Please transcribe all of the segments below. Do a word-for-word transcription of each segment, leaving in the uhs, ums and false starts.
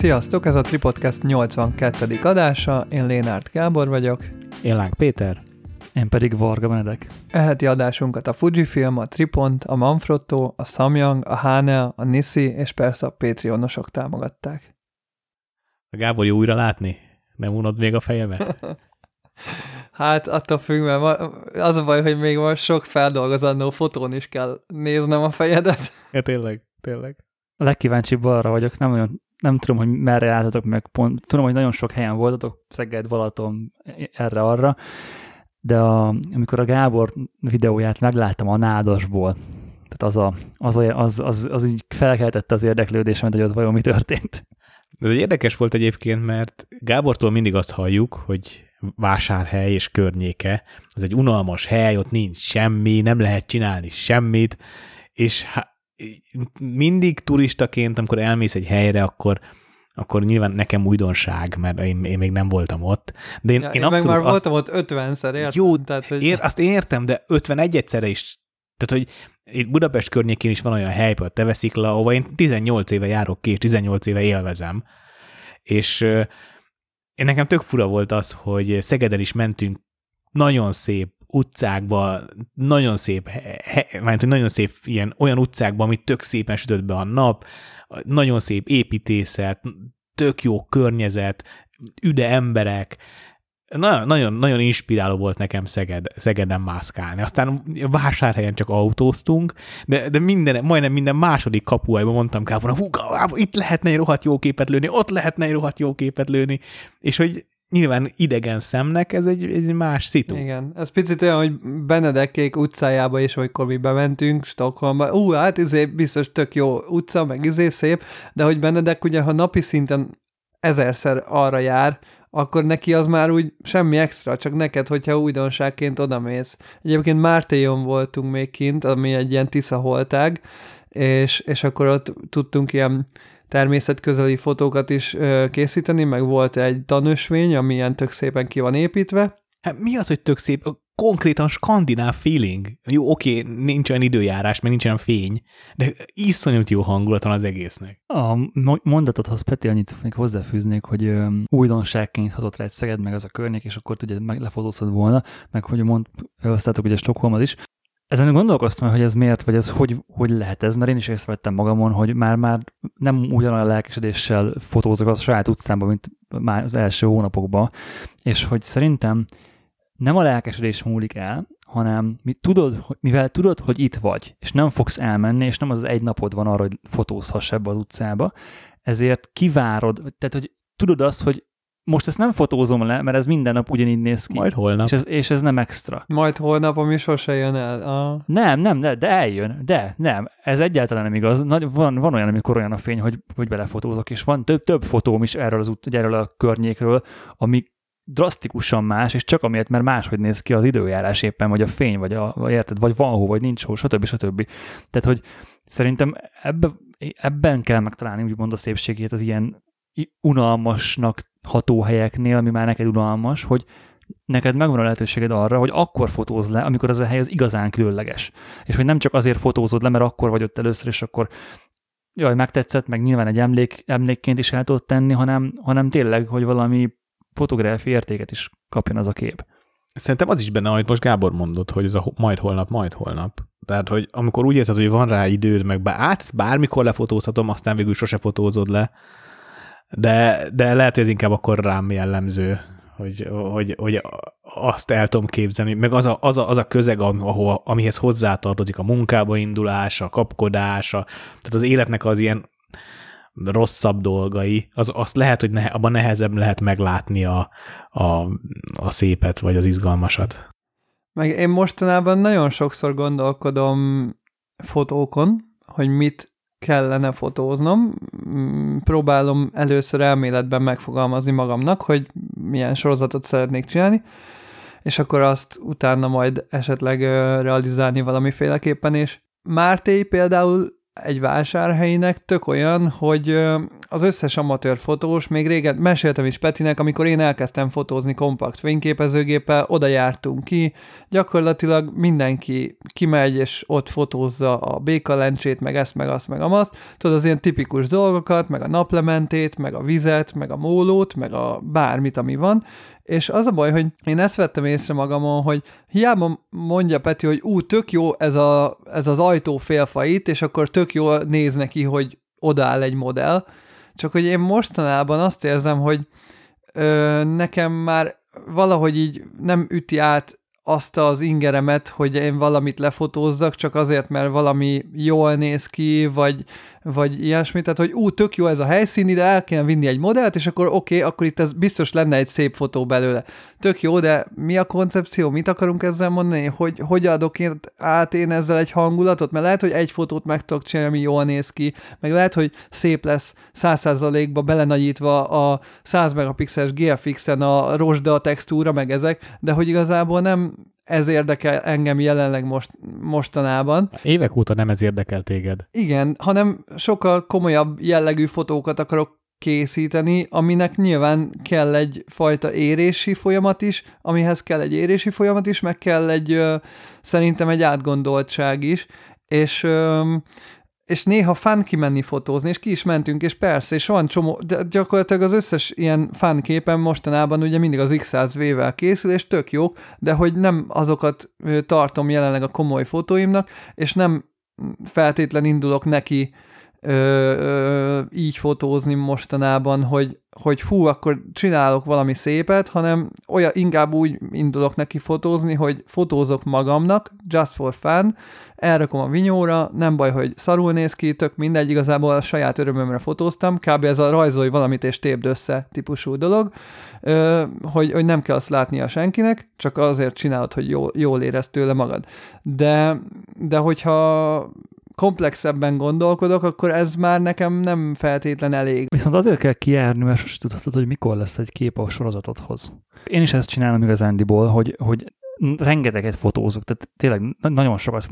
Sziasztok, ez a Tripodcast nyolcvankettedik adása, én Lénárt Gábor vagyok. Én Láng Péter. Én pedig Varga Benedek. E heti adásunkat a Fujifilm, a Tripont, a Manfrotto, a Samyang, a Hanel, a Nissi és persze a Patreonosok támogatták. A Gábor, jó újra látni? Nem unod még a fejemet? Hát attól függ, mert az a baj, hogy még van sok feldolgozandó fotón is kell néznem a fejedet. Ja, tényleg, tényleg. A legkíváncsibb arra vagyok, nem olyan, nem tudom, hogy merre álltatok meg pont. Tudom, hogy nagyon sok helyen voltatok, Szeged, Balaton, erre-arra, de a, amikor a Gábor videóját megláttam a nádasból, tehát az, a, az, a, az, az, az így felkeltette az érdeklődésemet, hogy ott vajon mi történt. Ez érdekes volt egyébként, mert Gábortól mindig azt halljuk, hogy Vásárhely és környéke, az egy unalmas hely, ott nincs semmi, nem lehet csinálni semmit, és há- mindig turistaként, amikor elmész egy helyre, akkor, akkor nyilván nekem újdonság, mert én, én még nem voltam ott. De én, ja, én, én meg már voltam azt, ott ötvenszer, értem. Jó, tehát, hogy... ér, azt értem, de ötvenegyszerre is. Tehát, hogy itt Budapest környékén is van olyan hely, például Teveszikla, ahol én tizennyolc éve járok ki, és tizennyolc éve élvezem. És én nekem tök fura volt az, hogy Szegeden is mentünk nagyon szép utcákba, nagyon szép, he, mármint, nagyon szép ilyen, olyan utcákba, amit tök szépen sütött be a nap, nagyon szép építészet, tök jó környezet, üde emberek. Na, nagyon, nagyon inspiráló volt nekem Szeged, Szegeden mászkálni. Aztán Vásárhelyen csak autóztunk, de, de minden, majdnem minden második kapuajban mondtam Gábornak, hú, Gábor, itt lehetne egy rohadt jó képet lőni, ott lehetne egy rohadt jó képet lőni, és hogy nyilván idegen szemnek ez egy, egy más szitu. Igen, ez picit olyan, hogy Benedekék utcájába is, amikor mi bementünk Stockholmba, ú, hát izé biztos tök jó utca, meg izé szép, de hogy Benedek ugye, ha napi szinten ezerszer arra jár, akkor neki az már úgy semmi extra, csak neked, hogyha újdonságként odamész. Egyébként Mártéjon voltunk még kint, ami egy ilyen tiszaholtág, és, és akkor ott tudtunk ilyen természetközeli fotókat is ö, készíteni, meg volt egy tanösvény, ami ilyen tök szépen ki van építve. Hát mi az, hogy tök szép? Konkrétan skandináv feeling. Jó, oké, nincs olyan időjárás, meg nincs olyan fény, de iszonyat jó hangulat van az egésznek. A mondatodhoz, Peti, annyit még hozzáfűznék, hogy ö, újdonságként hatott rá egy Szeged, meg az a környék, és akkor ugye lefotóztad volna, meg hogy mond, felhoztátok ugye Stockholmat is. Ezen gondolkoztam, hogy ez miért, vagy ez hogy, hogy lehet ez, mert én is észrevettem magamon, hogy már-már nem ugyanolyan lelkesedéssel fotózok a saját utcámban, mint már az első hónapokban, és hogy szerintem nem a lelkesedés múlik el, hanem mi tudod, hogy, mivel tudod, hogy itt vagy, és nem fogsz elmenni, és nem az egy napod van arra, hogy fotózhass ebbe az utcába, ezért kivárod, tehát hogy tudod azt, hogy most ezt nem fotózom le, mert ez minden nap ugyanígy néz ki. Majd holnap. És ez, és ez nem extra. Majd holnap, ami sose jön el. A... Nem, nem, de, de eljön. De, nem. Ez egyáltalán nem igaz. Nagy, van, van olyan, amikor olyan a fény, hogy, hogy belefotózok, és van több, több fotóm is erről, az út, erről a környékről, ami drasztikusan más, és csak amiért, mert máshogy néz ki az időjárás éppen, vagy a fény, vagy a, érted, vagy van hó, vagy nincs hó, stb. stb. Tehát, hogy szerintem ebbe, ebben kell megtalálni, úgymond a szépségét az ilyen unalmasnak hatóhelyeknél, ami már neked unalmas, hogy neked megvan a lehetőséged arra, hogy akkor fotózz le, amikor az a hely az igazán különleges. És hogy nem csak azért fotózod le, mert akkor vagy ott először, és akkor jaj, megtetszett, meg nyilván egy emlék, emlékként is el tudod tenni, hanem, hanem tényleg, hogy valami fotográfi értéket is kapjon az a kép. Szerintem az is benne, amit most Gábor mondott, hogy ez a majd holnap, majd holnap. Tehát, hogy amikor úgy érzed, hogy van rá időd, meg átsz, bármikor lefotózhatom, aztán végül sose fotózod le. De, de lehet, hogy ez inkább akkor rám jellemző, hogy, hogy, hogy azt el tudom képzelni, meg az a, az a, az a közeg, ahova, amihez hozzátartozik a munkába indulás, a kapkodás, a, tehát az életnek az ilyen rosszabb dolgai, az, azt lehet, hogy ne, abban nehezebb lehet meglátni a, a, a szépet, vagy az izgalmasat. Meg én mostanában nagyon sokszor gondolkodom fotókon, hogy mit kellene fotóznom. Próbálom először elméletben megfogalmazni magamnak, hogy milyen sorozatot szeretnék csinálni, és akkor azt utána majd esetleg realizálni valamiféleképpen, és Mártéj például egy vásárhelynek tök olyan, hogy az összes amatőr fotós, még régen meséltem is Petinek, amikor én elkezdtem fotózni kompakt fényképezőgéppel, oda jártunk ki, gyakorlatilag mindenki kimegy és ott fotózza a békalencsét, meg ezt, meg azt, meg amazt, tudod, az ilyen tipikus dolgokat, meg a naplementét, meg a vizet, meg a mólót, meg a bármit, ami van, és az a baj, hogy én ezt vettem észre magamon, hogy hiába mondja Peti, hogy ú, tök jó ez, a, ez az ajtó félfa itt, és akkor tök jól néz neki, hogy odaáll egy modell. Csak hogy én mostanában azt érzem, hogy ö, nekem már valahogy így nem üti át azt az ingeremet, hogy én valamit lefotózzak, csak azért, mert valami jól néz ki, vagy, vagy ilyesmi. Tehát, hogy ú, tök jó ez a helyszín, ide el kéne vinni egy modellt, és akkor oké, okay, akkor itt ez biztos lenne egy szép fotó belőle. Tök jó, de mi a koncepció? Mit akarunk ezzel mondani? Hogy, hogy adok én át én ezzel egy hangulatot? Mert lehet, hogy egy fotót meg tudok csinálni, ami jól néz ki, meg lehet, hogy szép lesz száz százalékba belenagyítva a száz megapixeles gé ef iksen a rozsda textúra, meg ezek, de hogy igazából nem ez érdekel engem jelenleg most, mostanában. Évek óta nem ez érdekel téged. Igen, hanem sokkal komolyabb jellegű fotókat akarok készíteni, aminek nyilván kell egyfajta érési folyamat is, amihez kell egy érési folyamat is, meg kell egy, szerintem egy átgondoltság is, és... és néha fán kimenni fotózni, és ki is mentünk, és persze, és olyan csomó, gyakorlatilag az összes ilyen fán képen mostanában ugye mindig az iksz száz vé-vel készül, és tök jók, de hogy nem azokat tartom jelenleg a komoly fotóimnak, és nem feltétlen indulok neki ö, ö, így fotózni mostanában, hogy, hogy hú, akkor csinálok valami szépet, hanem olyan, inkább úgy indulok neki fotózni, hogy fotózok magamnak, just for fun, elrakom a vinyóra, nem baj, hogy szarul néz ki, tök mindegy, igazából a saját örömömre fotóztam, kb. Ez a rajzolj valamit és tépd össze típusú dolog, hogy, hogy nem kell azt látnia senkinek, csak azért csinálod, hogy jól, jól érezd tőle magad. De, de hogyha komplexebben gondolkodok, akkor ez már nekem nem feltétlen elég. Viszont azért kell kijárni, mert sosem tudhatod, hogy mikor lesz egy kép a sorozatodhoz. Én is ezt csinálom igazándiból, hogy, hogy rengeteget fotózok, tehát tényleg nagyon sokat,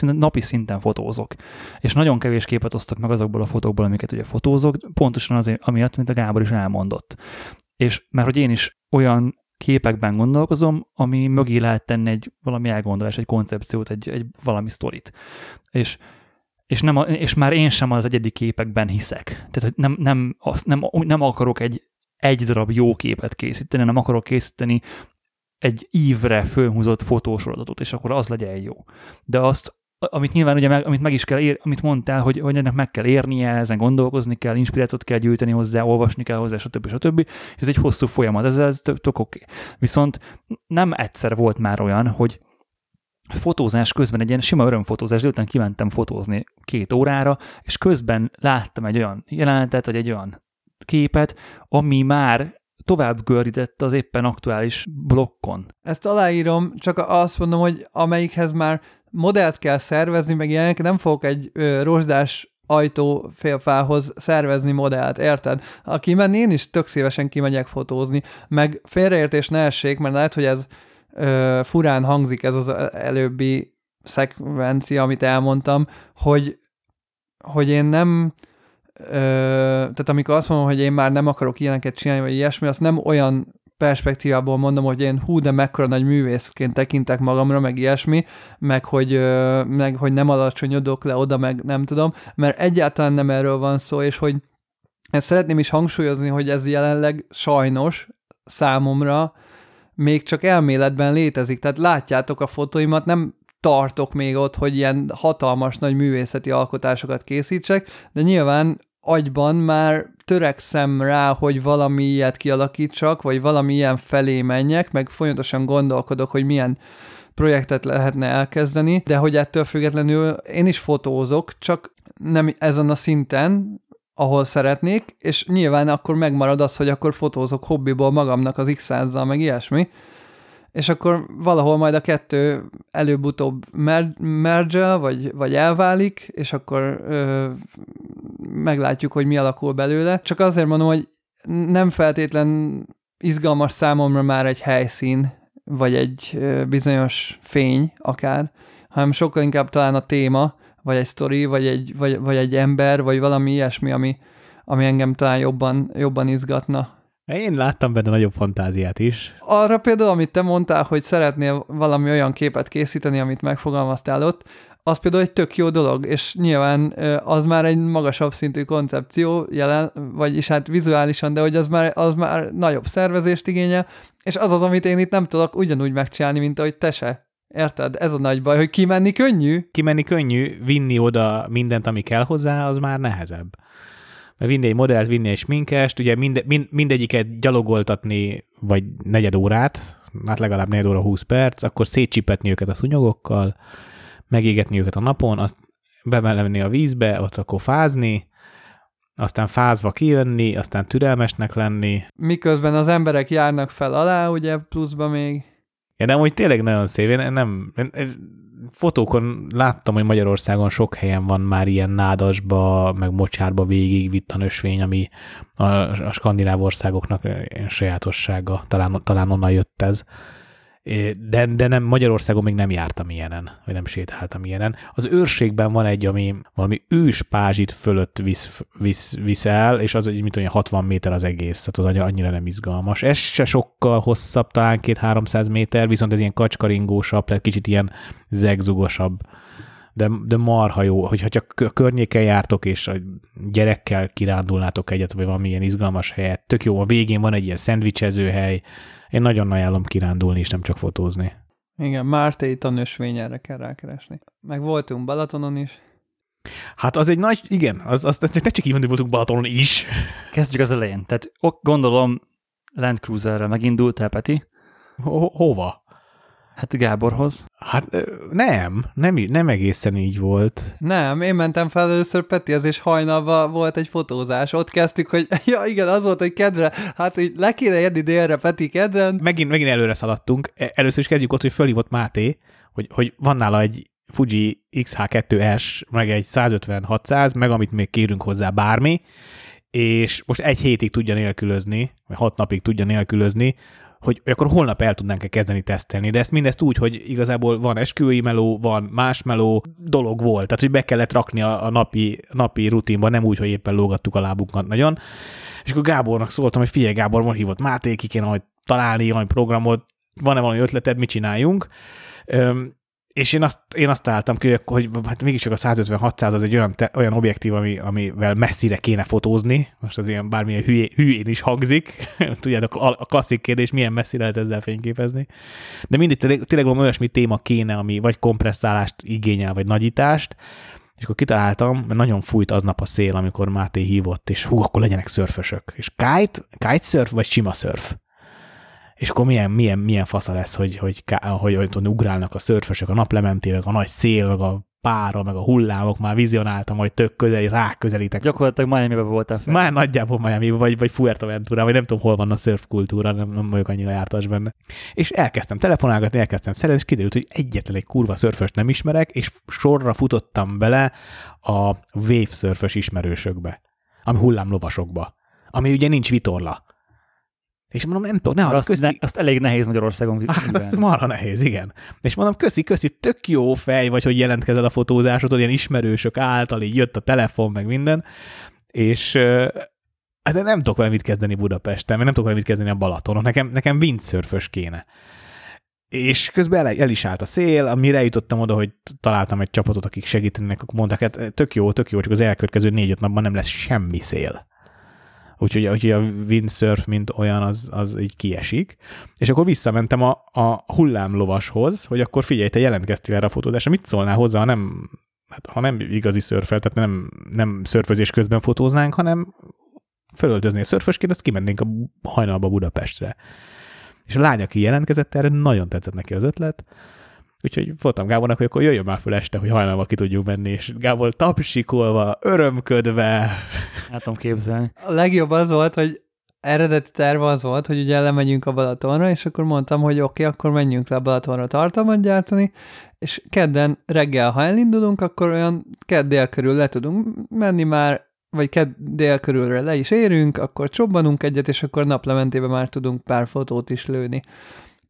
napi szinten fotózok, és nagyon kevés képet osztok meg azokból a fotókból, amiket ugye fotózok, pontosan azért, amiatt, mint a Gábor is elmondott. És mert hogy én is olyan képekben gondolkozom, ami mögé lehet tenni egy valami elgondolás, egy koncepciót, egy, egy valami sztorit. És És, nem a, és már én sem az egyedi képekben hiszek. Tehát hogy nem, nem, azt, nem, nem akarok egy, egy darab jó képet készíteni, nem akarok készíteni egy ívre fölhúzott fotósorozatot, és akkor az legyen jó. De azt, amit nyilván ugye meg, amit meg is kell ér, amit mondtál, hogy, hogy ennek meg kell érnie, ezen gondolkozni kell, inspirációt kell gyűjteni hozzá, olvasni kell hozzá, stb. stb. És ez egy hosszú folyamat, ez, ez tök oké. Viszont nem egyszer volt már olyan, hogy fotózás közben egy ilyen sima örömfotózás, de után kimentem fotózni két órára, és közben láttam egy olyan jelenetet, vagy egy olyan képet, ami már tovább gördített az éppen aktuális blokkon. Ezt aláírom, csak azt mondom, hogy amelyikhez már modellt kell szervezni, meg ilyenek, nem fogok egy ö, rozsdás ajtó félfához szervezni modellt, érted? Aki menni, én is tök szívesen kimegyek fotózni, meg félreértés ne essék, mert lehet, hogy ez Uh, furán hangzik ez az előbbi szekvencia, amit elmondtam, hogy, hogy én nem, uh, tehát amikor azt mondom, hogy én már nem akarok ilyeneket csinálni, vagy ilyesmi, azt nem olyan perspektívából mondom, hogy én hú, de mekkora nagy művészként tekintek magamra, meg ilyesmi, meg hogy, uh, meg hogy nem alacsonyodok le oda, meg nem tudom, mert egyáltalán nem erről van szó, és hogy ezt szeretném is hangsúlyozni, hogy ez jelenleg sajnos számomra még csak elméletben létezik, tehát látjátok a fotóimat, nem tartok még ott, hogy ilyen hatalmas nagy művészeti alkotásokat készítsek, de nyilván agyban már törekszem rá, hogy valami ilyet kialakítsak, vagy valami ilyen felé menjek, meg folyamatosan gondolkodok, hogy milyen projektet lehetne elkezdeni, de hogy ettől függetlenül én is fotózok, csak nem ezen a szinten, ahol szeretnék, és nyilván akkor megmarad az, hogy akkor fotózok hobbiból magamnak az iksz százzal, meg ilyesmi, és akkor valahol majd a kettő előbb-utóbb mer- merge-el, vagy, vagy elválik, és akkor ö, meglátjuk, hogy mi alakul belőle. Csak azért mondom, hogy nem feltétlen izgalmas számomra már egy helyszín, vagy egy bizonyos fény akár, hanem sokkal inkább talán a téma, vagy egy sztori, vagy egy, vagy, vagy egy ember, vagy valami ilyesmi, ami, ami engem talán jobban, jobban izgatna. Én láttam benne nagyobb fantáziát is. Arra például, amit te mondtál, hogy szeretnél valami olyan képet készíteni, amit megfogalmaztál ott, az például egy tök jó dolog, és nyilván az már egy magasabb szintű koncepció jelen, vagyis hát vizuálisan, de hogy az már, az már nagyobb szervezést igényel, és az az, amit én itt nem tudok ugyanúgy megcsinálni, mint ahogy te se. Érted? Ez a nagy baj, hogy kimenni könnyű. Kimenni könnyű, vinni oda mindent, ami kell hozzá, az már nehezebb. Mert vinni egy modellt, vinni egy sminkest, ugye minde, mind, mindegyiket gyalogoltatni, vagy negyed órát, hát legalább negyed óra húsz perc, akkor szétcsipetni őket a szúnyogokkal, megégetni őket a napon, azt bemenni a vízbe, ott akkor fázni, aztán fázva kijönni, aztán türelmesnek lenni. Miközben az emberek járnak fel alá, ugye pluszba még. Ja, de amúgy tényleg nagyon szép. Én nem, én, én fotókon láttam, hogy Magyarországon sok helyen van már ilyen nádasba, meg mocsárba végig vitt a nösvény, ami a, a skandináv országoknak sajátossága. Talán, talán onnan jött ez. De, de nem, Magyarországon még nem jártam ilyenen, vagy nem sétáltam ilyenen. Az Őrségben van egy, ami valami ős pázsit fölött visz, visz, visz el, és az, hogy mit tudom, hatvan méter az egész, tehát az annyira nem izgalmas. Ez se sokkal hosszabb, talán kétszáz-háromszáz méter, viszont ez ilyen kacskaringósabb, tehát kicsit ilyen zegzugosabb. De, de marha jó, hogyha csak a környéken jártok, és a gyerekkel kirándulnátok egyet, vagy valami ilyen izgalmas helyet, tök jó, a végén van egy ilyen szendvicsezőhely. Én nagyon ajánlom kirándulni, és nem csak fotózni. Igen, Mártét a nösvény, erre kell rákeresni. Meg voltunk Balatonon is. Hát az egy nagy, igen, az, azt csak ne csak így mondjuk, voltunk Balatonon is. Kezdjük az elején. Tehát gondolom Land Cruiserrel megindultál, Peti. Hova? Hát Gáborhoz. Hát nem, nem, nem egészen így volt. Nem, én mentem fel először Petihez, és hajnalban volt egy fotózás. Ott kezdtük, hogy ja igen, az volt, hogy kedre, hát hogy le kéne jönni délre, Peti kedden. Megint, megint előre szaladtunk. Először is kezdjük ott, hogy fölhívott Máté, hogy, hogy van nála egy Fuji iksz há kettő es, meg egy százötven hatszáz, meg amit még kérünk hozzá bármi, és most egy hétig tudja nélkülözni, vagy hat napig tudja nélkülözni, hogy akkor holnap el tudnánk-e kezdeni tesztelni, de ezt mindezt úgy, hogy igazából van esküvői meló, van más meló, dolog volt, tehát hogy be kellett rakni a, a napi, napi rutinba, nem úgy, hogy éppen lógattuk a lábunkat nagyon. És akkor Gábornak szóltam, hogy figyelj Gábor, most hívott Máté, ki kéne majd találni valami programot, van-e valami ötleted, mit csináljunk? Öm, és én azt, én azt álltam ki, hogy, hogy hát mégiscsak a százötven hatszáz az egy olyan, te, olyan objektív, ami, amivel messzire kéne fotózni. Most az ilyen bármilyen hülyé, hülyén is hangzik. Tudjátok, a klasszik kérdés, milyen messzire lehet ezzel fényképezni. De mindig tényleg valami olyasmi téma kéne, ami vagy kompresszálást igényel, vagy nagyítást. És akkor kitaláltam, mert nagyon fújt aznap a szél, amikor Máté hívott, és hú, akkor legyenek szörfösök. És kite, kitesurf, vagy sima szörf? És akkor milyen, milyen, milyen fasza lesz, hogy, hogy, hogy, hogy, hogy ugrálnak a szörfösök, a naplementével, a nagy szél, meg a pára, meg a hullámok, már vizionáltam, hogy tök közel, ráközelitek. Gyakorlatilag Miami-ben voltál fel. Már nagyjából Miami-ben, vagy, vagy Fuerteventura, vagy nem tudom, hol van a szörfkultúra, nem, nem vagyok annyira jártas benne. És elkezdtem telefonálgatni, elkezdtem szeretni, és kiderült, hogy egyetlen egy kurva szörföst nem ismerek, és sorra futottam bele a wave szörfös ismerősökbe, ami hullámlovasokba, ami ugye nincs vitorla. És mondom, nem tudom, ne harap, azt, ne, azt elég nehéz Magyarországon. Hát, azt marha nehéz, igen. És mondom, köszi, köszi, tök jó fej vagy, hogy jelentkezed a fotózásod, olyan ismerősök által, így jött a telefon, meg minden, és de nem tudok vele mit kezdeni Budapesten, mert nem tudok vele mit kezdeni a Balatonon, nekem, nekem windsurfös kéne. És közben el, el is állt a szél, amire jutottam oda, hogy találtam egy csapatot, akik segítenek, mondták, hát tök jó, tök jó, csak az elkövetkező négy-öt napban nem lesz semmi szél. Úgyhogy, úgyhogy a windsurf, mint olyan, az, az így kiesik. És akkor visszamentem a, a hullámlovashoz, hogy akkor figyelj, te jelentkeztél erre a fotózásra, mit szólnál hozzá, ha nem, hát, ha nem igazi szörfel, tehát nem, nem szörfözés közben fotóznánk, hanem fölöltöznél szörfösként, azt kimennénk a hajnalba Budapestre. És a lány, aki jelentkezett erre, nagyon tetszett neki az ötlet, úgyhogy voltam Gábornak, hogy akkor jöjjön már föl este, hogy hajnalba ki tudjuk menni, és Gábor tapsikolva, örömködve. Hát tudom képzelni. A legjobb az volt, hogy eredeti terv az volt, hogy ugye lemegyünk a Balatonra, és akkor mondtam, hogy oké, okay, akkor menjünk le a Balatonra tartalmat gyártani, és kedden reggel, ha elindulunk, akkor olyan kedd dél körül le tudunk menni már, vagy kedd dél körülre le is érünk, akkor csobbanunk egyet, és akkor naplementében már tudunk pár fotót is lőni.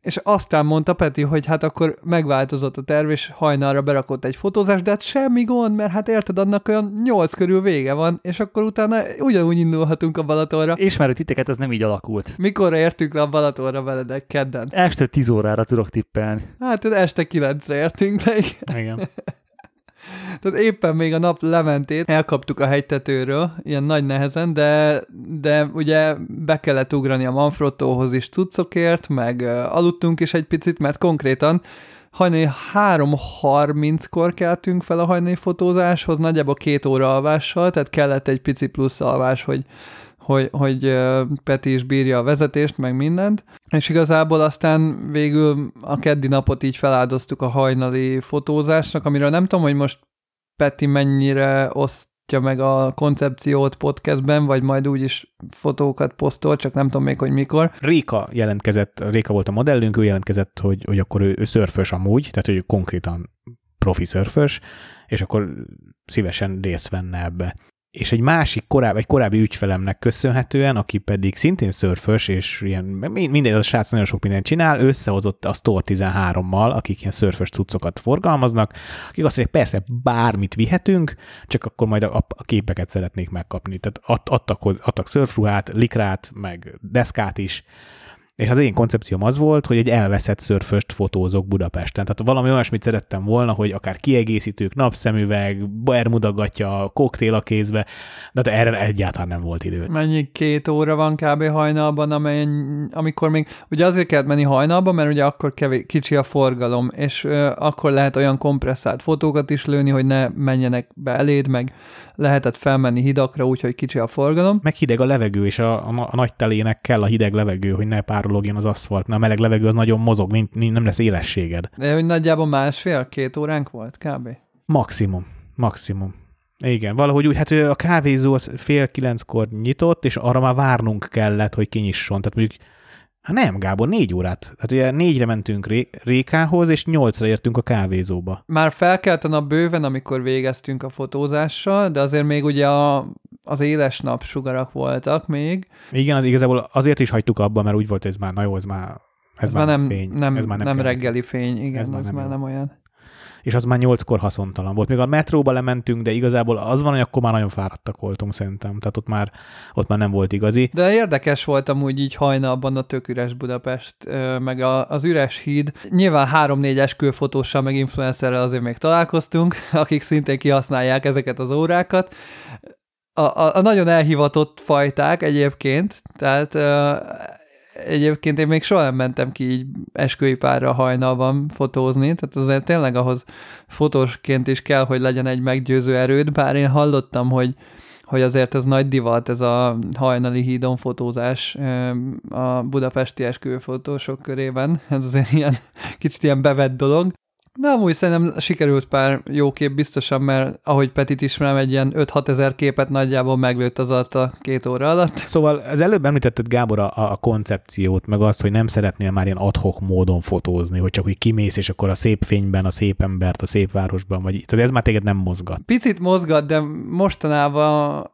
És aztán mondta Peti, hogy hát akkor megváltozott a terv, és hajnalra berakott egy fotózást, de hát semmi gond, mert hát érted, annak olyan nyolc körül vége van, és akkor utána ugyanúgy indulhatunk a Balatonra. És már a titeket ez nem így alakult. Mikor értünk le a Balatonra veledek kedden? Este tíz órára tudok tippelni. Hát este kilencre értünk le. Igen. Igen. Tehát éppen még a nap lementét elkaptuk a hegytetőről, ilyen nagy nehezen, de, de ugye be kellett ugrani a Manfrottóhoz is cuccokért, meg aludtunk is egy picit, mert konkrétan hajnali három harminckor keltünk fel a hajnali fotózáshoz, nagyjából két óra alvással, tehát kellett egy pici plusz alvás, hogy Hogy, hogy Peti is bírja a vezetést, meg mindent, és igazából aztán végül a keddi napot így feláldoztuk a hajnali fotózásnak, amiről nem tudom, hogy most Peti mennyire osztja meg a koncepciót podcastben, vagy majd úgyis fotókat posztol, csak nem tudom még, hogy mikor. Réka jelentkezett, Réka volt a modellünk, ő jelentkezett, hogy, hogy akkor ő, ő szörfös amúgy, tehát hogy konkrétan profi szörfös, és akkor szívesen részt venne ebbe. És egy másik korábbi, egy korábbi ügyfelemnek köszönhetően, aki pedig szintén szörfös, és ilyen, minden az a srác nagyon sok mindent csinál, összehozott a Store tizenhárommal, akik ilyen szörfös cuccokat forgalmaznak, akik azt mondják, persze bármit vihetünk, csak akkor majd a, a képeket szeretnék megkapni. Tehát ad, adtak, adtak szörfruhát, likrát, meg deszkát is, és az én koncepcióm az volt, hogy egy elveszett szörföst fotózok Budapesten. Tehát valami olyasmit szerettem volna, hogy akár kiegészítők, napszemüveg, bermudagatya, koktél a kézbe, de hát erre egyáltalán nem volt idő. Mennyi két óra van kb. Hajnalban, amely, amikor még, ugye azért kellett menni hajnalban, mert ugye akkor kevés, kicsi a forgalom, és ö, akkor lehet olyan kompresszált fotókat is lőni, hogy ne menjenek be eléd, meg lehetett felmenni hidakra, úgyhogy kicsi a forgalom. Meg hideg a levegő, és a, a, a nagy telének kell a hideg levegő, hogy ne pár login az aszfalt, mert a meleg levegő az nagyon mozog, nincs, nem lesz élességed. De hogy nagyjából másfél-két óránk volt kb. Maximum, maximum. Igen, valahogy úgy, hát a kávézó az fél kilenckor nyitott, és arra már várnunk kellett, hogy kinyisson. Tehát mondjuk, hát nem, Gábor, négy órát. Hát ugye négyre mentünk ré- Rékához, és nyolcra értünk a kávézóba. Már felkelt a nap bőven, amikor végeztünk a fotózással, de azért még ugye a az éles napsugarak voltak még. Igen, az igazából azért is hagytuk abba, mert úgy volt, ez már, na jó, ez már, ez ez már nem fény. Nem, ez már nem, nem reggeli fény, igen, ez, ez már, nem, már nem olyan. És az már nyolckor haszontalan volt. Még a metróba lementünk, de igazából az van, hogy akkor már nagyon fáradtak voltunk szerintem, tehát ott már, ott már nem volt igazi. De érdekes volt amúgy így hajnalban a tök üres Budapest, meg a, az üres híd. Nyilván három-négy esküvőfotóssal, meg influencerrel azért még találkoztunk, akik szintén kihasználják ezeket az órákat. A, a, a nagyon elhivatott fajták egyébként, tehát ö, egyébként én még soha nem mentem ki így esküvői párra hajnalban fotózni, tehát azért tényleg ahhoz fotósként is kell, hogy legyen egy meggyőző erőd, bár én hallottam, hogy, hogy azért ez nagy divat, ez a hajnali hídon fotózás ö, a budapesti esküvőfotósok körében, ez azért ilyen kicsit ilyen bevett dolog. De amúgy szerintem sikerült pár jó kép biztosan, mert ahogy Petit ismerem, egy ilyen öt-hat ezer képet nagyjából meglőtt az alatt a két óra alatt. Szóval az előbb említetted, Gábor, a, a koncepciót, meg azt, hogy nem szeretnél már ilyen adhok módon fotózni, hogy csak úgy kimész, és akkor a szép fényben, a szép embert, a szép városban vagy. Tehát ez már téged nem mozgat. Picit mozgat, de mostanában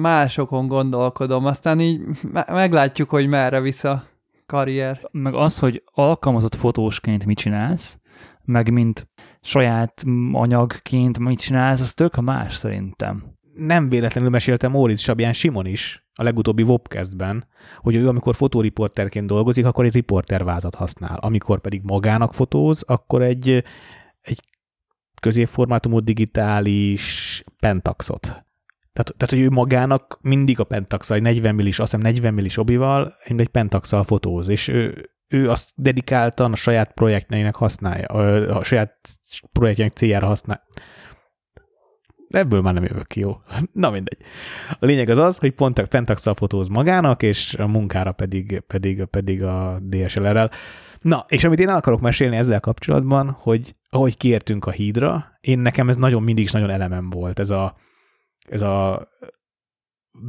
másokon gondolkodom. Aztán így meglátjuk, hogy merre visz a karrier. Meg az, hogy alkalmazott fotósként mit csinálsz, meg mint saját anyagként mit csinálsz, az tök más szerintem. Nem véletlenül mesélte Móricz Sabján Simon is a legutóbbi Wobcast-ben, hogy ő amikor fotóriporterként dolgozik, akkor egy riportervázat használ. Amikor pedig magának fotóz, akkor egy, egy középformátumú digitális pentaxot. Tehát, tehát, hogy ő magának mindig a pentaxal, egy negyven millis, azt hiszem negyven millis obival, egy pentaxal fotóz, és ő ő azt dedikáltan a saját projektjeinek használja, a saját projektjeinek céljára használja. Ebből már nem jövök ki, jó? Na mindegy. A lényeg az az, hogy pont a pentaxal fotóz magának, és a munkára pedig, pedig, pedig a dé es el er-rel. Na, és amit én el akarok mesélni ezzel kapcsolatban, hogy ahogy kiértünk a hídra, én nekem ez nagyon mindig is nagyon elemem volt, ez a, ez a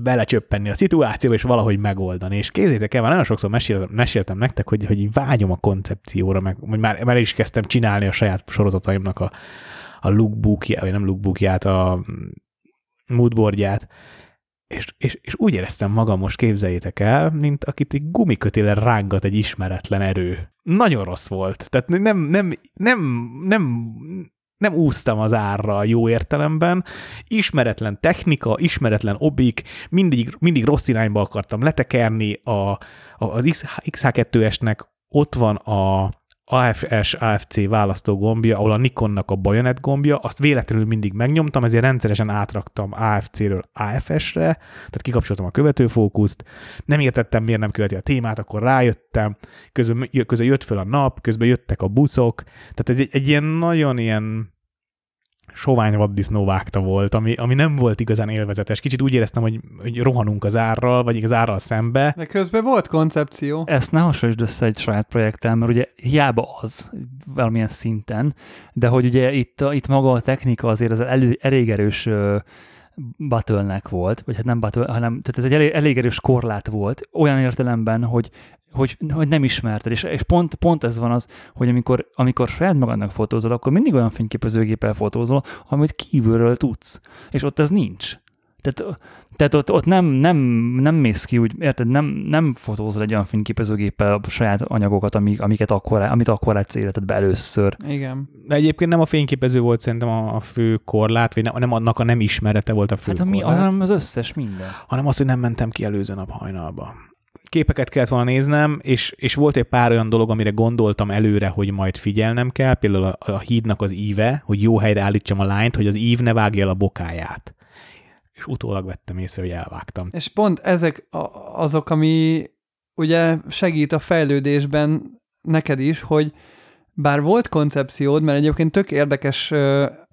belecsöppenni a szituációba, és valahogy megoldani. És képzeljétek el, már nagyon sokszor meséltem, meséltem nektek, hogy, hogy vágyom a koncepcióra, meg hogy már, már is kezdtem csinálni a saját sorozataimnak a, a lookbookját, vagy nem lookbookját, a moodboardját, És, és, és úgy éreztem magam, most képzeljétek el, mint akit egy gumikötélen rángat egy ismeretlen erő. Nagyon rossz volt. Tehát nem, nem, nem, nem, nem úsztam az árra jó értelemben. Ismeretlen technika, ismeretlen obik, mindig, mindig rossz irányba akartam letekerni. A, a, az iksz há kettő es-nek ott van a á ef es á ef cé választó gombja, ahol a Nikonnak a bajonett gombja, azt véletlenül mindig megnyomtam, ezért rendszeresen átraktam á ef cé-ről á ef es-re, tehát kikapcsoltam a követőfókuszt, nem értettem, miért nem követi a témát, akkor rájöttem, közben, közben jött föl a nap, közben jöttek a buszok, tehát ez egy, egy ilyen nagyon ilyen sovány vaddisznó vágta volt, ami, ami nem volt igazán élvezetes. Kicsit úgy éreztem, hogy, hogy rohanunk az árral, vagy az árral szembe. De közben volt koncepció. Ezt ne hasonlítsd össze egy saját projekttel, mert ugye hiába az valamilyen szinten, de hogy ugye itt, itt maga a technika azért az elő, elég erős battle-nek volt, vagy hát nem battle, hanem tehát ez egy elég, elég erős korlát volt, olyan értelemben, hogy Hogy, hogy nem ismerted, és, és pont, pont ez van az, hogy amikor, amikor saját magadnak fotózol, akkor mindig olyan fényképezőgéppel fotózol, amit kívülről tudsz, és ott ez nincs. Tehát, tehát ott, ott nem, nem, nem mész ki, úgy, érted, nem, nem fotózol egy olyan fényképezőgéppel a saját anyagokat, amik, amiket akkor, amit akkor látsz életedbe először. Igen. De egyébként nem a fényképező volt szerintem a, a fő korlát, vagy nem, nem annak a nem ismerete volt a fő hát a mi, korlát. Hát az összes minden. Hanem az, hogy nem mentem ki előző nap hajnalba. Képeket kellett volna néznem, és, és volt egy pár olyan dolog, amire gondoltam előre, hogy majd figyelnem kell, például a, a hídnak az íve, hogy jó helyre állítsam a lányt, hogy az ív ne vágja el a bokáját. És utólag vettem észre, hogy elvágtam. És pont ezek a, azok, ami ugye segít a fejlődésben neked is, hogy bár volt koncepciód, mert egyébként tök érdekes,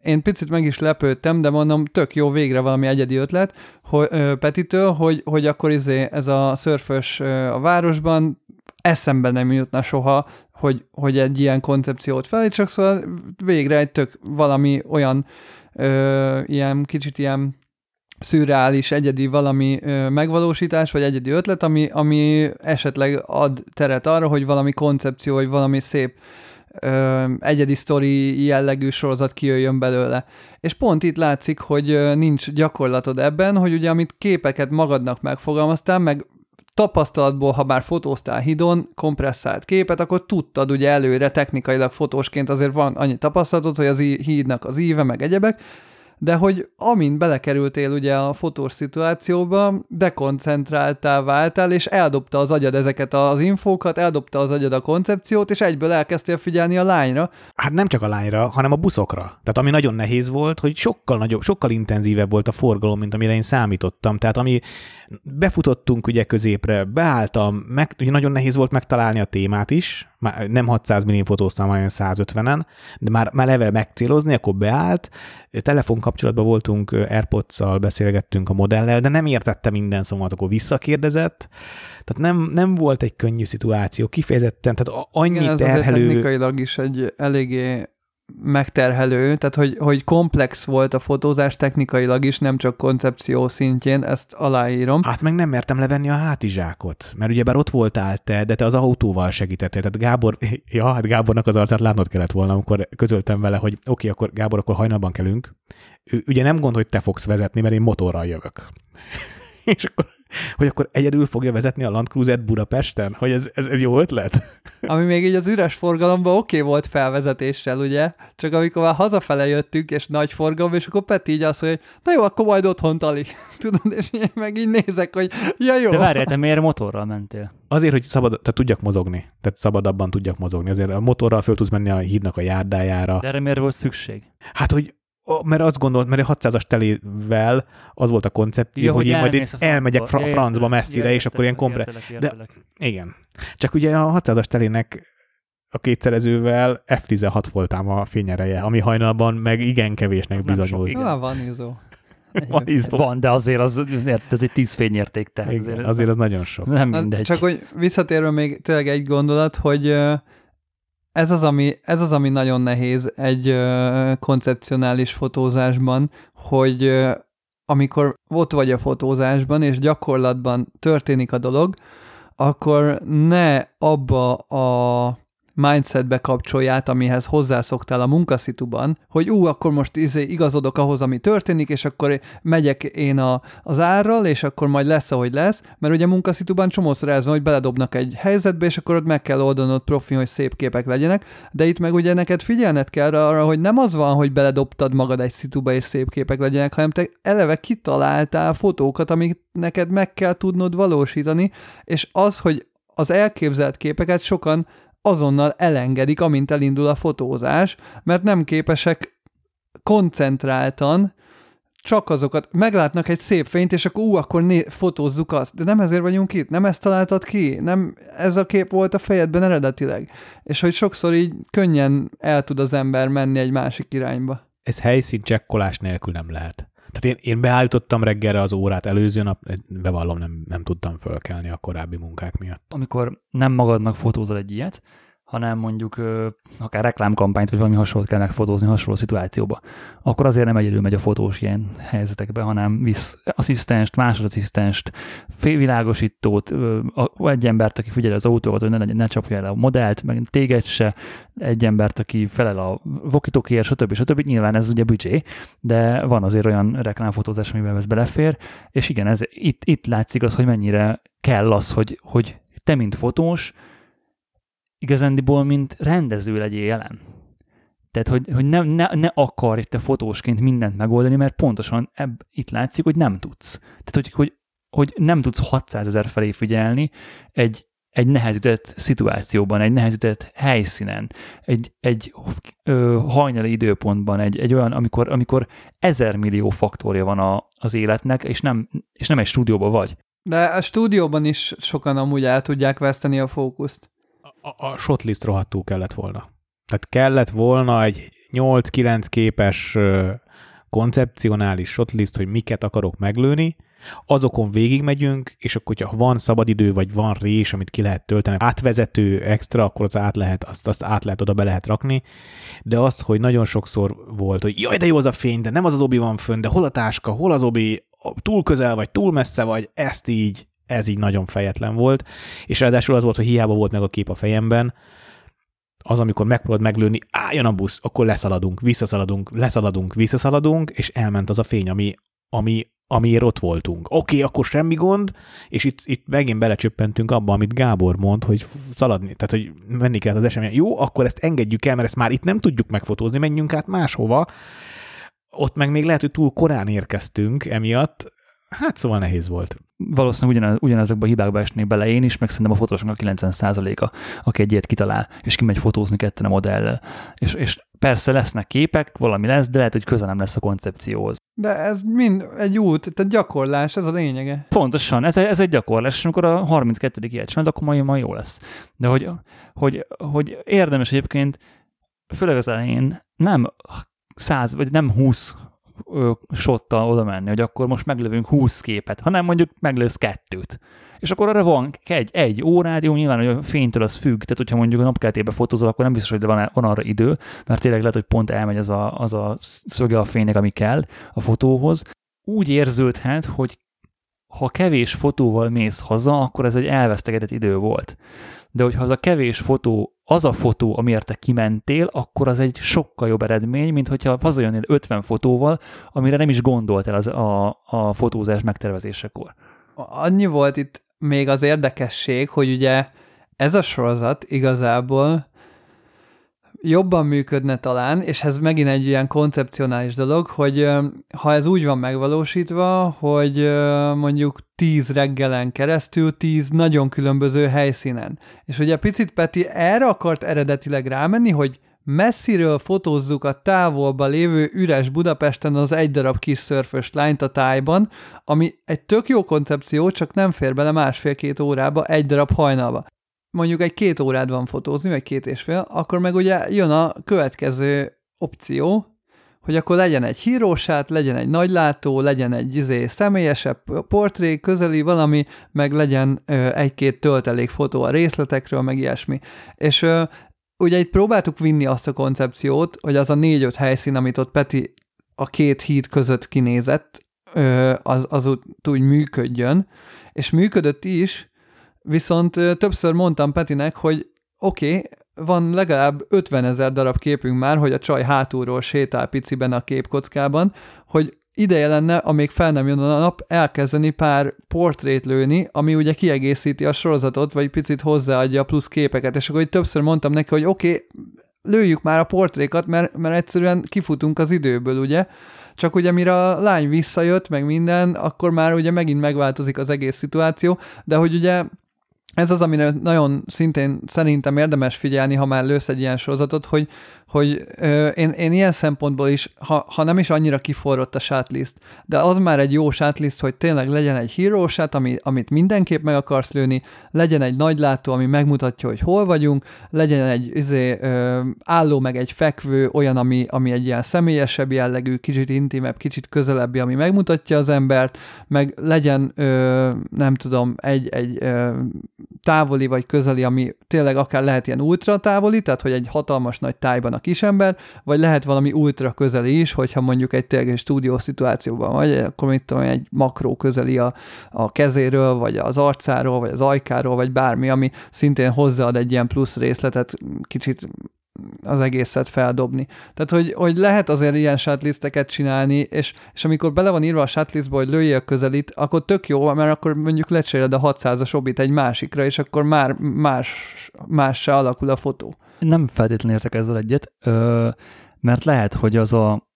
én picit meg is lepődtem, de mondom, tök jó végre valami egyedi ötlet hogy, Petitől, hogy, hogy akkor izé ez a szörfös a városban eszembe nem jutna soha, hogy, hogy egy ilyen koncepciót felítsek, szóval végre egy tök valami olyan ö, ilyen kicsit ilyen szürreális, egyedi valami ö, megvalósítás, vagy egyedi ötlet, ami, ami esetleg ad teret arra, hogy valami koncepció, vagy valami szép Ö, egyedi sztori jellegű sorozat kijöjjön belőle. És pont itt látszik, hogy nincs gyakorlatod ebben, hogy ugye amit képeket magadnak megfogalmaztál, meg tapasztalatból, ha bár fotóztál hidon kompresszált képet, akkor tudtad ugye előre technikailag fotósként azért van annyi tapasztalatod, hogy az hídnak az íve, meg egyebek, de hogy amint belekerültél ugye a fotós szituációba, dekoncentráltál, váltál, és eldobta az agyad ezeket az infókat, eldobta az agyad a koncepciót, és egyből elkezdtél figyelni a lányra. Hát nem csak a lányra, hanem a buszokra. Tehát ami nagyon nehéz volt, hogy sokkal nagyobb, sokkal intenzívebb volt a forgalom, mint amire én számítottam. Tehát ami befutottunk ugye középre, beálltam, meg, ugye nagyon nehéz volt megtalálni a témát is, már nem hatszáz milliméteren fotóztam, már olyan százötvenen, de már, már level megcélozni, akkor beállt, telefonkapcsolatban voltunk, AirPods-szal beszélgettünk a modellel, de nem értette minden szómat, akkor visszakérdezett, tehát nem, nem volt egy könnyű szituáció, kifejezetten, tehát annyi igen, ez terhelő... technikailag is egy eléggé megterhelő, tehát hogy, hogy komplex volt a fotózás technikailag is, nem csak koncepció szintjén, ezt aláírom. Hát meg nem mertem levenni a hátizsákot, mert ugyebár ott voltál te, de te az autóval segítettél, tehát Gábor, ja, hát Gábornak az arcát látnod kellett volna, amikor közöltem vele, hogy oké, okay, akkor Gábor, akkor hajnalban kelünk. Ő, ugye nem gond, hogy te fogsz vezetni, mert én motorral jövök. És akkor hogy akkor egyedül fogja vezetni a Land Cruiser-t Budapesten? Hogy ez, ez, ez jó ötlet? Ami még így az üres forgalomban oké okay volt felvezetéssel, ugye? Csak amikor már hazafele jöttünk, és nagy forgalom, és akkor Peti így azt mondja, hogy na jó, akkor majd otthon Tali. Tudod, és én meg így nézek, hogy ja jó. De várjál, te miért motorral mentél? Azért, hogy szabad, tehát tudjak mozogni. Tehát szabadabban tudjak mozogni. Azért a motorral föl tudsz menni a hídnak a járdájára. De erre miért volt szükség? Hát, hogy mert azt gondolt, mert a hatszázas telével az volt a koncepció, ja, hogy én majd én elmegyek fra- francba messzire, értelek, és akkor ilyen kompre... Értelek, értelek. De igen. Csak ugye a hatszázas telének a kétszerezővel F tizenhat voltám a fényereje, ami hajnalban meg igen kevésnek bizonyult. Na, van izó. Van, van, de azért az, ez egy tíz fényérték, tehát igen, azért, azért az nagyon sok. Nem mindegy. Csak hogy visszatérve még tényleg egy gondolat, hogy Ez az, ami, ez az, ami nagyon nehéz egy ö, koncepcionális fotózásban, hogy ö, amikor ott vagy a fotózásban, és gyakorlatban történik a dolog, akkor ne abba a mindsetbe kapcsolját, amihez hozzászoktál a munkaszituban, hogy ú, akkor most izé igazodok ahhoz, ami történik, és akkor megyek én a, az árral, és akkor majd lesz, ahogy lesz, mert ugye munkaszituban csomószor ez van, hogy beledobnak egy helyzetbe, és akkor ott meg kell oldanod profi, hogy szép képek legyenek, de itt meg ugye neked figyelned kell arra, hogy nem az van, hogy beledobtad magad egy szituba, és szép képek legyenek, hanem te eleve kitaláltál fotókat, amik neked meg kell tudnod valósítani, és az, hogy az elképzelt képeket sokan azonnal elengedik, amint elindul a fotózás, mert nem képesek koncentráltan csak azokat, meglátnak egy szép fényt, és akkor ú, akkor né- fotózzuk azt. De nem ezért vagyunk itt, nem ezt találtad ki, nem ez a kép volt a fejedben eredetileg. És hogy sokszor így könnyen el tud az ember menni egy másik irányba. Ez helyszín csekkolás nélkül nem lehet. Tehát én, én beállítottam reggelre az órát előző nap, bevallom, nem, nem tudtam fölkelni a korábbi munkák miatt. Amikor nem magadnak fotózol egy ilyet, hanem mondjuk ö, akár reklámkampányt, vagy valami hasonlót kell megfotózni hasonló szituációba, akkor azért nem egyedül megy a fotós ilyen helyzetekbe, hanem visz asszisztenst, másodasszisztenst, félvilágosítót, ö, a, egy embert, aki figyeli az autókat, hogy ne, ne csapja el a modellt, meg téged se, egy embert, aki felel a walkie-talkie-ért, stb. stb. Nyilván ez ugye büdzsé, de van azért olyan reklámfotózás, amiben ez belefér, és igen, ez, itt, itt látszik az, hogy mennyire kell az, hogy, hogy te, mint fotós, igazándiból, mint rendező legyél jelen. Tehát, hogy, hogy ne, ne, ne akarj te fotósként mindent megoldani, mert pontosan ebb, itt látszik, hogy nem tudsz. Tehát, hogy, hogy, hogy nem tudsz hatszázezer felé figyelni egy, egy nehezített szituációban, egy nehezített helyszínen, egy, egy ö, hajnali időpontban, egy, egy olyan, amikor, amikor ezer millió faktorja van a, az életnek, és nem, és nem egy stúdióban vagy. De a stúdióban is sokan amúgy el tudják veszteni a fókuszt. A, a shotlist rohadtul kellett volna. Tehát kellett volna egy nyolc-kilenc képes ö, koncepcionális shotlist, hogy miket akarok meglőni, azokon végigmegyünk, és akkor, hogyha van szabadidő, vagy van rés, amit ki lehet tölteni, átvezető extra, akkor az át lehet, azt, azt át lehet, oda be lehet rakni, de azt, hogy nagyon sokszor volt, hogy jaj, de jó az a fény, de nem az az obi van fönn, de hol a táska, hol az obi, túl közel vagy, túl messze vagy, ezt így Ez így nagyon fejetlen volt, és ráadásul az volt, hogy hiába volt meg a kép a fejemben, az, amikor megpróbáld meglőni, á, jön a busz, akkor leszaladunk, visszaszaladunk, leszaladunk, visszaszaladunk, és elment az a fény, ami, ami, amiért ott voltunk. Oké, okay, akkor semmi gond, és itt, itt megint belecsöppentünk abba, amit Gábor mond, hogy szaladni, tehát, hogy menni kell az esemény. Jó, akkor ezt engedjük el, mert ezt már itt nem tudjuk megfotózni, menjünk át máshova. Ott meg még lehet, hogy túl korán érkeztünk emiatt. Hát szóval nehéz volt. Valószínűleg ugyanaz, ugyanazokba a hibákba esnék bele én is, meg szerintem a fotósoknak kilencven százaléka, aki egy ilyet kitalál, és kimegy fotózni ketten a modellel. És, és persze lesznek képek, valami lesz, de lehet, hogy közel nem lesz a koncepcióhoz. De ez mind egy út, tehát gyakorlás, ez a lényege. Pontosan, ez, ez egy gyakorlás, és amikor a harminckettedik ilyet csinálod, akkor majd, majd jó lesz. De hogy, hogy, hogy érdemes egyébként, főleg az elején nem száz, vagy nem húsz shottal oda menni, hogy akkor most meglövünk húsz képet, hanem mondjuk meglősz kettőt. És akkor arra van egy, egy órád, jó, nyilván, hogy a fénytől az függ, tehát hogyha mondjuk a napkeltébe fotózol, akkor nem biztos, hogy van, van arra idő, mert tényleg lehet, hogy pont elmegy az a, az a szöge a fénynek, ami kell a fotóhoz. Úgy érződhet, hogy ha kevés fotóval mész haza, akkor ez egy elvesztegetett idő volt. De hogyha az a kevés fotó, az a fotó, amiért te kimentél, akkor az egy sokkal jobb eredmény, mint hogyha hazajönnél ötven fotóval, amire nem is gondoltál az a, a fotózás megtervezésekor. Annyi volt itt még az érdekesség, hogy ugye ez a sorozat igazából jobban működne talán, és ez megint egy ilyen koncepcionális dolog, hogy ha ez úgy van megvalósítva, hogy mondjuk tíz reggelen keresztül, tíz nagyon különböző helyszínen. És ugye picit Peti erre akart eredetileg rámenni, hogy messziről fotózzuk a távolba lévő üres Budapesten az egy darab kis szörfös lányt a tájban, ami egy tök jó koncepció, csak nem fér bele másfél-két órába egy darab hajnalba. Mondjuk egy két órád van fotózni, vagy két és fél, akkor meg ugye jön a következő opció, hogy akkor legyen egy hírósát, legyen egy nagylátó, legyen egy izé személyesebb portré, közeli valami, meg legyen ö, egy-két töltelék fotó a részletekről, meg ilyesmi. És ö, ugye itt próbáltuk vinni azt a koncepciót, hogy az a négy-öt helyszín, amit ott Peti a két híd között kinézett, ö, az, az úgy, úgy működjön, és működött is. Viszont többször mondtam Petinek, hogy oké, okay, van legalább ötvenezer darab képünk már, hogy a csaj hátulról sétál piciben a képkockában, hogy ideje lenne, amíg fel nem jön a nap, elkezdeni pár portrét lőni, ami ugye kiegészíti a sorozatot, vagy picit hozzáadja a plusz képeket. És akkor így többször mondtam neki, hogy oké, okay, lőjük már a portrékat, mert, mert egyszerűen kifutunk az időből, ugye? Csak ugye mire a lány visszajött, meg minden, akkor már ugye megint megváltozik az egész szituáció, de hogy ugye ez az, amire nagyon szintén szerintem érdemes figyelni, ha már lősz egy ilyen sorozatot, hogy, hogy ö, én, én ilyen szempontból is, ha, ha nem is annyira kiforrott a shortlist, de az már egy jó shortlist, hogy tényleg legyen egy hero shot, ami, amit mindenképp meg akarsz lőni, legyen egy nagylátó, ami megmutatja, hogy hol vagyunk, legyen egy izé, ö, álló, meg egy fekvő, olyan, ami, ami egy ilyen személyesebb jellegű, kicsit intimebb, kicsit közelebbi, ami megmutatja az embert, meg legyen, ö, nem tudom, egy... egy ö, távoli vagy közeli, ami tényleg akár lehet ilyen ultra távoli, tehát hogy egy hatalmas nagy tájban a kisember, vagy lehet valami ultra közeli is, hogyha mondjuk egy tényleg egy stúdió szituációban vagy, akkor mit tudom, egy makró közeli a, a kezéről, vagy az arcáról, vagy az ajkáról, vagy bármi, ami szintén hozzáad egy ilyen plusz részletet, kicsit az egészet feldobni. Tehát, hogy, hogy lehet azért ilyen shortlisteket csinálni, és, és amikor bele van írva a shortlistba, hogy lőjél közelit, akkor tök jó, mert akkor mondjuk lecseréled a hatszázas obit egy másikra, és akkor már más, mássá alakul a fotó. Nem feltétlenül értek ezzel egyet, mert lehet, hogy az a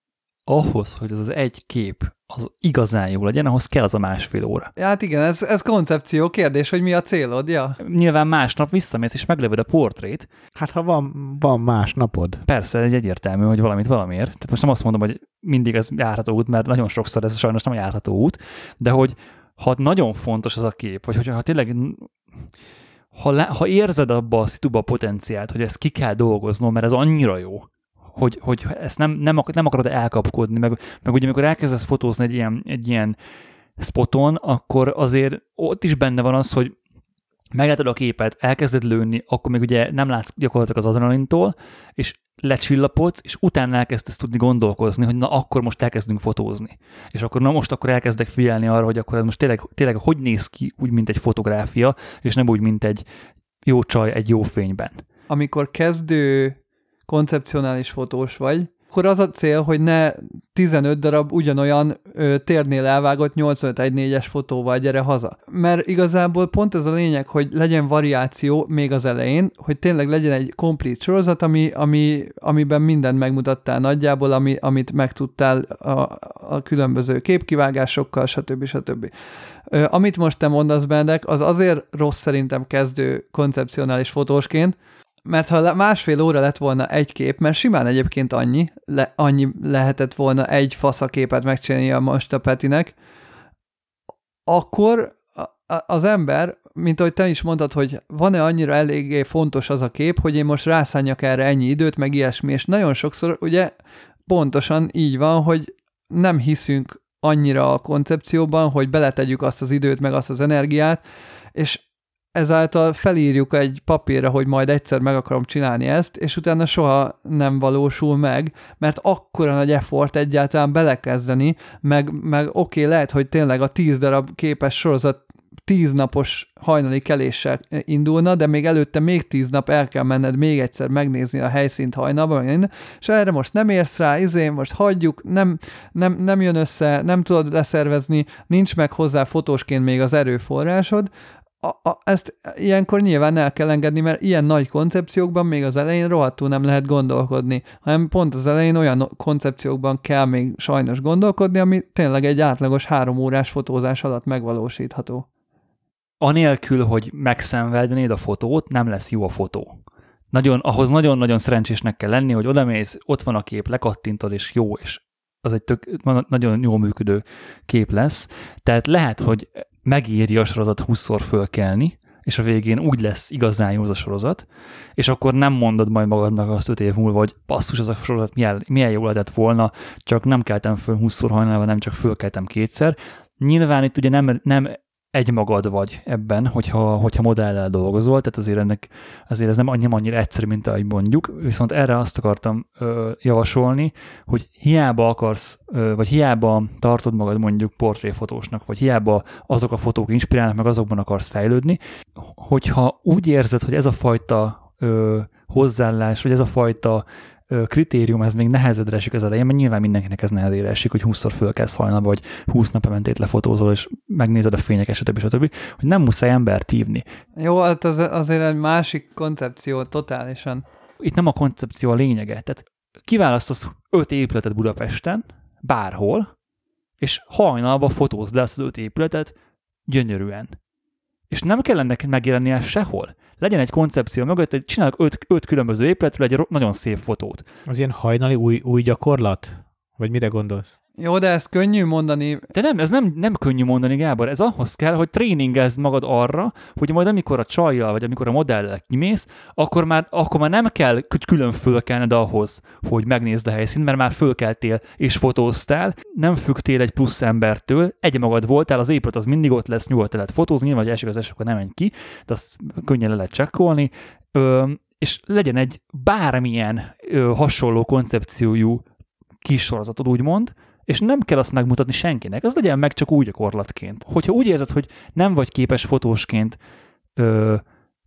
ahhoz, hogy az az egy kép az igazán jó legyen, ahhoz kell az a másfél óra. Hát igen, ez, ez koncepció kérdés, hogy mi a célod, ja? Nyilván másnap visszamész és meglövöd a portrét. Hát ha van, van más napod. Persze, egy egyértelmű, hogy valamit valamiért. Tehát most nem azt mondom, hogy mindig ez járható út, mert nagyon sokszor ez sajnos nem járható út, de hogy ha nagyon fontos az a kép, vagy hogyha tényleg... Ha, le, ha érzed abba a szituba a potenciált, hogy ezt ki kell dolgoznom, mert ez annyira jó, Hogy, hogy ezt nem, nem, ak- nem akarod elkapkodni, meg, meg ugye amikor elkezdesz fotózni egy ilyen, egy ilyen spoton, akkor azért ott is benne van az, hogy meglátod a képet, elkezded lőni, akkor még ugye nem látsz gyakorlatilag az adrenalintól, és lecsillapodsz, és utána elkezdesz tudni gondolkozni, hogy na akkor most elkezdünk fotózni. És akkor na most akkor elkezdek figyelni arra, hogy akkor ez most tényleg, tényleg hogy néz ki úgy, mint egy fotográfia, és nem úgy, mint egy jó csaj egy jó fényben. Amikor kezdő koncepcionális fotós vagy, akkor az a cél, hogy ne tizenöt darab ugyanolyan ö, térnél elvágott nyolcvanöt négyes fotóval gyere haza. Mert igazából pont ez a lényeg, hogy legyen variáció még az elején, hogy tényleg legyen egy komplít sorozat, ami, ami, amiben mindent megmutattál nagyjából, ami, amit megtudtál a, a különböző képkivágásokkal, stb. stb. Ö, amit most te mondasz, Benedek, az azért rossz szerintem kezdő koncepcionális fotósként, mert ha másfél óra lett volna egy kép, mert simán egyébként annyi, le, annyi lehetett volna egy faszaképet megcsinálnia most a Petinek, akkor az ember, mint ahogy te is mondtad, hogy van-e annyira eléggé fontos az a kép, hogy én most rászánjak erre ennyi időt, meg ilyesmi, és nagyon sokszor ugye pontosan így van, hogy nem hiszünk annyira a koncepcióban, hogy beletegyük azt az időt, meg azt az energiát, és ezáltal felírjuk egy papírra, hogy majd egyszer meg akarom csinálni ezt, és utána soha nem valósul meg, mert akkora nagy effort egyáltalán belekezdeni, meg, meg oké, okay, lehet, hogy tényleg a tíz darab képes sorozat tíz napos hajnali keléssel indulna, de még előtte még tíz nap el kell menned még egyszer megnézni a helyszínt hajnalba, és erre most nem érsz rá, izé, most hagyjuk, nem, nem, nem jön össze, nem tudod leszervezni, nincs meg hozzá fotósként még az erőforrásod. A, a, ezt ilyenkor nyilván el kell engedni, mert ilyen nagy koncepciókban még az elején rohadtul nem lehet gondolkodni, hanem pont az elején olyan koncepciókban kell még sajnos gondolkodni, ami tényleg egy átlagos három órás fotózás alatt megvalósítható. Anélkül, hogy megszenvednéd a fotót, nem lesz jó a fotó. Nagyon, ahhoz nagyon-nagyon szerencsésnek kell lenni, hogy odamész, ott van a kép, lekattintod, és jó, és az egy tök, nagyon jól működő kép lesz. Tehát lehet, hogy megírja a sorozat húszszor fölkelni, és a végén úgy lesz igazán jó az a sorozat, és akkor nem mondod majd magadnak azt öt év múlva, hogy basszus, az a sorozat milyen, milyen jól lehetett volna, csak nem keltem föl húszszor hajnalban, nem csak fölkeltem kétszer. Nyilván itt ugye nem, nem egymagad vagy ebben, hogyha, hogyha modellel dolgozol, tehát azért, ennek, azért ez nem annyira egyszerű, mint ahogy mondjuk, viszont erre azt akartam ö, javasolni, hogy hiába akarsz, ö, vagy hiába tartod magad mondjuk portréfotósnak, vagy hiába azok a fotók inspirálnak, meg azokban akarsz fejlődni, hogyha úgy érzed, hogy ez a fajta ö, hozzáállás, vagy ez a fajta kritérium, ez még nehezedre esik az elején, mert nyilván mindenkinek ez nehezére esik, hogy húszszor fölkelsz hajnalba, vagy húsz napementét lefotózol, és megnézed a fényeket, stb. stb. Hogy nem muszáj embert hívni. Jó, hát az, azért egy másik koncepció totálisan. Itt nem a koncepció a lényege. Tehát kiválasztasz öt épületet Budapesten, bárhol, és hajnalba fotózd le azt az öt épületet gyönyörűen. És nem kell ennek megjelennie sehol. Legyen egy koncepció mögött, csinálok öt, öt különböző épületről egy nagyon szép fotót. Az ilyen hajnali új, új gyakorlat? Vagy mire gondolsz? Jó, de ezt könnyű mondani. De nem, ez nem, nem könnyű mondani, Gábor. Ez ahhoz kell, hogy tréningezd magad arra, hogy majd amikor a csajjal, vagy amikor a modellel kimész, akkor már, akkor már nem kell külön fölkelned ahhoz, hogy megnézd a helyszínt, mert már fölkeltél és fotóztál, nem függtél egy plusz embertől, egymagad voltál, az épület az mindig ott lesz, nyugodt lehet fotózni, nyilván, hogy esik az eső, akkor nem menj ki, de azt könnyen le lehet csekkolni, Ö, és legyen egy bármilyen ö, hasonló koncepciójú kis sorozatod, úgymond, és nem kell azt megmutatni senkinek, az legyen meg csak úgy gyakorlatként. Hogyha úgy érzed, hogy nem vagy képes fotósként, ö,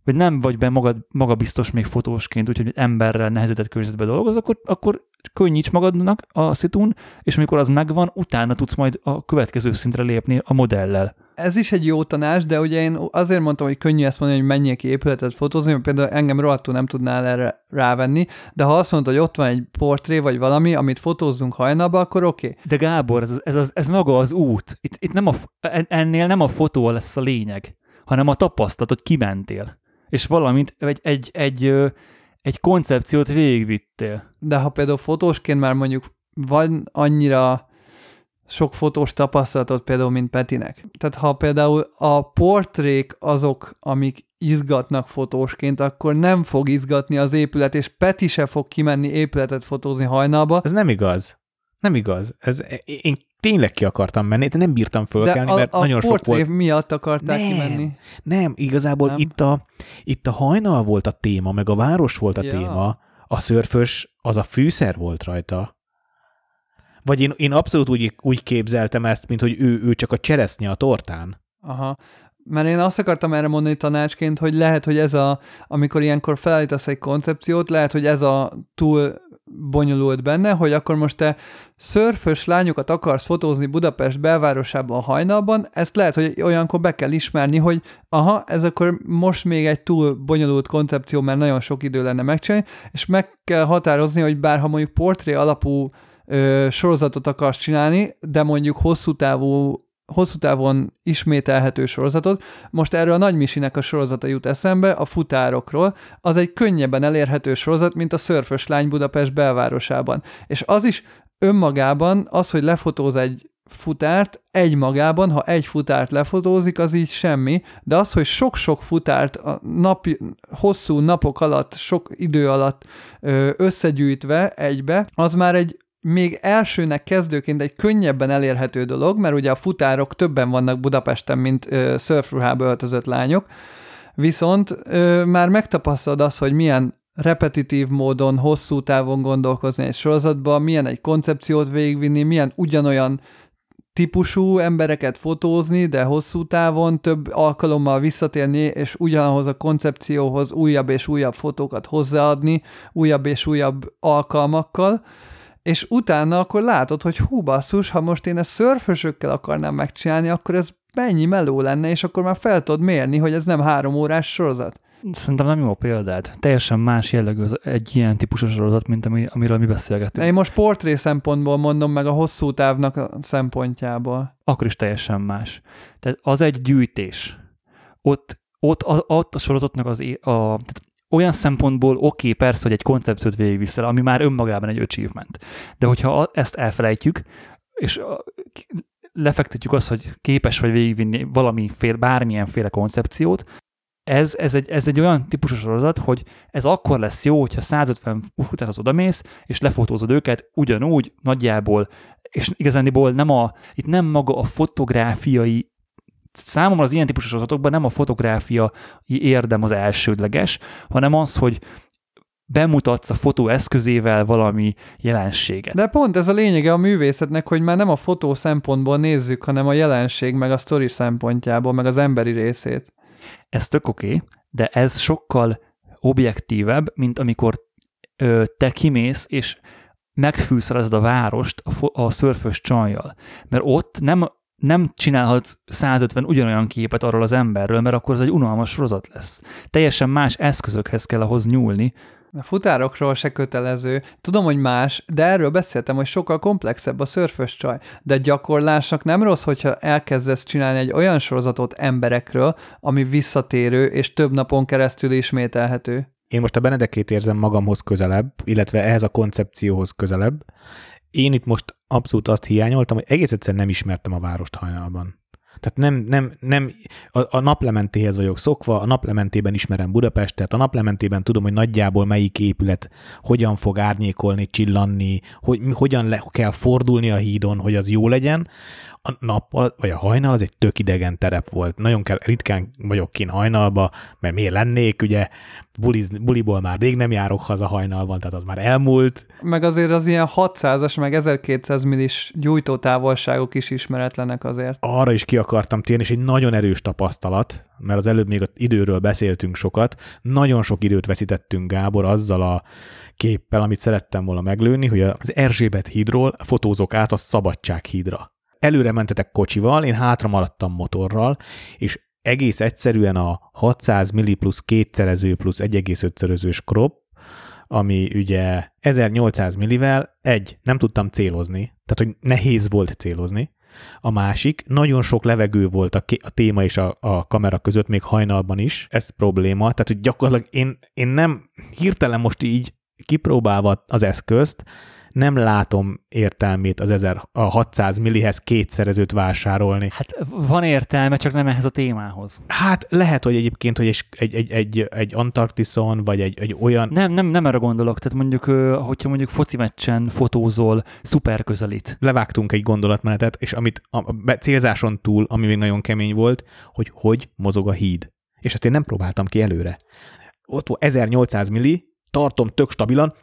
vagy nem vagy be magad, magabiztos még fotósként, úgyhogy emberrel nehezített környezetben dolgoz, akkor, akkor könnyíts magadnak a szitún, és amikor az megvan, utána tudsz majd a következő szintre lépni a modellel. Ez is egy jó tanács, de ugye én azért mondtam, hogy könnyű ezt mondani, hogy menjél ki épületet fotózni, mert például engem rohadtul nem tudnál erre rávenni, de ha azt mondod, hogy ott van egy portré vagy valami, amit fotózzunk hajnalba, akkor oké. Okay. De Gábor, ez, ez, ez, ez maga az út. Itt, itt nem a, ennél nem a fotó lesz a lényeg, hanem a tapasztalat, hogy kimentél. És valamint egy, egy, egy, egy koncepciót végigvittél. De ha például fotósként már mondjuk van annyira sok fotós tapasztalatot például, mint Petinek. Tehát ha például a portrék azok, amik izgatnak fotósként, akkor nem fog izgatni az épület, és Peti se fog kimenni épületet fotózni hajnalba. Ez nem igaz. Nem igaz. Ez, én tényleg ki akartam menni, de nem bírtam fölkelni, mert a, a nagyon sok volt. De a portré miatt akartál nem, kimenni? Nem, igazából nem. Itt, a, itt a hajnal volt a téma, meg a város volt a ja. téma, a szörfös, az a fűszer volt rajta. Vagy én, én abszolút úgy, úgy képzeltem ezt, mint hogy ő, ő csak a cseresznye a tortán. Aha. Mert én azt akartam erre mondani tanácsként, hogy lehet, hogy ez a, amikor ilyenkor felállítasz egy koncepciót, lehet, hogy ez a túl bonyolult benne, hogy akkor most te szörfös lányokat akarsz fotózni Budapest belvárosában a hajnalban, ezt lehet, hogy olyankor be kell ismerni, hogy aha, ez akkor most még egy túl bonyolult koncepció, mert nagyon sok idő lenne megcsinálni, és meg kell határozni, hogy bárha mondjuk portré alapú Ö, sorozatot akarsz csinálni, de mondjuk hosszú, távú, hosszú távon ismételhető sorozatot. Most erről a Nagy Misinek a sorozata jut eszembe, a futárokról. Az egy könnyebben elérhető sorozat, mint a szörfös lány Budapest belvárosában. És az is önmagában, az, hogy lefotóz egy futárt, egymagában, ha egy futárt lefotózik, az így semmi, de az, hogy sok-sok futárt a nap, hosszú napok alatt, sok idő alatt ö, összegyűjtve egybe, az már egy még elsőnek kezdőként egy könnyebben elérhető dolog, mert ugye a futárok többen vannak Budapesten, mint ö, szörfruhába öltözött lányok, viszont ö, már megtapasztalod azt, hogy milyen repetitív módon, hosszú távon gondolkozni egy sorozatban, milyen egy koncepciót végigvinni, milyen ugyanolyan típusú embereket fotózni, de hosszú távon több alkalommal visszatérni, és ugyanahoz a koncepcióhoz újabb és újabb fotókat hozzáadni, újabb és újabb alkalmakkal, és utána akkor látod, hogy hú basszus, ha most én ezt szörfösökkel akarnám megcsinálni, akkor ez mennyi meló lenne, és akkor már fel tudod mérni, hogy ez nem három órás sorozat. Szerintem nem jó példád. Teljesen más jellegű egy ilyen típusú sorozat, mint ami, amiről mi beszélgetünk. Én most portré szempontból mondom meg a hosszú távnak a szempontjából. Akkor is teljesen más. Tehát az egy gyűjtés. Ott, ott, a, ott a sorozatnak az... A, olyan szempontból oké, okay, persze, hogy egy koncepciót végigviszel, ami már önmagában egy achievement. De hogyha ezt elfelejtjük, és lefektetjük azt, hogy képes vagy végigvinni valamiféle, bármilyenféle koncepciót, ez, ez, egy, ez egy olyan típusú sorozat, hogy ez akkor lesz jó, hogyha százötven futárhoz odamész, és lefotózod őket ugyanúgy, nagyjából, és igazándiból nem a, itt nem maga a fotográfiai, számomra az ilyen típusú sorozatokban nem a fotográfia érdem az elsődleges, hanem az, hogy bemutatsz a fotó eszközével valami jelenséget. De pont ez a lényege a művészetnek, hogy már nem a fotó szempontból nézzük, hanem a jelenség, meg a sztori szempontjából, meg az emberi részét. Ez tök oké, okay, de ez sokkal objektívebb, mint amikor ö, te kimész, és megfűszerezed a várost a, fo- a szörfös csajjal. Mert ott nem, nem csinálhatsz százötven ugyanolyan képet arról az emberről, mert akkor ez egy unalmas sorozat lesz. Teljesen más eszközökhez kell ahhoz nyúlni. A futárokról se kötelező. Tudom, hogy más, de erről beszéltem, hogy sokkal komplexebb a szörfös csaj. De gyakorlásnak nem rossz, hogyha elkezdesz csinálni egy olyan sorozatot emberekről, ami visszatérő és több napon keresztül ismételhető. Én most a Benedekét érzem magamhoz közelebb, illetve ehhez a koncepcióhoz közelebb. Én itt most abszolút azt hiányoltam, hogy egész egyszerűen nem ismertem a várost hajnalban. Tehát nem, nem, nem, a, a naplementéhez vagyok szokva, a naplementében ismerem Budapestet, a naplementében tudom, hogy nagyjából melyik épület hogyan fog árnyékolni, csillanni, hogy, hogyan le, kell fordulni a hídon, hogy az jó legyen. A nappal, vagy a hajnal az egy tök idegen terep volt. Nagyon kell, ritkán vagyok kint hajnalba, mert miért lennék, ugye buliz, buliból már rég nem járok haza hajnalban, tehát az már elmúlt. Meg azért az ilyen hatszázas, meg ezerkétszáz millis gyújtótávolságok is ismeretlenek azért. Arra is ki akartam térni, és egy nagyon erős tapasztalat, mert az előbb még az időről beszéltünk sokat, nagyon sok időt veszítettünk, Gábor, azzal a képpel, amit szerettem volna meglőni, hogy az Erzsébet hídról fotózok át a Szabadság hídra. Előre mentetek kocsival, én hátra maradtam motorral, és egész egyszerűen a hatszáz milli plusz kétszerező plusz egy egész ötszörözős crop, ami ugye ezernyolcszáz millivel, egy, nem tudtam célozni, tehát hogy nehéz volt célozni. A másik, nagyon sok levegő volt a, ké- a téma és a, a kamera között, még hajnalban is, ez probléma, tehát hogy gyakorlatilag én, én nem hirtelen most így kipróbálva az eszközt, nem látom értelmét az ezerhatszáz millihez kétszerezőt vásárolni. Hát van értelme, csak nem ehhez a témához. Hát lehet, hogy egyébként, hogy egy, egy, egy, egy Antarktiszon, vagy egy, egy olyan... Nem, nem, nem erre gondolok. Tehát mondjuk, hogyha mondjuk foci meccsen fotózol szuper közelit. Levágtunk egy gondolatmenetet, és amit a célzáson túl, ami még nagyon kemény volt, hogy hogy mozog a híd. És ezt én nem próbáltam ki előre. Ott volt ezernyolcszáz milli, tartom tök stabilan,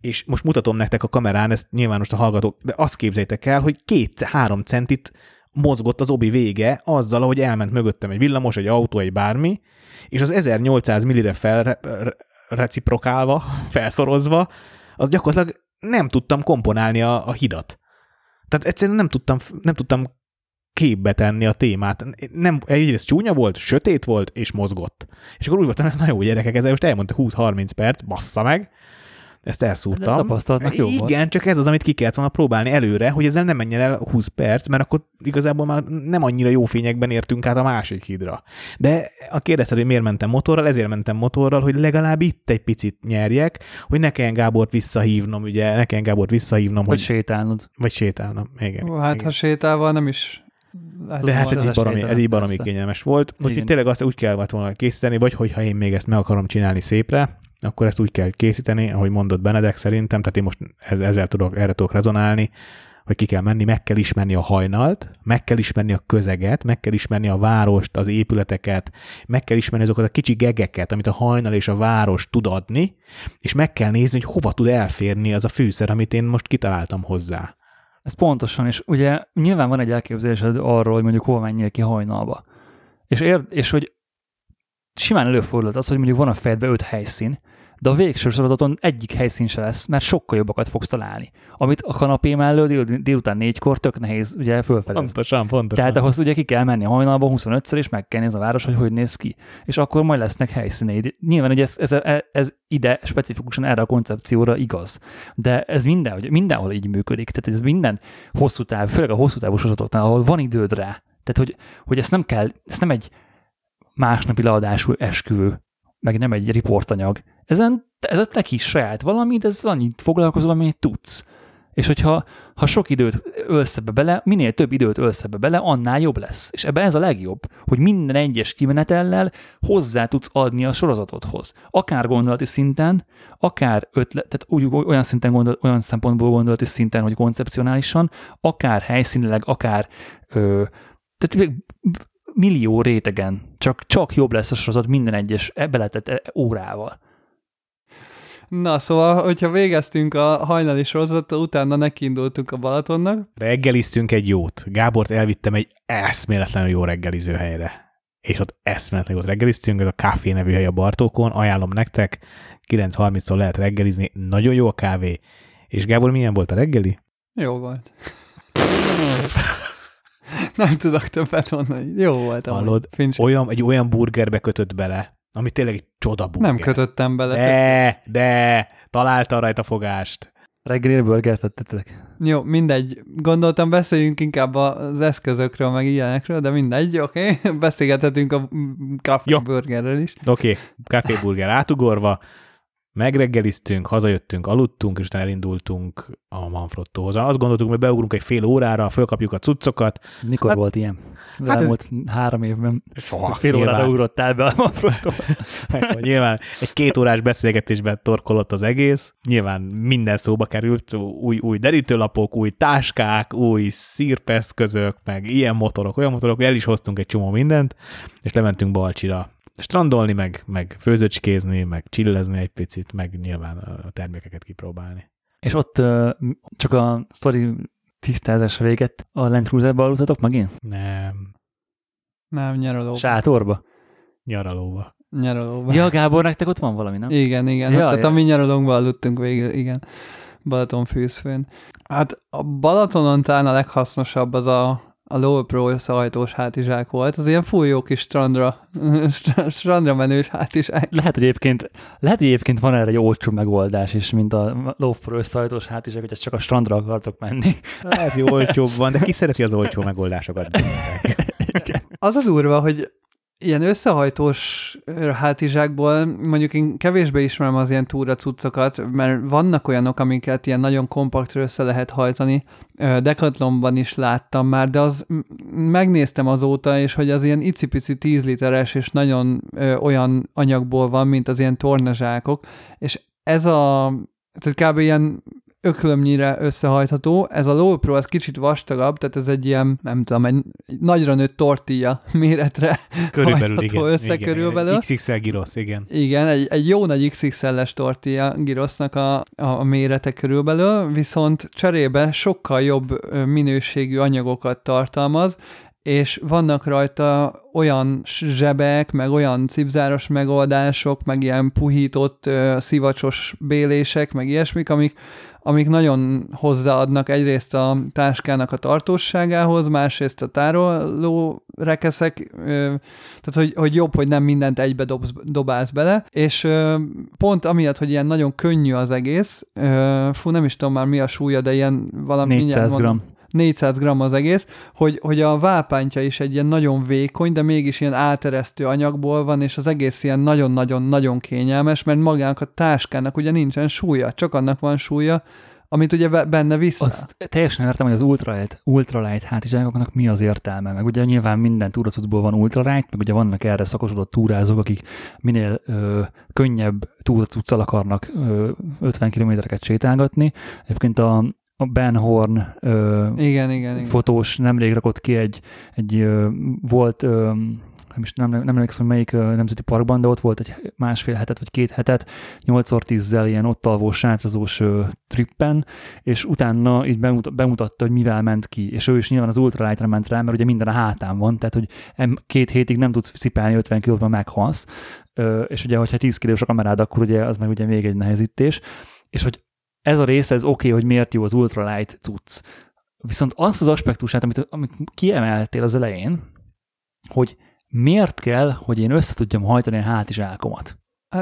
és most mutatom nektek a kamerán, ezt nyilván most a hallgatók, de azt képzeljétek el, hogy két-három centit mozgott az obi vége azzal, ahogy elment mögöttem egy villamos, egy autó, egy bármi, és az ezernyolcszáz millire felreciprokálva, felszorozva, az gyakorlatilag nem tudtam komponálni a, a hidat. Tehát egyszerűen nem tudtam, nem tudtam képbe tenni a témát. Nem, egyrészt csúnya volt, sötét volt, és mozgott. És akkor úgy voltam, hogy na jó gyerekek, ezzel most elmondta húsz-harminc perc, bassza meg, ezt elszúrtam. Tapasztalatnak jó volt. Igen, csak ez az, amit ki kellett volna próbálni előre, hogy ezzel nem menjen el húsz perc, mert akkor igazából már nem annyira jó fényekben értünk át a másik hídra. De a kérdezted, hogy miért mentem motorral, ezért mentem motorral, hogy legalább itt egy picit nyerjek, hogy ne kelljen Gábort visszahívnom, ugye, ne kelljen Gábort visszahívnom. Vagy hogy... sétálnod. Vagy sétálnom, igen. Ó, hát igen. Ha sétálva nem is... Lehet, de hát ez így, baromi, ez így baromi kényelmes volt. Úgyhogy tényleg azt úgy kellett volna készíteni, vagy hogyha én még ezt meg akarom csinálni szépre, akkor ezt úgy kell készíteni, ahogy mondott Benedek szerintem, tehát én most ezzel tudok, erre tudok rezonálni, hogy ki kell menni, meg kell ismerni a hajnalt, meg kell ismerni a közeget, meg kell ismerni a várost, az épületeket, meg kell ismerni azokat a kicsi gegeket, amit a hajnal és a város tud adni, és meg kell nézni, hogy hova tud elférni az a fűszer, amit én most kitaláltam hozzá. Ez pontosan, és ugye nyilván van egy elképzelésed arról, hogy mondjuk hol menjél ki hajnalba. És, ér- és hogy simán előfordult az, hogy mondjuk van a fejedben öt helyszín, de a végső sorozaton egyik helyszín se lesz, mert sokkal jobbakat fogsz találni. Amit a kanapé mellől dél- délután négykor tök nehéz ugye fölfedezni. Pontosan, pontosan. Tehát ahhoz ugye ki kell menni hajnalban huszonötször, és meg kell nézni a város, hogy hogy néz ki. És akkor majd lesznek helyszíneid. Nyilván, hogy ez, ez, ez ide specifikusan erre a koncepcióra igaz. De ez minden, mindenhol így működik. Tehát ez minden hosszú táv, főleg a hosszú távú sorozatoknál, ahol van időd rá. Tehát, hogy, hogy ezt nem kell, ez nem egy másnapi leadású esküvő, meg nem egy riportanyag. Ezen, ez a neki saját valamit, ez annyit foglalkozol, amit tudsz. És hogyha ha sok időt ölsz ebbe bele, minél több időt ölsz ebbe bele, annál jobb lesz. És ebben ez a legjobb, hogy minden egyes kimenetellel hozzá tudsz adni a sorozatodhoz. Akár gondolati szinten, akár ötlet, tehát úgy, olyan, szinten gondol, olyan szempontból gondolati szinten, hogy koncepcionálisan, akár helyszínileg, akár ö, tehát millió rétegen, csak, csak jobb lesz a sorozat minden egyes beletett órával. Na, szóval, hogyha végeztünk a hajnali sorozatot, utána nekiindultunk a Balatonnak. Reggeliztünk egy jót. Gábort elvittem egy eszméletlenül jó reggeliző helyre. és ott eszméletlenül ott reggeliztünk, ez a Kávé nevű hely a Bartókon, ajánlom nektek, kilenc harmickor lehet reggelizni, nagyon jó a kávé. És Gábor, milyen volt a reggeli? Jó volt. Nem tudok többet mondani. Jó volt. Hallod, olyan, egy olyan burgerbe kötött bele, ami tényleg egy csoda burger. Nem kötöttem bele. De, de, találta rajta fogást. Reggeli burgert adtetek. Jó, mindegy. Gondoltam, beszéljünk inkább az eszközökről, meg ilyenekről, de mindegy, oké. Okay. Beszélgethetünk a kávéburgerről is. Oké, okay. Kávéburger átugorva. Megreggeliztünk, hazajöttünk, aludtunk, és utána elindultunk a Manfrottóhoz. Azt gondoltuk, hogy beugrunk egy fél órára, fölkapjuk a cuccokat. Mikor hát, volt ilyen? Az hát elmúlt ez... három évben. Soha. Fél nyilván. Órára ugrottál be a Manfrottóhoz. Nyilván egy két órás beszélgetésben torkolott az egész. Nyilván minden szóba került, új, új derítőlapok, új táskák, új szirpeszközök, meg ilyen motorok, olyan motorok, el is hoztunk egy csomó mindent, és lementünk Balcsira. Strandolni, meg, meg főzöcskézni, meg csillezni egy picit, meg nyilván a termékeket kipróbálni. És ott uh, csak a sztori tisztázásra véget a Land Cruiserba aludtatok megint? Nem. Nem, nyaralóba. Sátorba? Nyaralóba. Nyaralóba. Ja, Gábor, nektek ott van valami, nem? Igen, igen. Ja, hát, ja. Tehát a mi nyaralónkba aludtunk végül, igen. Balatonfűzfőn. Hát a Balatonon talán a leghasznosabb az a a Low Pro szajtós hátizsák volt, az ilyen full jó kis strandra, strandra menős hátizsák. Lehet egyébként, lehet egyébként van erre egy olcsó megoldás is, mint a Low Pro szajtós hátizsák, hogy csak a strandra akartok menni. Lehet, hogy olcsóbb van, de ki szereti az olcsó megoldásokat? Az az durva, hogy ilyen összehajtós hátizsákból mondjuk én kevésbé ismerem az ilyen túra cuccokat, mert vannak olyanok, amiket ilyen nagyon kompaktra össze lehet hajtani. Decathlonban is láttam már, de az megnéztem azóta, és hogy az ilyen icipici tíz literes és nagyon ö, olyan anyagból van, mint az ilyen tornazsákok, és ez a, tehát kb. Ilyen öklömnyire összehajtható. Ez a Low Pro, az kicsit vastagabb, tehát ez egy ilyen, nem tudom, egy nagyra nőtt tortilla méretre körülbelül, hajtható igen, össze igen, körülbelül. iksz iksz el girosz, igen. Igen, egy, egy jó nagy iksz iksz el-es tortilla girosznak a, a mérete körülbelül, viszont cserébe sokkal jobb minőségű anyagokat tartalmaz, és vannak rajta olyan zsebek, meg olyan cipzáros megoldások, meg ilyen puhított, szivacsos bélések, meg ilyesmik, amik, amik nagyon hozzáadnak egyrészt a táskának a tartóságához, másrészt a tároló rekeszek, tehát hogy, hogy jobb, hogy nem mindent egybe dobsz, dobálsz bele, és pont amiatt, hogy ilyen nagyon könnyű az egész, fú, nem is tudom már mi a súlya, de ilyen valami... négyszáz gramm. négyszáz gramm az egész, hogy, hogy a vápántja is egy ilyen nagyon vékony, de mégis ilyen áteresztő anyagból van, és az egész ilyen nagyon-nagyon-nagyon kényelmes, mert magának a táskának ugye nincsen súlya, csak annak van súlya, amit ugye benne viszel. Azt teljesen értem, hogy az ultralight, ultralight hátizsákoknak mi az értelme, meg ugye nyilván minden túracucból van ultralight, meg ugye vannak erre szakosodott túrázók, akik minél ö, könnyebb túracuccal akarnak ö, ötven kilométereket sétálgatni. Egyébként a Ben Horn ö, igen, igen, fotós igen. Nemrég rakott ki egy, egy ö, volt, ö, nem, nem, nem emlékszem, melyik ö, nemzeti parkban, de ott volt egy másfél hetet vagy két hetet, nyolcszor tízzel ilyen ott alvó sátrazós ö, trippen, és utána így bemut, bemutatta, hogy mivel ment ki, és ő is nyilván az ultralightra ment rá, mert ugye minden a hátán van, tehát hogy két hétig nem tudsz cipelni ötven kilóban, meghalsz, ö, és ugye, hogyha tíz kilós a kamerád, akkor ugye az meg ugye még egy nehezítés, és hogy ez a része, ez oké, okay, hogy miért jó az ultralight cucc. Viszont azt az aspektusát, amit, amit kiemeltél az elején, hogy miért kell, hogy én össze tudjam hajtani a hátizsákomat.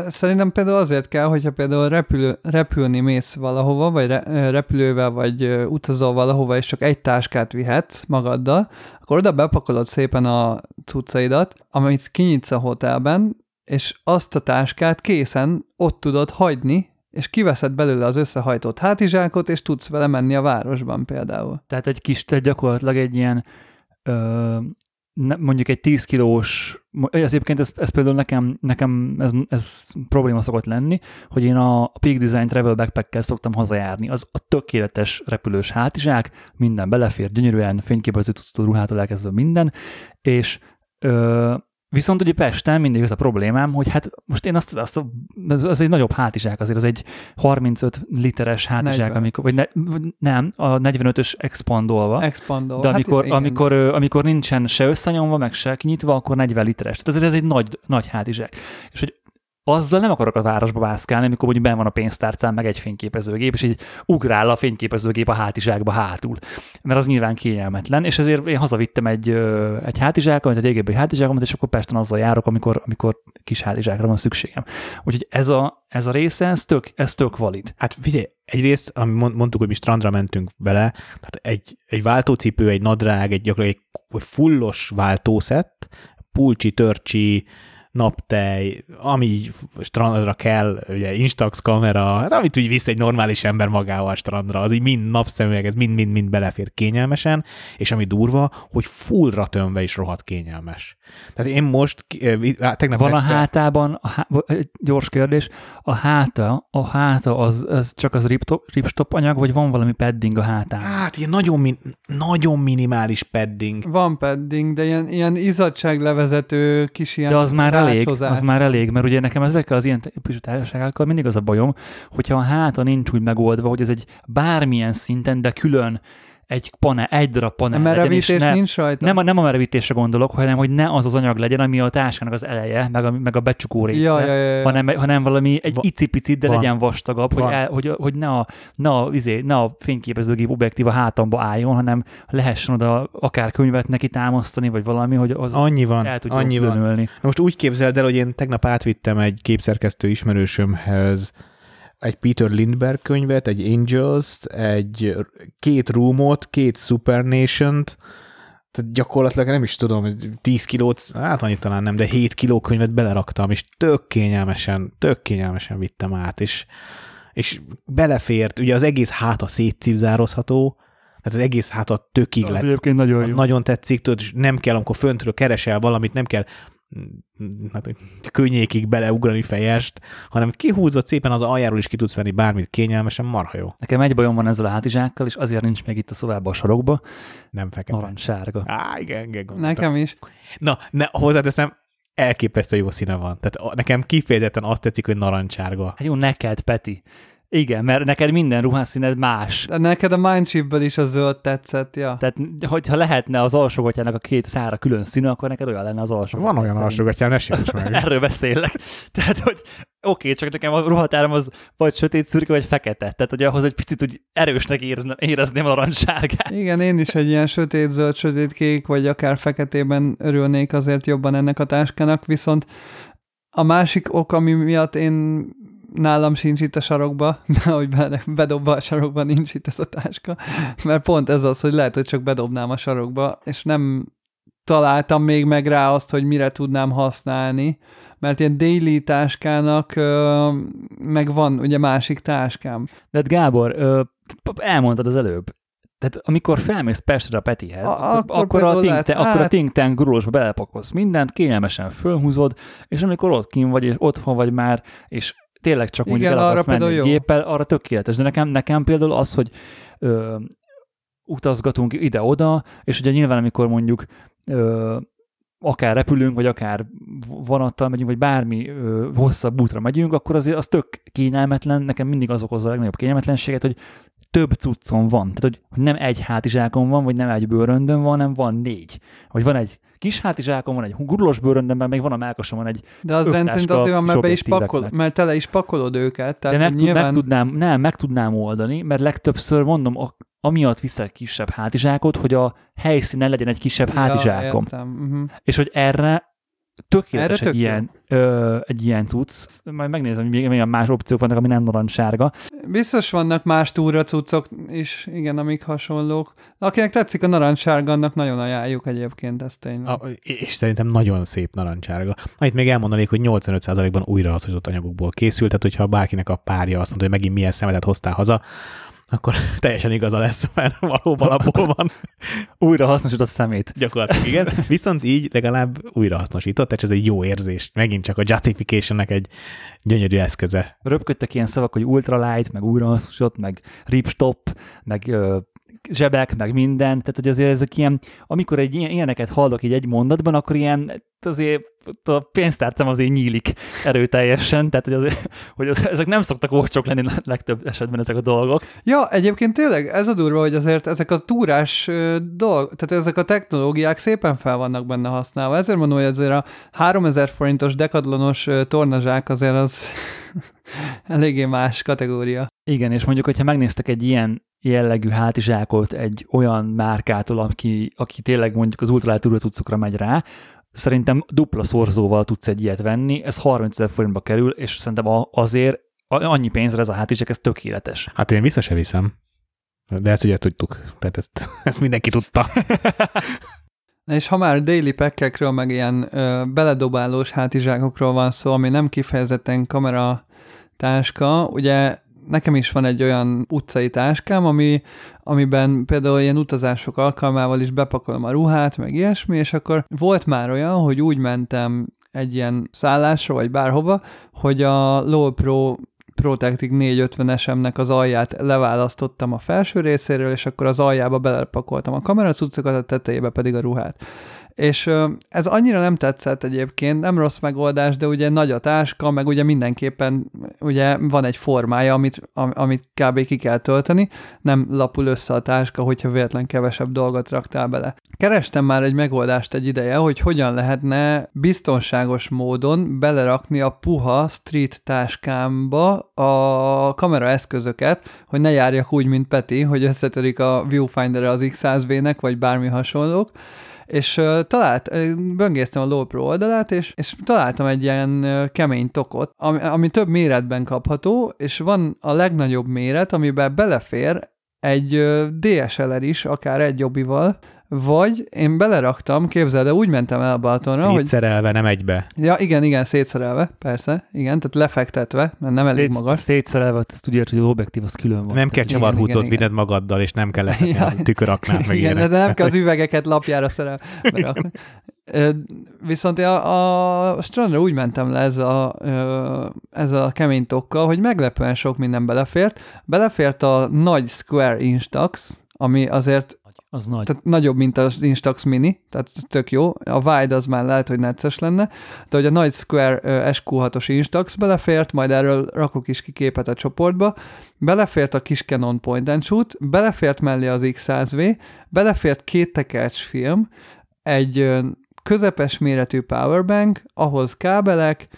Szerintem például azért kell, hogyha például repülő, repülni mész valahova, vagy repülővel, vagy utazol valahova, és csak egy táskát vihetsz magaddal, akkor oda bepakolod szépen a cuccaidat, amit kinyitsz a hotelben, és azt a táskát készen ott tudod hagyni, és kiveszed belőle az összehajtott hátizsákot, és tudsz vele menni a városban például. Tehát egy kis, tehát gyakorlatilag egy ilyen, ö, mondjuk egy tíz kilós, egyébként ez, ez például nekem, nekem ez, ez probléma szokott lenni, hogy én a Peak Design Travel Backpack-kel szoktam hazajárni. Az a tökéletes repülős hátizsák, minden belefér, gyönyörűen fényképező ruhától elkezdve minden, és... Ö, Viszont ugye Pesten mindig az a problémám, hogy hát most én azt, azt az, az egy nagyobb hátizsák, azért az egy harmincöt literes hátizsák, amikor, vagy ne, nem, a negyvenötös expandolva, expandolva. de amikor, hát, amikor, amikor nincsen se összenyomva, meg se kinyitva, akkor negyven literes. Tehát azért ez egy nagy, nagy hátizsák. És hogy azzal nem akarok a városba mászkálni, amikor úgy benn van a pénztárcán, meg egy fényképezőgép, és így ugrál a fényképezőgép a hátizsákba hátul. Mert az nyilván kényelmetlen, és ezért én hazavittem egy, egy hátizsákomat, egy régebbi hátizsákomat, és akkor Pesten azzal járok, amikor, amikor kis hátizsákra van szükségem. Úgyhogy ez a, ez a része, ez tök, ez tök valid. Hát figyelj, egyrészt, ami mondtuk, hogy mi strandra mentünk bele, tehát egy, egy váltócipő, egy nadrág, egy gyakran egy fullos váltószett, pulcsi, törcsi, naptej, ami strandra kell, ugye Instax kamera, hát amit úgy visz egy normális ember magával strandra, az így mind napszemüveg, ez mind-mind-mind belefér kényelmesen, és ami durva, hogy fullra tömve is rohadt kényelmes. Tehát én most... Á, tegnap Van este... a hátában, a há... gyors kérdés, a háta, a háta az, az csak az riptop, ripstop anyag, vagy van valami padding a hátán? Hát ilyen nagyon, min... nagyon minimális padding. Van padding, de ilyen, ilyen izzadságlevezető kis ilyen... De az már elég, az már elég, mert ugye nekem ezekkel az ilyen típusú társaságokkal mindig az a bajom, hogyha a háta nincs úgy megoldva, hogy ez egy bármilyen szinten, de külön egy panel, egy darab panel. A merevítés ne, nincs rajta? Nem a, nem a merevítésre gondolok, hanem hogy ne az az anyag legyen, ami a táskának az eleje, meg a, meg a becsukó része, ja, ja, ja, ja. Hanem, hanem valami egy Va- icipicit, de van. legyen vastagabb, van. hogy, el, hogy, hogy ne, a, ne, a, izé, ne a fényképezőgép objektív a hátamba álljon, hanem lehessen oda akár könyvet neki támasztani, vagy valami, hogy az annyi van, el tudjuk annyi különölni. Van. Most úgy képzeld el, hogy én tegnap átvittem egy képszerkesztő ismerősömhez egy Peter Lindbergh könyvet, egy Angels-t, egy két Roomot, két Supernation-t, tehát gyakorlatilag nem is tudom, tíz kilót, hát annyit talán nem, de hét kiló könyvet beleraktam, és tök kényelmesen, tök kényelmesen vittem át, és, és belefért, ugye az egész háta szétcipzározható, tehát az egész háta tökig lett. Az egyébként nagyon jó. Nagyon tetszik, tudod, és nem kell, amikor föntről keresel valamit, nem kell hát könnyékig beleugrani fejest, hanem kihúzott szépen az aljáról is ki tudsz venni bármit kényelmesen, marha jó. Nekem egy bajom van ezzel a hátizsákkal, és azért nincs még itt a szobában a sarokba. Nem fekete. Narancssárga. Á, igen, igen. Gondoltam. Nekem is. Na, ne, hozzáteszem, elképesztő jó színe van. Tehát nekem kifejezetten azt tetszik, hogy narancssárga. Hát jó, neked, Peti. Igen, mert neked minden ruhászíned más. De neked a Mindshipből is a zöld tetszett, ja. Tehát, hogyha lehetne az alsógatyának a két szára külön színe, akkor neked olyan lenne az alsógatyának. Van olyan alsógatyán, ne sérts meg. Erről beszélek. Tehát, hogy oké, okay, csak nekem a ruhatárom az vagy sötét szürke, vagy fekete. Tehát, hogy ahhoz egy picit úgy erősnek érezném a narancssárgát. Igen, én is egy ilyen sötét zöld, sötét kék, vagy akár feketében örülnék azért jobban ennek a táskának, viszont a másik ok, ami miatt én nálam sincs itt a sarokba, ahogy bedobva a sarokba nincs itt ez a táska, mert pont ez az, hogy lehet, hogy csak bedobnám a sarokba, és nem találtam még meg rá azt, hogy mire tudnám használni, mert ilyen daily táskának ö, meg van ugye másik táskám. De hát Gábor, ö, elmondtad az előbb, tehát amikor felmész Pestre a Petihez, a, akkor, akkor, a think, te, akkor a think tank gurulósba belepakolsz mindent, kényelmesen fölhúzod, és amikor ott kín vagy, és otthon vagy már, és tényleg csak mondjuk el akarsz menni egy géppel, arra tökéletes. De nekem, nekem például az, hogy ö, utazgatunk ide-oda, és ugye nyilván amikor mondjuk ö, akár repülünk, vagy akár vonattal megyünk, vagy bármi ö, hosszabb útra megyünk, akkor azért az tök kényelmetlen, nekem mindig az okozza a legnagyobb kényelmetlenséget, hogy több cuccon van. Tehát, hogy nem egy hátizsákon van, vagy nem egy bőröndön van, hanem van négy. Vagy van egy kis hátizsákon, van egy gurulós bőröndömben, még van a mellkasomon egy de az rendszerint azért van, mert, be is pakol, mert tele is pakolod őket. Tehát de meg, nyilván... meg, tudnám, nem, meg tudnám oldani, mert legtöbbször mondom, a, amiatt viszek kisebb hátizsákot, hogy a helyszínen legyen egy kisebb ja, hátizsákom. Uh-huh. És hogy erre tökéletes egy ilyen, ö, egy ilyen cucc. Majd megnézem, hogy milyen más opciók vannak, ami nem narancssárga. Biztos vannak más túra cuccok is, igen, amik hasonlók. Akinek tetszik a narancssárga, annak nagyon ajánljuk egyébként ezt tényleg. A, és szerintem nagyon szép narancssárga. Amit még elmondanék, hogy nyolcvanöt százalékban újrahasznosított anyagokból készült, tehát hogyha bárkinek a párja azt mondta, hogy megint milyen szemetet hoztál haza, akkor teljesen igaza lesz, mert valóban abból van. Újra hasznosított szemét. Gyakorlatilag, igen. Viszont így legalább újra hasznosított, tehát ez egy jó érzés. Megint csak a justification-nek egy gyönyörű eszköze. Röpködtek ilyen szavak, hogy ultralight, meg újra hasznosított, meg ripstop, meg ö, zsebek, meg minden. Tehát, hogy azért ezek ilyen, amikor egy, ilyeneket hallok így egy mondatban, akkor ilyen azért a pénztárcám azért nyílik erőteljesen, tehát hogy, azért, hogy az, ezek nem szoktak olcsók lenni legtöbb esetben ezek a dolgok. Ja, egyébként tényleg ez a durva, hogy azért ezek a túrás dolgok, tehát ezek a technológiák szépen fel vannak benne használva. Ezért mondom, hogy azért a háromezer forintos dekatlonos tornazsák azért az eléggé más kategória. Igen, és mondjuk, hogyha megnéztek egy ilyen jellegű hátizsákot egy olyan márkától, aki, aki tényleg mondjuk az ultralight túracuccokra megy rá, szerintem dupla szorzóval tudsz egy ilyet venni, ez harmincezer forintba kerül, és szerintem azért annyi pénzre ez a hátizsák, ez tökéletes. Hát én vissza se viszem, de ezt ugye tudtuk, tehát ezt, ezt mindenki tudta. És ha már daily pack-ekről, meg ilyen ö, beledobálós hátizsákokról van szó, ami nem kifejezetten kameratáska, ugye nekem is van egy olyan utcai táskám, ami, amiben például ilyen utazások alkalmával is bepakolom a ruhát, meg ilyesmi, és akkor volt már olyan, hogy úgy mentem egy ilyen szállásra, vagy bárhova, hogy a LOL Pro Protectic négyszázötven es-emnek az alját leválasztottam a felső részéről, és akkor az aljába belepakoltam a kameracuccokat, a tetejébe pedig a ruhát. És ez annyira nem tetszett egyébként, nem rossz megoldás, de ugye nagy a táska, meg ugye mindenképpen ugye van egy formája, amit, amit kb. Ki kell tölteni, nem lapul össze a táska, hogyha véletlen kevesebb dolgot raktál bele. Kerestem már egy megoldást egy ideje, hogy hogyan lehetne biztonságos módon belerakni a puha street táskámba a kameraeszközöket, hogy ne járjak úgy, mint Peti, hogy összetörik a viewfinder az iksz száz vé-nek, vagy bármi hasonlók. És uh, talált, böngésztem a LOL Pro oldalát, és, és találtam egy ilyen uh, kemény tokot, ami, ami több méretben kapható, és van a legnagyobb méret, amiben belefér egy uh, dé es el er is, akár egy jobbival, vagy én beleraktam, képzeld, de úgy mentem el a Balatonra, hogy... Szétszerelve, nem egybe. Ja, igen, igen, szétszerelve, persze, igen, tehát lefektetve, mert nem elég Szétsz- magas. Szétszerelve, ezt úgy érted, hogy az objektív az külön van. Nem kell csavarhútot vinned magaddal, és nem kell leszekni ja, a tükörraknát meg igen, ilyenek. De nem kell az üvegeket lapjára szerelve. Viszont a, a strandra úgy mentem le ez a, ez a kemény tokkal, hogy meglepően sok minden belefért. Belefért a nagy Square Instax, ami azért... Az nagy. Tehát nagyobb, mint az Instax Mini, tehát tök jó. A Wide az már lehet, hogy necces lenne, de hogy a nagy Square es kú hatos Instax belefért, majd erről rakok is ki képet a csoportba, belefért a kis Canon Point and Shoot, belefért mellé az iksz száz vé, belefért két tekercs film, egy közepes méretű powerbank, ahhoz kábelek,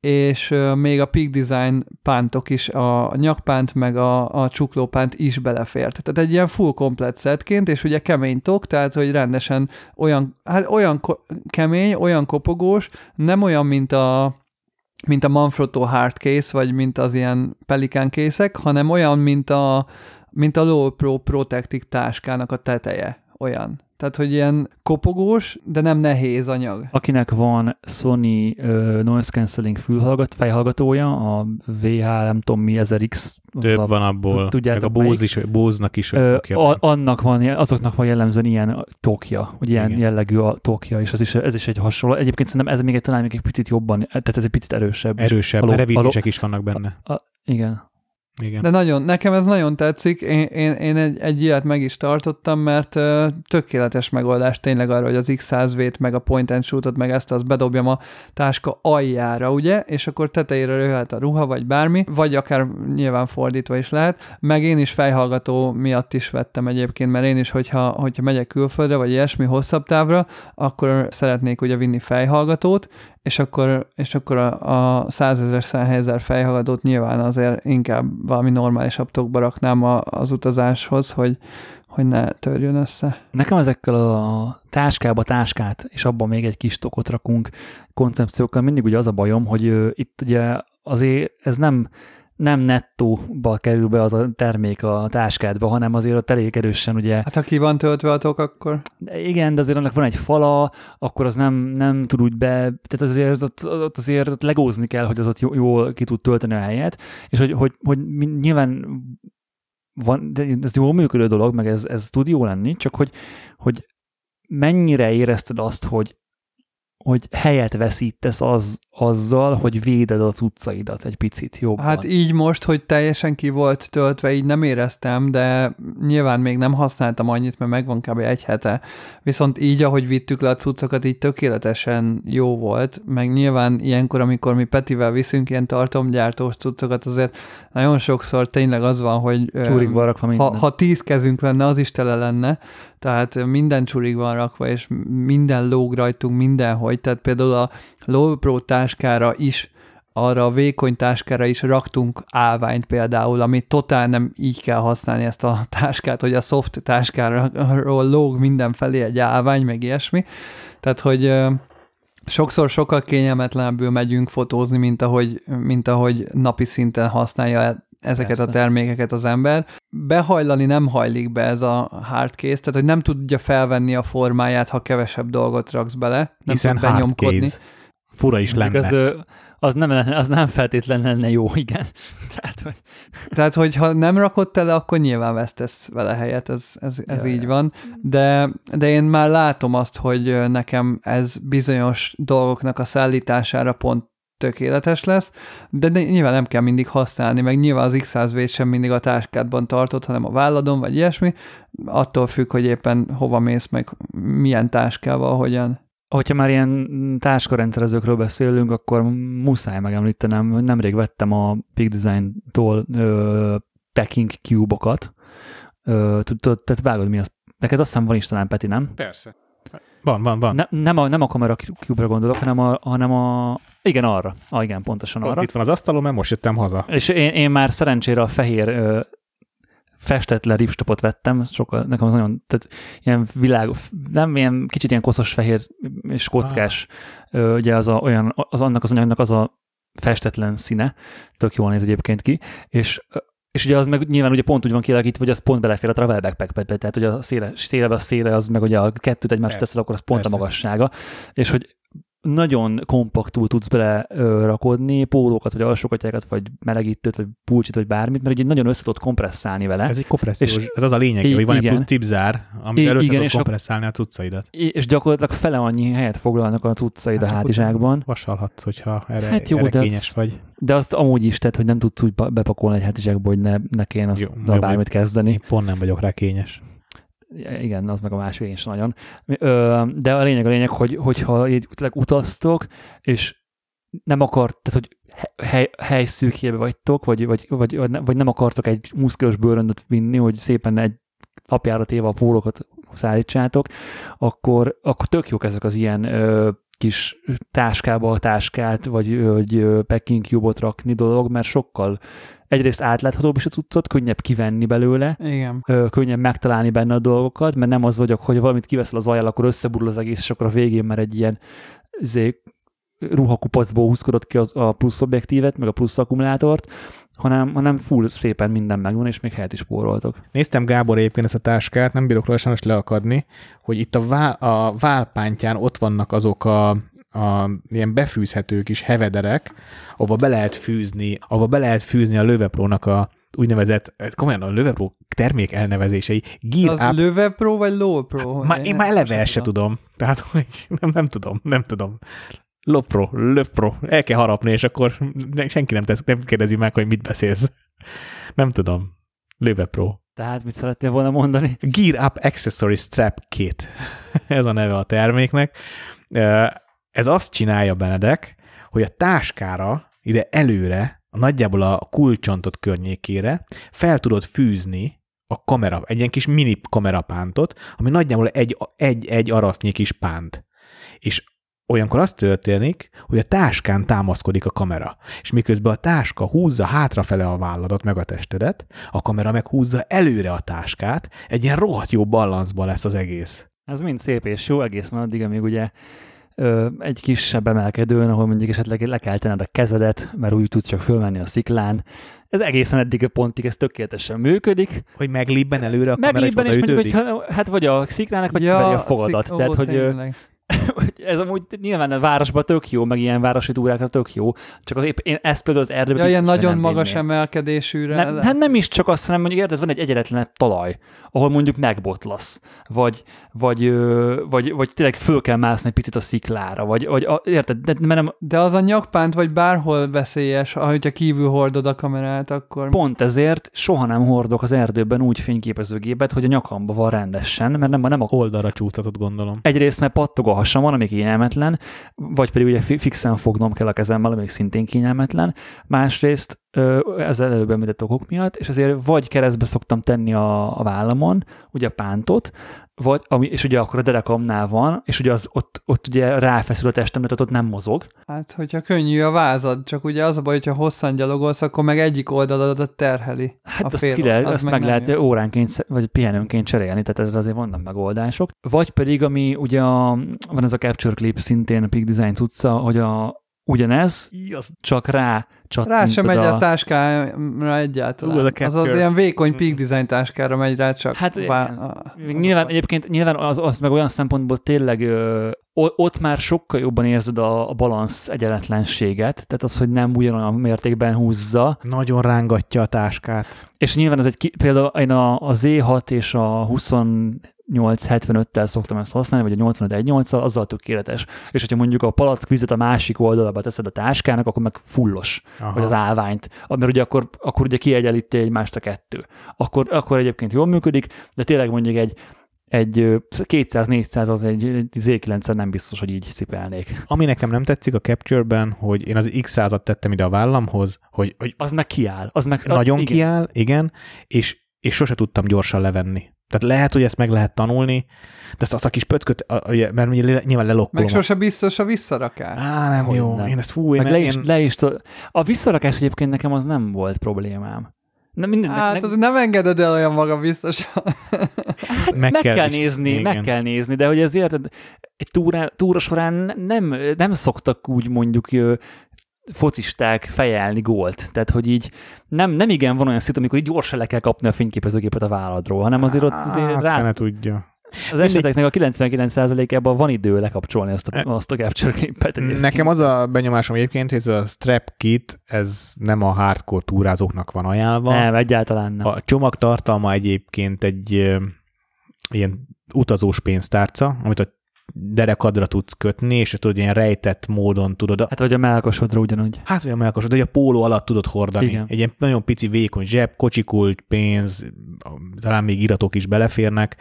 és még a Peak Design pántok is, a nyakpánt meg a, a csuklópánt is belefért. Tehát egy ilyen full komplet szetként, és ugye kemény tok, tehát hogy rendesen olyan, hát olyan ko- kemény, olyan kopogós, nem olyan, mint a mint a Manfrotto hard case, vagy mint az ilyen Pelican case-ek, hanem olyan, mint a, mint a LOL Pro Protectic táskának a teteje. Olyan. Tehát, hogy ilyen kopogós, de nem nehéz anyag. Akinek van Sony uh, noise cancelling fülhallgat, fejhallgatója, a vé há, nem tudom mi, ezer iksz. Több a, van abból, tudjátok, meg a Bose is, Bose-nak is. Ö, a, annak van, azoknak van jellemzően ilyen tokja, hogy ilyen igen, jellegű a tokja, és ez is, ez is egy hasonló. Egyébként szerintem ez még egy, talán még egy picit jobban, tehát ez egy picit erősebb. Erősebb, a revítések is vannak benne. A, a, igen. Igen. De nagyon, nekem ez nagyon tetszik, én, én, én egy, egy ilyet meg is tartottam, mert ö, tökéletes megoldás tényleg arra, hogy az iksz száz vé-t, meg a point and shootot, meg ezt azt bedobjam a táska aljára, ugye, és akkor tetejére jöhet a ruha, vagy bármi, vagy akár nyilván fordítva is lehet, meg én is fejhallgató miatt is vettem egyébként, mert én is, hogyha, hogyha megyek külföldre, vagy ilyesmi hosszabb távra, akkor szeretnék ugye vinni fejhallgatót, és akkor, és akkor a százezer, százhelyezer fejhallgatót nyilván azért inkább valami normálisabb tokba raknám a, az utazáshoz, hogy, hogy ne törjön össze. Nekem ezekkel a táskába táskát, és abban még egy kis tokot rakunk koncepciókkal mindig ugye az a bajom, hogy uh, itt ugye azért ez nem nem nettóba kerül be az a termék a táskádba, hanem azért ott elég erősen ugye... Hát ha ki van töltve a tok, akkor... Igen, de azért annak van egy fala, akkor az nem, nem tud úgy be... Tehát azért az ott, ott azért ott legózni kell, hogy az ott jól ki tud tölteni a helyet, és hogy, hogy, hogy nyilván van, de ez jól működő dolog, meg ez, ez tud jó lenni, csak hogy, hogy mennyire érezted azt, hogy hogy helyet veszítesz az, azzal, hogy véded az utcaidat egy picit jobban. Hát így most, hogy teljesen ki volt töltve, így nem éreztem, de nyilván még nem használtam annyit, mert megvan kb. Egy hete. Viszont így, ahogy vittük le a cuccokat, így tökéletesen jó volt, meg nyilván ilyenkor, amikor mi Petivel viszünk ilyen tartomgyártós cuccokat, azért nagyon sokszor tényleg az van, hogy ha, ha tíz kezünk lenne, az is tele lenne, tehát minden csurig van rakva, és minden lóg rajtunk mindenhogy, tehát például a Lowpro táskára is, arra a vékony táskára is raktunk állványt például, amit totál nem így kell használni ezt a táskát, hogy a soft táskáról lóg mindenfelé egy állvány, meg ilyesmi, tehát hogy sokszor sokkal kényelmetlenebből megyünk fotózni, mint ahogy, mint ahogy napi szinten használja ezeket Persze. a termékeket az ember. Behajlani nem hajlik be ez a hardcase, tehát hogy nem tudja felvenni a formáját, ha kevesebb dolgot raksz bele. Nem Hiszen tud benyomkodni. Hardcase. Fura is lenne. Az, az, nem, az nem feltétlenül lenne jó, igen. Tehát, hogy... tehát, hogyha nem rakod tele, akkor nyilván vesztesz vele helyet, ez, ez, ez így van. De, de én már látom azt, hogy nekem ez bizonyos dolgoknak a szállítására pont tökéletes lesz, de nyilván nem kell mindig használni, meg nyilván az iksz száz vé-t sem mindig a táskádban tartod, hanem a válladon, vagy ilyesmi, attól függ, hogy éppen hova mész, meg milyen táskával, hogyan. Hogyha már ilyen táskarendszerezőkről beszélünk, akkor muszáj megemlítenem, hogy nemrég vettem a Peak Design-tól ö, packing cube-okat, tehát vágod mi az? Neked azt hiszem van is talán, Peti, nem? Persze. Van, van, van. Ne, nem, a, nem a kamera cube-ra gondolok, hanem a, hanem a... Igen, arra. Ah, igen, pontosan arra. Itt van az asztalom, mert most jöttem haza. És én, én már szerencsére a fehér ö, festetlen ripstopot vettem. Sokkal, nekem az nagyon... Tehát ilyen világ... Nem ilyen kicsit ilyen koszos, fehér és kockás. Ah. Ö, ugye az, a, olyan, az annak az anyagnak az a festetlen színe. Tök jól néz egyébként ki. És... És ugye az meg nyilván ugye pont úgy van kialakítva, hogy az pont belefér a travel backpackbe, tehát hogy a széle, szélebe a széle, az meg ugye a kettőt egymásra teszel, akkor az pont Persze. a magassága. És hogy nagyon kompaktul tudsz bele rakodni pólókat, vagy alsókatyákat, vagy melegítőt, vagy pulcsit, vagy bármit, mert ugye nagyon össze tudod kompresszálni vele. Ez egy kompressziós, és ez az a lényeg, í- hogy van igen. egy plusz cipzár, amivel össze tudod kompresszálni a cuccaidat. És gyakorlatilag fele annyi helyet foglalnak a cuccaid hát a hátizsákban. Vasalhatsz, hogyha erre, hát jó, erre kényes vagy. De azt amúgy is tett, hogy nem tudsz úgy bepakolni egy hátizsákba, hogy ne, ne kéne azt jó, bármit kezdeni. Pont nem vagyok rá kényes. Igen, az meg a másik én sem nagyon. De a lényeg a lényeg, hogy, hogyha így utaztok, és nem akart, tehát hogy hely, helyszűkébe vagytok, vagy, vagy, vagy, vagy nem akartok egy húsz kilós bőröndöt vinni, hogy szépen egy lapjáratéve a pólókat szállítsátok, akkor, akkor tök jók ezek az ilyen ö, kis táskába a táskát, vagy, vagy packing cube-ot rakni dolog, mert sokkal egyrészt átláthatóbb is a cuccot, könnyebb kivenni belőle, Igen. Ö, könnyebb megtalálni benne a dolgokat, mert nem az vagyok, hogy valamit kiveszel az ajjal, akkor összeburul az egész, és akkor a végén már egy ilyen zé, ruhakupacból húzkodott ki az, a plusz objektívet, meg a plusz akkumulátort, hanem, hanem full szépen minden megvan, és még helyet is spóroltok. Néztem, Gábor, egyébként ezt a táskát, nem bírok róla sajnos leakadni, hogy itt a, vá, a válpántján ott vannak azok a a ilyen befűzhető kis hevederek, ahova be lehet fűzni, ahova be lehet fűzni a Löveprónak a úgynevezett, komolyan a Lövepro termék elnevezései. Gear az up... Lövepro vagy Lowpro? Má, én már eleve el se tudom. Tehát, hogy nem, nem tudom, nem tudom. Lowpro, Lövpro, el kell harapni, és akkor senki nem, tesz, nem kérdezi meg, hogy mit beszélsz. Nem tudom. Lövepro. Tehát mit szeretnél volna mondani? Gear Up Accessory Strap Kit. Ez a neve a terméknek. Ez azt csinálja, Benedek, hogy a táskára ide előre, nagyjából a kulcsontot környékére fel tudod fűzni a kamera, egy ilyen kis mini kamerapántot, ami nagyjából egy, egy, egy arasznyi kis pánt. És olyankor az történik, hogy a táskán támaszkodik a kamera, és miközben a táska húzza hátrafele a válladat meg a testedet, a kamera meg húzza előre a táskát, egy ilyen rohadt jó balanszban lesz az egész. Ez mind szép és jó, egészen addig, amíg ugye egy kisebb emelkedőn, ahol mondjuk esetleg le kell tenned a kezedet, mert úgy tudsz csak fölmenni a sziklán. Ez egészen eddig a pontig, ez tökéletesen működik. Hogy meglibben előre a kamera, és odaütődik? Meglibben, és mondjuk, hogy, hát vagy a sziklának, vagy ja, a fogadat. Szikó, tehát, ó, hogy, ez amúgy nyilván a városban tök jó, meg ilyen városi túrákra tök jó, csak az épp én ezt például az erdőben... Ja, ilyen nagyon magas vinnék. Emelkedésűre... Nem, hát nem is csak azt, hanem mondjuk érted, van egy egyenletlenebb talaj, ahol mondjuk megbotlasz, vagy, vagy, vagy, vagy tényleg föl kell mászni egy picit a sziklára, vagy, vagy érted, de nem... De az a nyakpánt vagy bárhol veszélyes, ahogy ha kívül hordod a kamerát, akkor... Pont ezért soha nem hordok az erdőben úgy fényképezőgépet, hogy a nyakamba van rendesen, mert nem, nem a... Oldalra csúsztatott, gondolom. Egyrészt, mert pattog a hasam van, ami kényelmetlen, vagy pedig ugye fixen fognom kell a kezemmel, amíg szintén kényelmetlen. Másrészt ez előbb említett okok miatt, és azért vagy keresztbe szoktam tenni a, a vállamon, ugye a pántot, vagy, ami, és ugye akkor a derekamnál van, és ugye az, ott, ott ugye ráfeszül a testem, tehát ott nem mozog. Hát, hogyha könnyű a vázad, csak ugye az a baj, hogyha hosszan gyalogolsz, akkor meg egyik oldaladat terheli. Hát azt, fél, le, az azt meg, meg lehet jön. Óránként, vagy pihenőnként cserélni, tehát ez azért vannak megoldások. Vagy pedig, ami ugye a, van ez a Capture Clip szintén a Peak Design cucca, hogy a ugyanez, csak rá csattintod. Rá sem megy a, a táskára egyáltalán. Uh, az az ilyen vékony Peak Design táskára megy rá csak. Hát a... nyilván egyébként nyilván az, az meg olyan szempontból tényleg ö, ott már sokkal jobban érzed a, a balansz egyenletlenséget, tehát az, hogy nem ugyanolyan mértékben húzza. Nagyon rángatja a táskát. És nyilván ez egy, például én a, a zé hat és a huszonnyolc hetvenöttel szoktam ezt használni, vagy a nyolcvanöt tizennyolccal, azzal tökéletes. És hogyha mondjuk a palackvizet a másik oldalba teszed a táskának, akkor meg fullos, aha, vagy az állványt, mert ugye akkor, akkor ugye kiegyenlíti egymást a kettő. Akkor, akkor egyébként jól működik, de tényleg mondjuk egy egy kétszáz-négyszáz az egy, egy zé kilenccel nem biztos, hogy így cipelnék. Ami nekem nem tetszik a Capture-ben, hogy én az iksz százat tettem ide a vállamhoz, hogy... hogy az meg kiáll. Az meg, nagyon az, igen. kiáll, igen, és, és sose tudtam gyorsan levenni. Tehát lehet, hogy ezt meg lehet tanulni, de ezt azt a kis pöcköt, mert nyilván lelokkolom. Meg sose biztos a visszarakás. Á, nem hogy jó. Nem. Én ezt fú, én... Meg le is, én... le is t- a visszarakás egyébként nekem az nem volt problémám. Na, minden, hát ne, az nem engeded el olyan maga biztosan. Hát meg, meg kell, kell nézni, igen. meg kell nézni, de hogy ezért egy túra, túra során nem, nem szoktak úgy mondjuk focisták fejelni gólt. Tehát, hogy így nem, nem igen van olyan szint, amikor így gyorsan le kell kapni a fényképezőgépet a válladról, hanem azért ott azért rász... Ne tudja. Az eseteknek a kilencvenkilenc százalékában van idő lekapcsolni azt a, azt a Capture Clip-et. Nekem az a benyomásom egyébként, hogy ez a Strap Kit, ez nem a hardcore túrázóknak van ajánlva. Nem, egyáltalán nem. A csomag tartalma egyébként egy e, ilyen utazós pénztárca, amit a derekadra tudsz kötni, és tudod, ilyen rejtett módon tudod. A... Hát vagy a melkasodra ugyanúgy. Hát vagy a melkasodra, de a póló alatt tudod hordani. Igen. Egy ilyen nagyon pici vékony zseb, kocsikulcs, pénz, talán még iratok is beleférnek.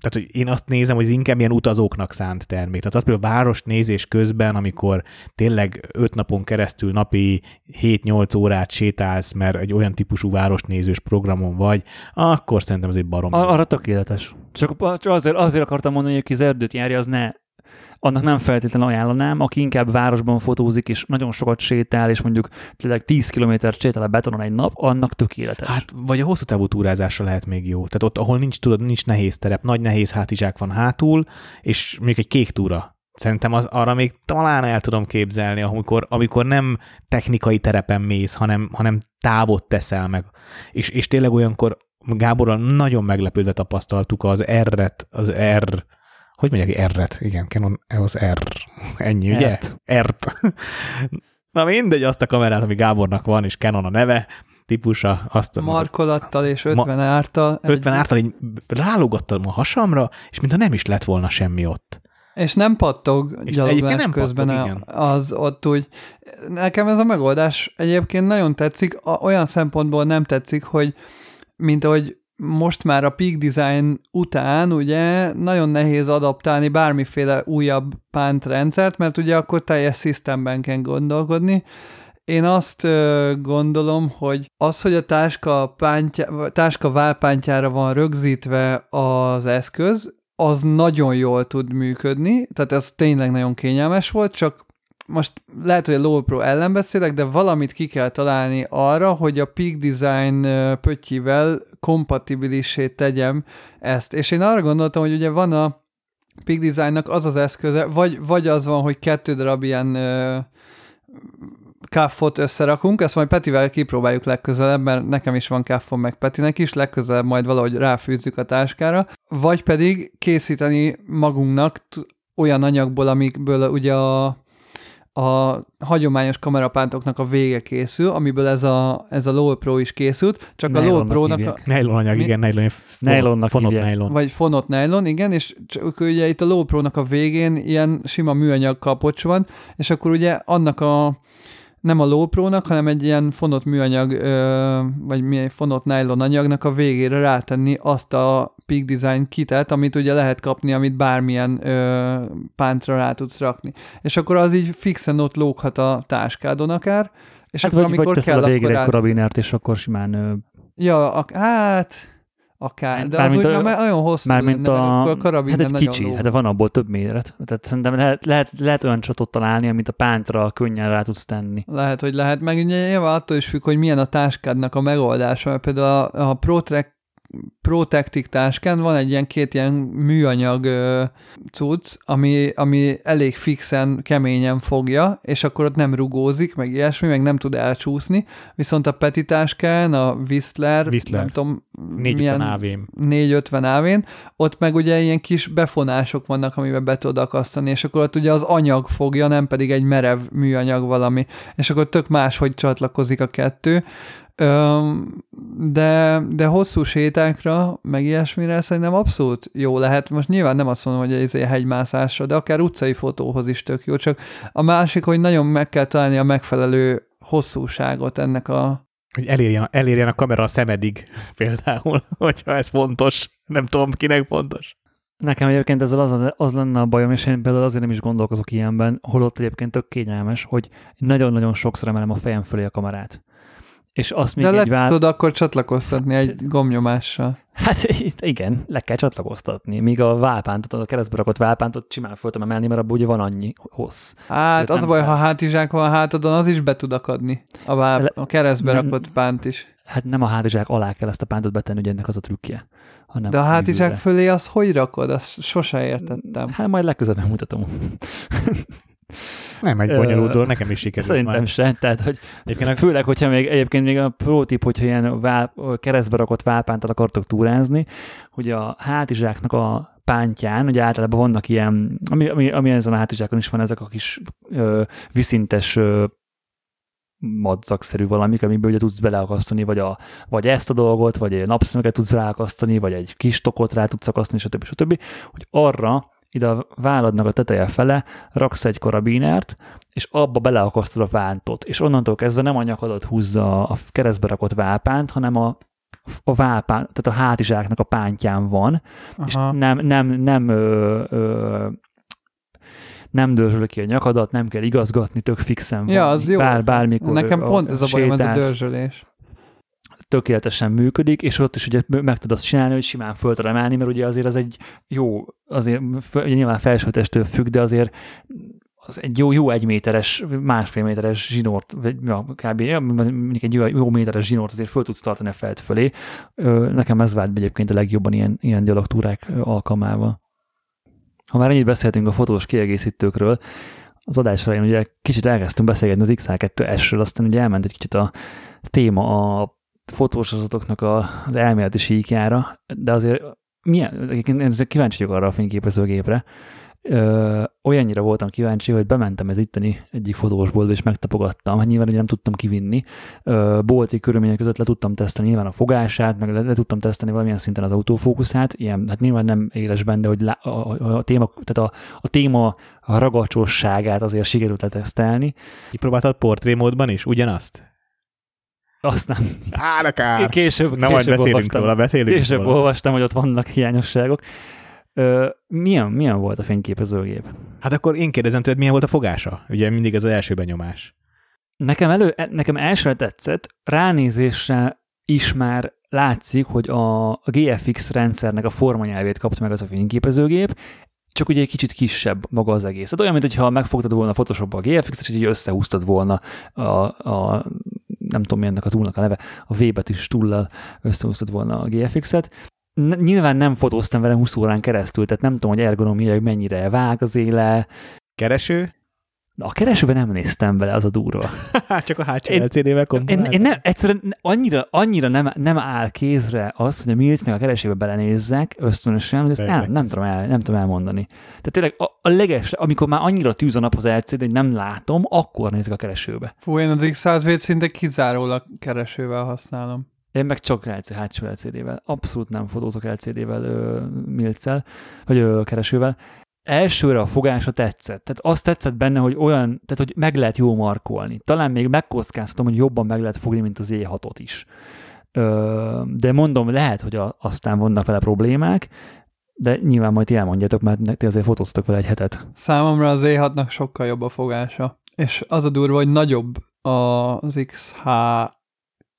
Tehát, hogy én azt nézem, hogy inkább ilyen utazóknak szánt termék. Tehát az például város nézés közben, amikor tényleg öt napon keresztül napi hét-nyolc órát sétálsz, mert egy olyan típusú városnézős programon vagy, akkor szerintem ez egy barom. Ar- arra tökéletes. Csak, csak azért, azért akartam mondani, hogy aki az erdőt járja, az ne... annak nem feltétlenül ajánlanám, aki inkább városban fotózik, és nagyon sokat sétál, és mondjuk tényleg tíz kilométert sétál a betonon egy nap, annak tökéletes. Hát, vagy a hosszú távú túrázásra lehet még jó. Tehát ott, ahol nincs, tudod, nincs nehéz terep, nagy nehéz hátizsák van hátul, és mondjuk egy kék túra. Szerintem az, arra még talán el tudom képzelni, amikor, amikor nem technikai terepen mész, hanem, hanem távot teszel meg. És, és tényleg olyankor Gáborral nagyon meglepődve tapasztaltuk az R-et, az R... Hogy mondják, R-et? Igen, Canon e o es R. Ennyi, ugye? R-t. Na mindegy, azt a kamerát, ami Gábornak van, és Canon a neve, típusa. Azt markolattal és ötven ma, ártal. ötven ártal, így rálogattam a hasamra, és mintha nem is lett volna semmi ott. És nem pattog gyaloglás közben pattog, az ott úgy. Nekem ez a megoldás egyébként nagyon tetszik, olyan szempontból nem tetszik, hogy mint ahogy most már a Peak Design után ugye nagyon nehéz adaptálni bármiféle újabb pántrendszert, mert ugye akkor teljes szisztemben kell gondolkodni. Én azt ö, gondolom, hogy az, hogy a táska, pántja, táska válpántjára van rögzítve az eszköz, az nagyon jól tud működni, tehát ez tényleg nagyon kényelmes volt, csak most lehet, hogy a Low Pro ellen beszélek, de valamit ki kell találni arra, hogy a Peak Design pöttyivel kompatibilissé tegyem ezt. És én arra gondoltam, hogy ugye van a Peak Designnak az az eszköze, vagy, vagy az van, hogy kettő darab ilyen ö, káffot összerakunk, ezt majd Petivel kipróbáljuk legközelebb, mert nekem is van káffom, meg Petinek is, legközelebb majd valahogy ráfűzzük a táskára, vagy pedig készíteni magunknak t- olyan anyagból, amikből ugye a a hagyományos kamerapántoknak a vége készül, amiből ez a, ez a LOL Pro is készült, csak nylonnak a LOL Pro-nak... Nylon anyag, mi? Igen, nylon, nylonnak fonott nylon. Vagy fonott nylon, igen, és csak ugye itt a LOL Pro-nak a végén ilyen sima műanyag kapocs van, és akkor ugye annak a nem a LOL Pro-nak, hanem egy ilyen fonott műanyag, vagy milyen fonott nylon anyagnak a végére rátenni azt a Peak Design kitet, amit ugye lehet kapni, amit bármilyen ö, pántra rá tudsz rakni. És akkor az így fixen ott lóghat a táskádon akár, és hát akkor vagy, amikor vagy kell, akkor rá... Hát vagy teszel a végre egy karabinert, és akkor simán... Ö... Ja, ak- hát... Akár, de mármint az úgy már olyan hosszú lenne, a, a karabin hát egy kicsi, ló. Hát van abból több méret. Tehát szerintem lehet, lehet, lehet olyan csatot találni, amit a pántra könnyen rá tudsz tenni. Lehet, hogy lehet. Meg nyilván attól is függ, hogy milyen a táskádnak a megoldása. Mert például a, a ProTrek Protectic táskán van egy ilyen két ilyen műanyag ö, cucc, ami, ami elég fixen, keményen fogja, és akkor ott nem rugózik, meg ilyesmi, meg nem tud elcsúszni, viszont a Peti táskán, a Whistler, Whistler. nem tudom, négyszázötven á vén, ott meg ugye ilyen kis befonások vannak, amiben be tudod akasztani, és akkor ott ugye az anyag fogja, nem pedig egy merev műanyag valami, és akkor tök máshogy csatlakozik a kettő. De, de hosszú sétákra, meg ilyesmire szerintem abszolút jó lehet. Most nyilván nem azt mondom, hogy ez egy hegymászásra, de akár utcai fotóhoz is tök jó, csak a másik, hogy nagyon meg kell találni a megfelelő hosszúságot ennek a... Hogy elérjen, elérjen a kamera a szemedig például, hogyha ez fontos. Nem tudom, kinek fontos. Nekem egyébként ezzel az, az lenne a bajom, és én például azért nem is gondolkozok ilyenben, holott egyébként tök kényelmes, hogy nagyon-nagyon sokszor emelem a fejem fölé a kamerát. És azt még de le vál... tudod akkor csatlakoztatni hát, egy gombnyomással. Hát igen, le kell csatlakoztatni. Míg a válpántot, a keresztbe rakott válpántot simán föltem emelni, mert abban ugye van annyi hossz. Hát az baj, kell. Ha hátizsák van a hátadon, az is be tud akadni. A, vál... a keresztbe nem, rakott pánt is. Hát nem a hátizsák alá kell ezt a pántot betenni, ugye ennek az a trükkje. Hanem de a hátizsák művőre. Fölé az hogy rakod? Azt sose értettem. Hát majd legközelebb megmutatom. Nem egy bonyolult dolog, nekem is sikerült. Szerintem már. Se, tehát, hogy egyébként főleg, hogyha még, egyébként még a protip, hogyha ilyen vál, keresztbe rakott válpántat akartok túrázni, hogy a hátizsáknak a pántján, ugye általában vannak ilyen, ami, ami, ami ezen a hátizsákon is van, ezek a kis ö, viszintes ö, madzakszerű valamik, amiből ugye tudsz beleakasztani, vagy, a, vagy ezt a dolgot, vagy napszemeket tudsz ráakasztani, vagy egy kis tokot rá tudsz akasztani, stb. stb. Hogy arra ide a váladnak a teteje fele, raksz egy karabinert, és abba beleakasztod a pántot, és onnantól kezdve nem a nyakadat húzza a keresztbe rakott válpánt, hanem a, a válpánt, tehát a hátizsáknak a pántján van, aha. És nem, nem, nem, ö, ö, nem dörzsöl ki a nyakadat, nem kell igazgatni, tök fixen van. Ja, az jó. Bár, bármikor nekem a, pont ez a bajom, ez a dörzsölés. Tökéletesen működik, és ott is ugye meg tudod azt csinálni, hogy simán föl tud emelni, mert ugye azért az egy jó, azért nyilván felsőtestől függ, de azért az egy jó, jó egy méteres, másfél méteres zsinort, vagy ja, kb. Egy jó, jó méteres zsinort azért föl tudsz tartani a felt fölé. Nekem ez vált egyébként a legjobban ilyen, ilyen gyalogtúrák alkalmával. Ha már ennyit beszéltünk a fotós kiegészítőkről, az adás elején ugye kicsit elkezdtünk beszélgetni az iksz á kettő es-ről, aztán ugye elment egy kicsit a téma a fotósorozatoknak az elméleti síkjára, de azért milyen, ezért kíváncsi vagyok arra a fényképezőgépre. Ö, olyannyira voltam kíváncsi, hogy bementem ez itteni egyik fotósboltba, és megtapogattam. Hát nyilván ugye nem tudtam kivinni. Ö, bolti körülmények között le tudtam teszteni nyilván a fogását, meg le, le tudtam teszteni valamilyen szinten az autofókuszát. Ilyen, hát nyilván nem élesben, de hogy lá, a, a, a téma, tehát a, a téma ragacsosságát azért sikerült letesztelni. Kipróbáltad portrémódban is ugyanazt? Azt nem. Á, de kár. Később, Na, később, olvastam, róla, később róla. olvastam, hogy ott vannak hiányosságok. Ö, milyen, milyen volt a fényképezőgép? Hát akkor én kérdezem tőled, milyen volt a fogása? Ugye mindig ez az első benyomás. Nekem, elő, nekem elsőre tetszett, ránézésre is már látszik, hogy a gé ef iksz rendszernek a formanyelvét kapta meg az a fényképezőgép, csak ugye egy kicsit kisebb maga az egész. Hát olyan, mintha megfogtad volna a Photoshopba a gé ef iksz-et, és így összehúztad volna a, a nem tudom, milyennek a túlnak a neve, a V betűs túllal összehúztad volna a gé ef iksz-et. Nyilván nem fotóztam vele húsz órán keresztül, tehát nem tudom, hogy ergonomiailag mennyire vág az éle. Kereső? Na, a keresőben nem néztem bele, az a durva. Csak a hátsó el cé dével komponáltam. Én, én nem, egyszerűen annyira, annyira nem, nem áll kézre az, hogy a Milcnek a keresőbe belenézzek ösztönösen, hogy ezt el, nem, tudom el, nem tudom elmondani. Tehát tényleg a, a leges, amikor már annyira tűz a nap az el cé dé, hogy nem látom, akkor nézek a keresőbe. Fú, én az iksz száz vét szinte kizárólag keresővel használom. Én meg csak el cé dé, hátsó el cé dével. Abszolút nem fotózok el cé dével, Milccel, vagy ö, keresővel. Elsőre a fogása tetszett. Tehát azt tetszett benne, hogy olyan, tehát hogy meg lehet jó markolni. Talán még megkockáztatom, hogy jobban meg lehet fogni, mint az é hatot is. Ö, de mondom, lehet, hogy a, aztán vannak vele problémák, de nyilván majd ti elmondjátok, mert ti azért fotóztak vele egy hetet. Számomra az é hatnak sokkal jobb a fogása. És az a durva, hogy nagyobb az iksz há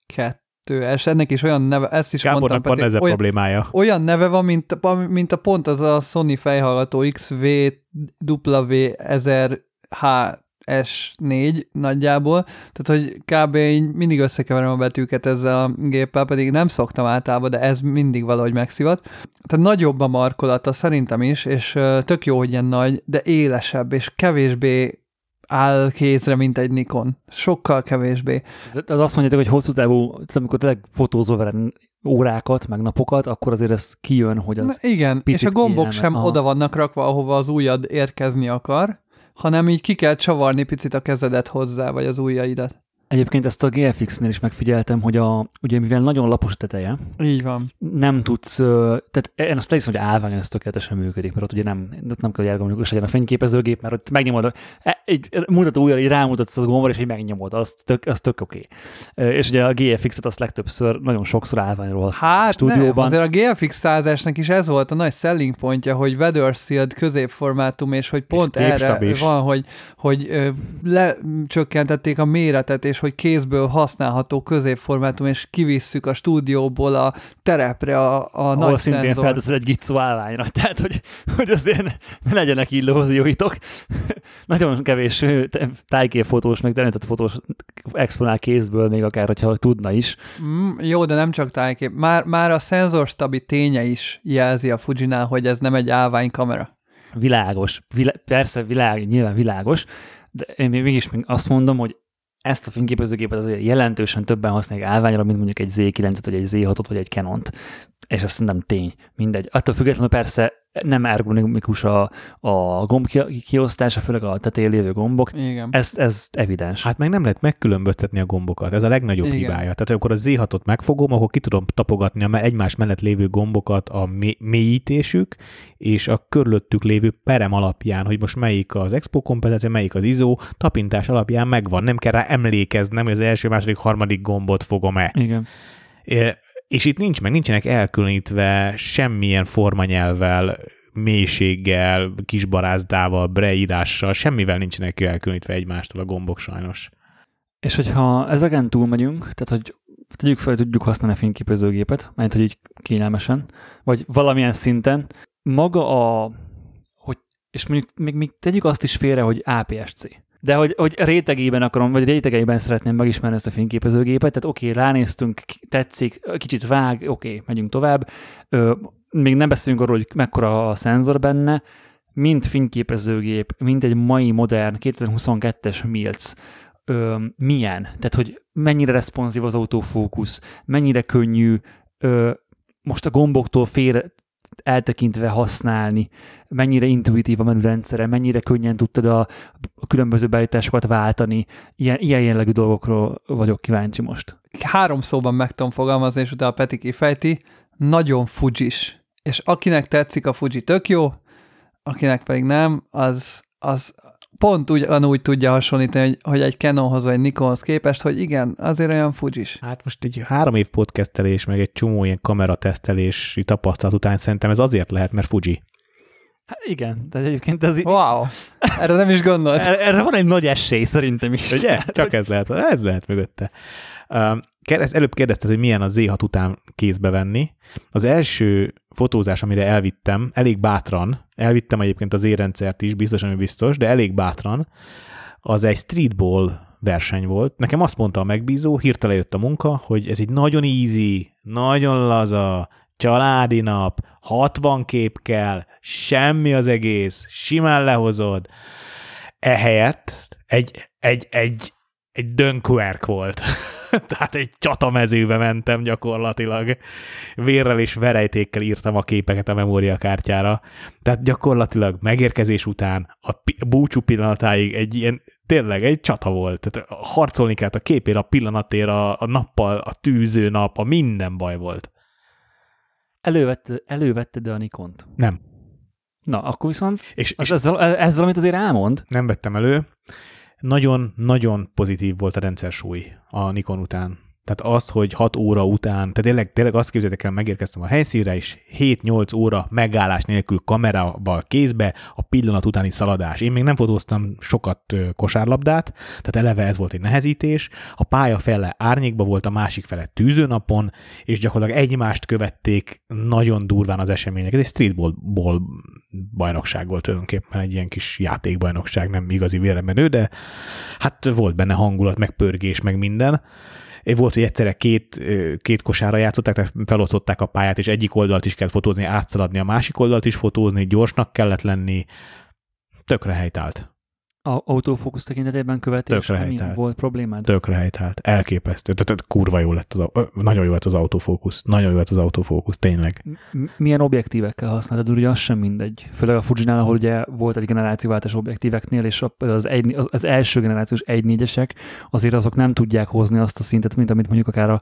kettő. Tőles. Ennek is olyan neve, ezt is Gábornak mondtam, van ez a problémája. Olyan neve van, mint a, mint a pont az a Sony fejhallgató iksz vé dupla vé ezer há es négy nagyjából, tehát hogy kb. Mindig összekeverem a betűket ezzel a géppel, pedig nem szoktam általában, de ez mindig valahogy megszivat. Tehát nagyobb a markolata szerintem is, és tök jó, hogy ilyen nagy, de élesebb, és kevésbé áll kézre, mint egy Nikon. Sokkal kevésbé. Az azt mondjátok, hogy hosszú távú, amikor tényleg fotózol vele órákat, meg napokat, akkor azért ez kijön, hogy az... Na igen, és a gombok sem aha. oda vannak rakva, ahova az ujjad érkezni akar, hanem így ki kell csavarni picit a kezedet hozzá, vagy az ujjaidat. Egyébként ezt a gé ef iksz-nél is megfigyeltem, hogy a, ugye mivel nagyon lapos a teteje, így van. Nem tudsz, tehát én azt lehiszem, hogy állványon ez tökéletesen működik, mert ott ugye nem, ott nem kell, hogy ergonomikus legyen a fényképezőgép, mert ott megnyomod, egy mutató ujjal így rámutatsz az gombra, és így megnyomod, az tök, az tök oké. Okay. És ugye a gé ef iksz-et azt legtöbbször, nagyon sokszor állványról használni hát a stúdióban. Hát azért a gé ef iksz százasnak is ez volt a nagy selling pontja, hogy weather sealed középformátum, és hogy pont és erre van, hogy, hogy lecsökkentették a méretet, és hogy kézből használható középformátum, és kivisszük a stúdióból a terepre a, a nagy szenzor. Szintén felteszed egy gicó állványra, tehát hogy, hogy azért ne legyenek illúzióitok. Nagyon kevés tájképfotós, meg természetfotós exponál kézből, még akár, hogyha tudna is. Mm, jó, de nem csak tájkép. Már, már a szenzorstabi ténye is jelzi a Fujinál, hogy ez nem egy állványkamera. Világos. Vilá- persze, világ, nyilván világos, de én mégis még azt mondom, hogy ezt a fényképezőgépet azért jelentősen többen használják állványra, mint mondjuk egy zé kilencet, vagy egy zé hatot, vagy egy Canont. És azt szerintem tény. Mindegy. Attól függetlenül persze nem ergonomikus a, a gomb kiosztása, főleg a tetején lévő gombok. Ez, ez evidens. Hát meg nem lehet megkülönböztetni a gombokat. Ez a legnagyobb igen. hibája. Tehát amikor a zé hatot megfogom, akkor ki tudom tapogatni a egymás mellett lévő gombokat a mélyítésük, és a körülöttük lévő perem alapján, hogy most melyik az expo kompetencia, melyik az izó, tapintás alapján megvan. Nem kell rá emlékeznem, hogy az első, második, harmadik gombot fogom-e. Igen. É, És itt nincs meg, nincsenek elkülönítve semmilyen formanyelvvel, mélységgel, kisbarázdával, breírással, semmivel nincsenek elkülönítve egymástól a gombok sajnos. És hogyha ezeken túlmegyünk, tehát hogy tegyük fel, hogy tudjuk használni a fényképezőgépet, mert hogy így kényelmesen, vagy valamilyen szinten, maga a, hogy, és mondjuk még, még tegyük azt is félre, hogy á pé es cé. De hogy, hogy rétegében akarom, vagy rétegeiben szeretném megismerni ezt a fényképezőgépet, tehát oké, okay, ránéztünk, tetszik, kicsit vág, oké, okay, megyünk tovább. Ö, még nem beszélünk arról, hogy mekkora a szenzor benne, mint fényképezőgép, mint egy mai modern kétezer-huszonkettes Milc. Ö, milyen? Tehát, hogy mennyire responszív az autofókusz, mennyire könnyű ö, most a gomboktól fél eltekintve használni, mennyire intuitív a menürendszere, mennyire könnyen tudtad a, a különböző beállításokat váltani. Ilyen, ilyen jellegű dolgokról vagyok kíváncsi most. Három szóban meg tudom fogalmazni, és utána Peti kifejti, nagyon fujis. És akinek tetszik a Fuji, tök jó, akinek pedig nem, az, az pont ugyanúgy tudja hasonlítani, hogy, hogy egy Canonhoz vagy egy Nikonhoz képest, hogy igen, azért olyan fujis. Hát most egy három év podcastelés, meg egy csomó ilyen kameratesztelési tapasztalat után szerintem ez azért lehet, mert Fuji. Hát igen, de egyébként ez... Wow! Erre nem is gondolt. Erre van egy nagy esély szerintem is. Ugye? Csak ez lehet, ez lehet mögötte. Ezt előbb kérdezted, hogy milyen a zé hat után kézbe venni. Az első fotózás, amire elvittem, elég bátran, elvittem egyébként az érrendszert is, biztos, ami biztos, de elég bátran, az egy streetball verseny volt. Nekem azt mondta a megbízó, hirtelen jött a munka, hogy ez egy nagyon easy, nagyon laza, családi nap, hatvan kép kell, semmi az egész, simán lehozod. ehelyett egy, egy, egy, egy dönkverk volt. Tehát egy csatamezőbe mentem gyakorlatilag. Vérrel és verejtékkel írtam a képeket a memóriakártyára. Tehát gyakorlatilag megérkezés után a pi- búcsú pillanatáig egy ilyen, tényleg egy csata volt. Tehát harcolni kellett a képér, a pillanatért, a, a nappal, a tűző nap, a minden baj volt. Elővetted, elővetted a Nikont? Nem. Na, akkor viszont és, az, és ezzel, ezzel, amit azért elmond. Nem vettem elő. Nagyon-nagyon pozitív volt a rendszersúly a Nikon után. Tehát az, hogy hat óra után, tehát tényleg, tényleg azt képzeljétek el, megérkeztem a helyszínre, és hét-nyolc óra megállás nélkül kamerával kézbe a pillanat utáni szaladás. Én még nem fotóztam sokat kosárlabdát, tehát eleve ez volt egy nehezítés. A pálya fele árnyékba volt, a másik fele tűzőnapon, és gyakorlatilag egymást követték nagyon durván az események. Ez egy streetball bajnokság volt tulajdonképpen, egy ilyen kis játékbajnokság, nem igazi véremenő, de hát volt benne hangulat, meg pörgés, meg minden. Volt, hogy egyszerre két, két kosárra játszották, tehát felosztották a pályát, és egyik oldalt is kell fotózni, átszaladni, a másik oldalt is fotózni, gyorsnak kellett lenni. Tökre helytált. A autofókusz tekintetében követés volt problémád? Tökre helytált. Elképesztő. Tehát kurva jó lett az, nagyon jó lett az autofókusz. Nagyon jó lett az autofókusz, tényleg. Milyen objektívekkel használtad? Ugye az sem mindegy. Főleg a Fujinál, ahol ugye volt egy generációváltás objektíveknél, és az, egy, az első generációs egy négyesek azért azok nem tudják hozni azt a szintet, mint amit mondjuk akár a,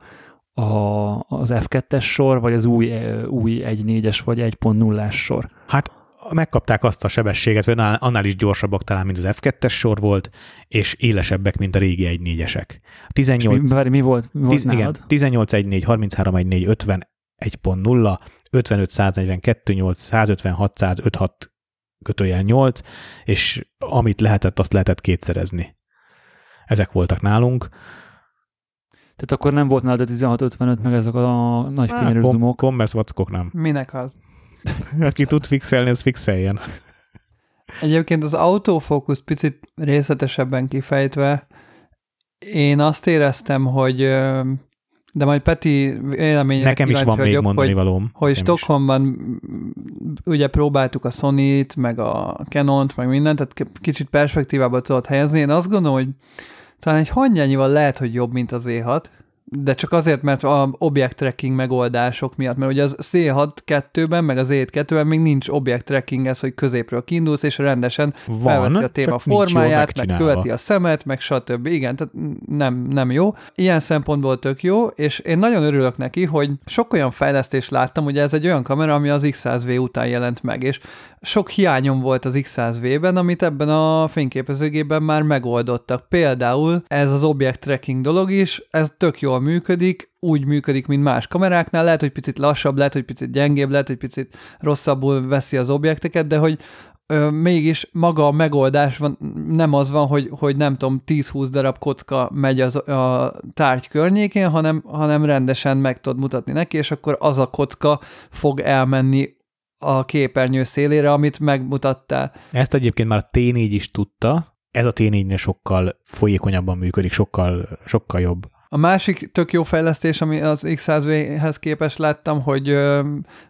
a, az ef kettes sor, vagy az új, új egy négyes vagy egy pont nullás sor. Hát megkapták azt a sebességet, vagy annál is gyorsabbak talán, mint az ef kettes sor volt, és élesebbek, mint a régi egy négyesek. tizennyolc, mi, mi volt, mi volt tíz, igen, tizennyolc egy négy, harminchárom egy négy, ötven, egy pont nulla, ötvenöt, száznegyvenkettő, nyolc, százötven, hatszáz, ötvenhat, kötőjel nyolc, és amit lehetett, azt lehetett kétszerezni. Ezek voltak nálunk. Tehát akkor nem volt nálad a tizenhat ötvenöt, meg ezek a nagy fényerős dumok. Commerce vackok nem. Minek az? Aki tud fixelni, az fixeljen. Egyébként az autofókusz picit részletesebben kifejtve, én azt éreztem, hogy de majd Peti véleményre nekem is van még mondani valóm. Hogy Stockholmban ugye próbáltuk a Sony-t, meg a Canont, meg mindent, tehát kicsit perspektívába tudod helyezni. Én azt gondolom, hogy talán egy hangyányival lehet, hogy jobb, mint az é hat. De csak azért, mert az object tracking megoldások miatt, mert ugye az cé hat kettőben, meg az é hét kettőben még nincs object tracking, ez, hogy középről kiindulsz, és rendesen van, felveszi a téma formáját, meg követi a szemet, meg stb. Igen, tehát nem, nem jó. Ilyen szempontból tök jó, és én nagyon örülök neki, hogy sok olyan fejlesztést láttam, ugye ez egy olyan kamera, ami az iksz száz vé után jelent meg, és sok hiányom volt az iksz száz vé-ben, amit ebben a fényképezőgében már megoldottak. Például ez az object tracking dolog is, ez tök jól működik, úgy működik, mint más kameráknál, lehet, hogy picit lassabb, lehet, hogy picit gyengébb, lehet, hogy picit rosszabbul veszi az objekteket, de hogy ö, mégis maga a megoldás van, nem az van, hogy, hogy nem tudom, tíz-húsz darab kocka megy az, a tárgy környékén, hanem, hanem rendesen meg tud mutatni neki, és akkor az a kocka fog elmenni a képernyő szélére, amit megmutattál. Ezt egyébként már a té négy is tudta, ez a té négynél sokkal folyékonyabban működik, sokkal, sokkal jobb. A másik tök jó fejlesztés, ami az iksz száz vé-hez képest láttam, hogy